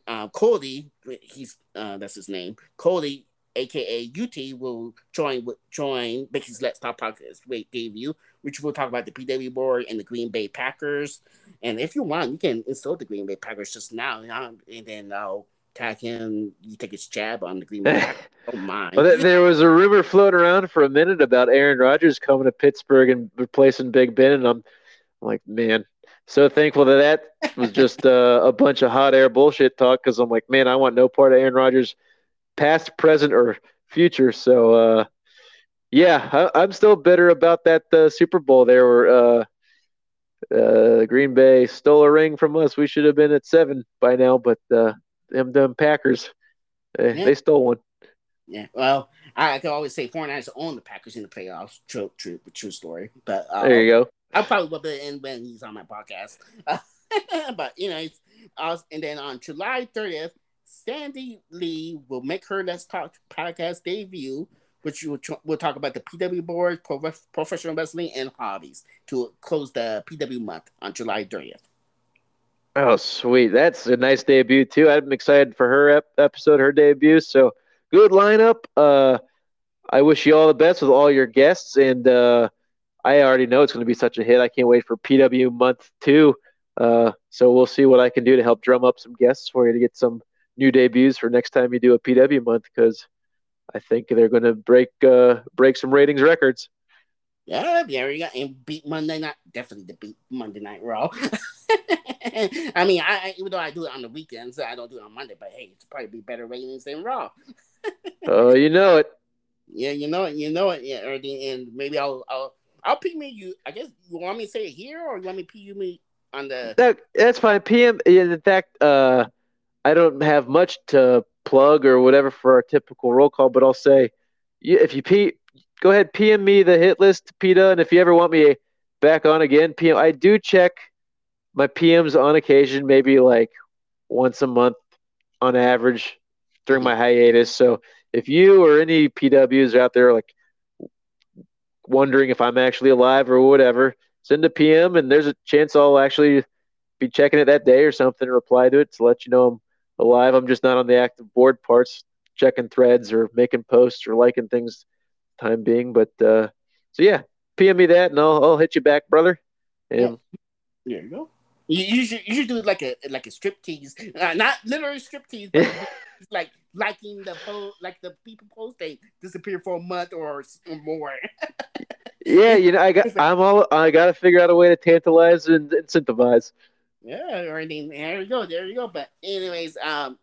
uh, Cody, he's uh, that's his name, Cody, a k a. U T, will join, join Mickey's Let's Talk Podcast debut, which we'll talk about the P W board and the Green Bay Packers. And if you want, you can insult the Green Bay Packers just now, and then I'll tag him. You take his jab on the Green Bay Packers. Don't mind. Well, there was a rumor floating around for a minute about Aaron Rodgers coming to Pittsburgh and replacing Big Ben, and I'm, I'm like, man, so thankful that that was just uh, a bunch of hot air bullshit talk because I'm like, man, I want no part of Aaron Rodgers, past, present, or future. So, uh, yeah, I, I'm still bitter about that uh, Super Bowl there where uh, – Uh, Green Bay stole a ring from us. We should have been at seven by now, but uh, them dumb Packers, uh, yeah. they stole one. Yeah, well, I, I can always say forty-niners own the Packers in the playoffs. True, true, true story. But um, there you go. I'll probably rub it in when he's on my podcast. Uh, but you know, it's, uh, and then on July thirtieth, Sandy Lee will make her Let's Talk Podcast debut, which we'll, we'll talk about the P W board, pro- professional wrestling, and hobbies to close the P W month on July thirtieth. Oh, sweet. That's a nice debut, too. I'm excited for her ep- episode, her debut. So good lineup. Uh, I wish you all the best with all your guests. And uh, I already know it's going to be such a hit. I can't wait for P W month, too. Uh, so we'll see what I can do to help drum up some guests for you to get some new debuts for next time you do a P W month because I think they're going to break uh, break some ratings records. Yeah, there we go. And beat Monday Night. Definitely to beat Monday Night Raw. I mean, I, I even though I do it on the weekends, I don't do it on Monday, but hey, it's probably be better ratings than Raw. Oh, you know it. Yeah, you know it. You know it. Yeah, and maybe I'll I'll I'll P M you. I guess you want me to say it here, or you want me to P M me on the. That, that's fine. P M. In fact, uh, I don't have much to plug or whatever for our typical roll call, but I'll say if you P, go ahead, P M me the hit list, PETA, and if you ever want me back on again, P M. I do check my P Ms on occasion, maybe like once a month on average during my hiatus. So if you or any P Ws out there like wondering if I'm actually alive or whatever, send a P M, and there's a chance I'll actually be checking it that day or something and reply to it to let you know I'm alive. I'm just not on the active board parts, checking threads or making posts or liking things time being. But uh, so, yeah, P M me that and I'll, I'll hit you back, brother. And yeah. There you go. You, you should you should do like a like a striptease, uh, not literally striptease, but like liking the post, like the people post, they disappear for a month or, or more. Yeah, you know, I got I'm all I got to figure out a way to tantalize and incentivize. Yeah, or anything. There you go, there you go. But anyways, um,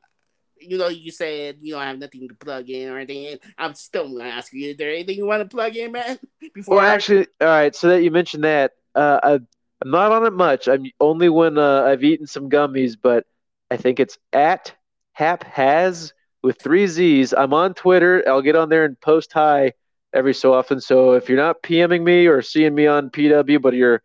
you know, you said you don't have nothing to plug in or anything. I'm still gonna ask you: is there anything you want to plug in, man? Before well, I... actually, all right. So that you mentioned that, uh, I, I'm not on it much. I'm only when uh, I've eaten some gummies, but I think it's at Hap Has with three Z's. I'm on Twitter. I'll get on there and post hi every so often. So if you're not PMing me or seeing me on P W, but you're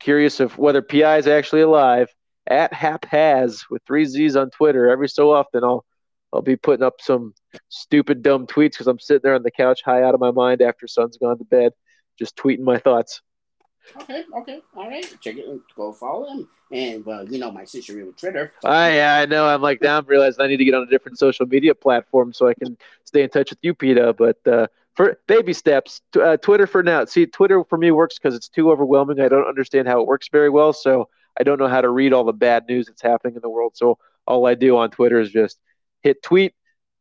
curious of whether P I is actually alive, at Hap Has with three Z's on Twitter. Every so often, I'll I'll be putting up some stupid dumb tweets because I'm sitting there on the couch, high out of my mind after son's gone to bed, just tweeting my thouts. Okay, okay, all right. Check it, go follow him, and well, you know my situation with Twitter. I yeah, I know. I'm like now I'm realizing I need to get on a different social media platform so I can stay in touch with you, PETA. But uh, for baby steps. T- uh, Twitter for now. See, Twitter for me works because it's too overwhelming. I don't understand how it works very well, so I don't know how to read all the bad news that's happening in the world. So all I do on Twitter is just hit tweet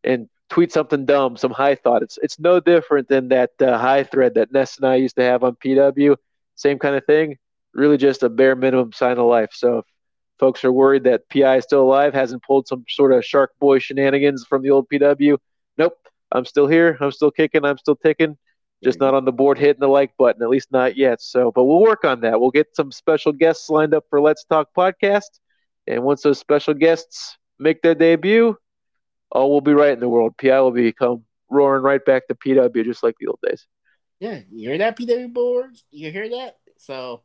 and tweet something dumb, some high thought. It's it's no different than that uh, high thread that Ness and I used to have on P W. Same kind of thing. Really just a bare minimum sign of life. So if folks are worried that P I is still alive, hasn't pulled some sort of Shark Boy shenanigans from the old P W, nope. I'm still here. I'm still kicking. I'm still ticking. Just not on the board hitting the like button, at least not yet. So, but we'll work on that. We'll get some special guests lined up for Let's Talk Podcast. And once those special guests make their debut, all will be right in the world. P I will become roaring right back to P W, just like the old days. Yeah, you hear that, P W boards? You hear that? So,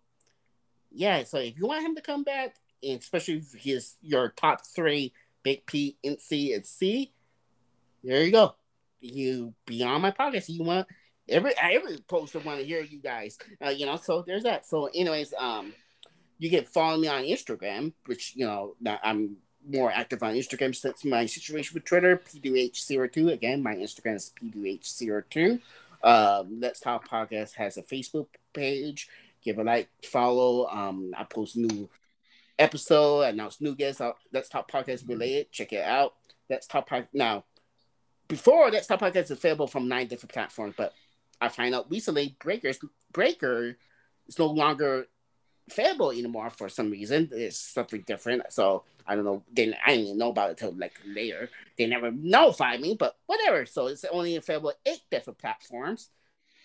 yeah, so if you want him to come back, and especially if he's your top three, Big P, N C, and C, there you go. You be on my podcast. You want every every poster want to hear you guys. Uh, you know, so there's that. So, anyways, um, you can follow me on Instagram, which you know I'm more active on Instagram since my situation with Twitter. P D H zero two again. My Instagram is P D H zero two. Um, Let's Talk Podcast has a Facebook page. Give a like, follow. Um, I post new episode, announce new guests. I'll, Let's Talk Podcast related. Check it out. Let's Talk Podcast now. Before, Let's Talk Podcast is available from nine different platforms, but I find out recently Breakers, Breaker is no longer available anymore for some reason. It's something different, so I don't know. They, I didn't know about it until like later. They never notified me, but whatever. So it's only available eight different platforms,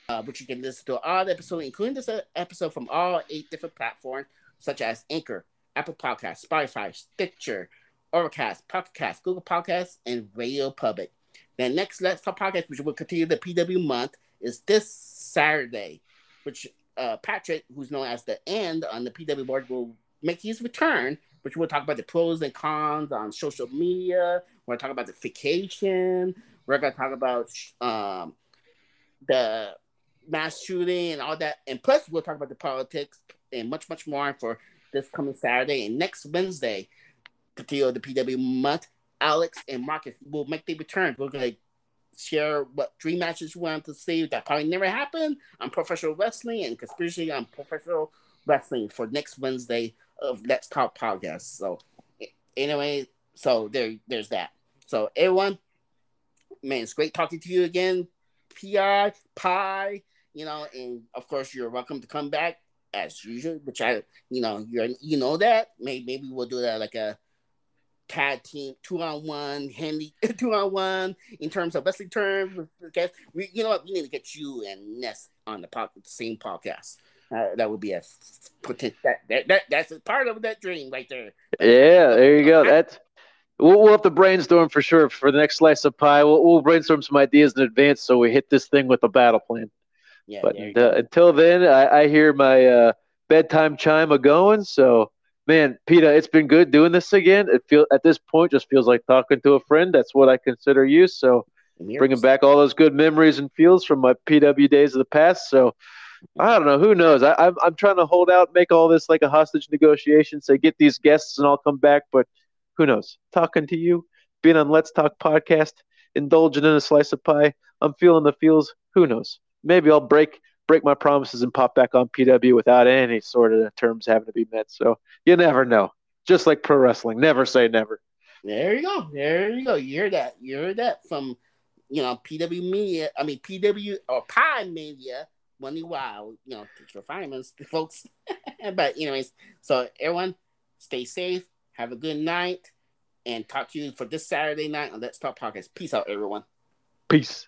uh, which you can listen to all the episodes, including this episode, from all eight different platforms, such as Anchor, Apple Podcasts, Spotify, Stitcher, Overcast, Podcast, Google Podcasts, and Radio Public. The next Let's Talk Podcast, which will continue the P W month, is this Saturday, which uh, Patrick, who's known as The End on the P W board, will make his return, which we'll talk about the pros and cons on social media. We're going to talk about the vacation. We're going to talk about um, the mass shooting and all that. And plus, we'll talk about the politics and much, much more for this coming Saturday. And next Wednesday, continue the P W month, Alex and Marcus will make their return. We're going to share what dream matches we want to see that probably never happened on professional wrestling and conspiracy on professional wrestling for next Wednesday of Let's Talk Podcast. So anyway, so there, there's that. So everyone, man, it's great talking to you again, P I, Pi, you know, and of course you're welcome to come back as usual, which I, you know, you're, you know that. Maybe, maybe we'll do that like a tag team, two-on-one, handy, two-on-one, in terms of wrestling terms. We, you know what? We need to get you and Ness on the, po- the same podcast. Uh, that would be a potential. That, that, that, that's a part of that dream right there. Yeah, there you go. That's, we'll, we'll have to brainstorm for sure for the next slice of pie. We'll, we'll brainstorm some ideas in advance so we hit this thing with a battle plan. Yeah, but uh, until then, I, I hear my uh, bedtime chime a-going, so... Man, Peta, it's been good doing this again. It feel at this point just feels like talking to a friend. That's what I consider you. So bringing back all those good memories and feels from my P W days of the past. So I don't know. Who knows? I, I'm I'm trying to hold out, make all this like a hostage negotiation, say get these guests and I'll come back. But who knows? Talking to you, being on Let's Talk Podcast, indulging in a slice of pie. I'm feeling the feels. Who knows? Maybe I'll break break my promises and pop back on P W without any sort of terms having to be met. So you never know. Just like pro wrestling. Never say never. There you go. There you go. You hear that. You hear that from, you know, P W Media. I mean, P W or Pi Media. Money Wild. You know, teach refinements, folks. But anyways, so everyone, stay safe. Have a good night. And talk to you for this Saturday night on Let's Talk Podcast. Peace out, everyone. Peace.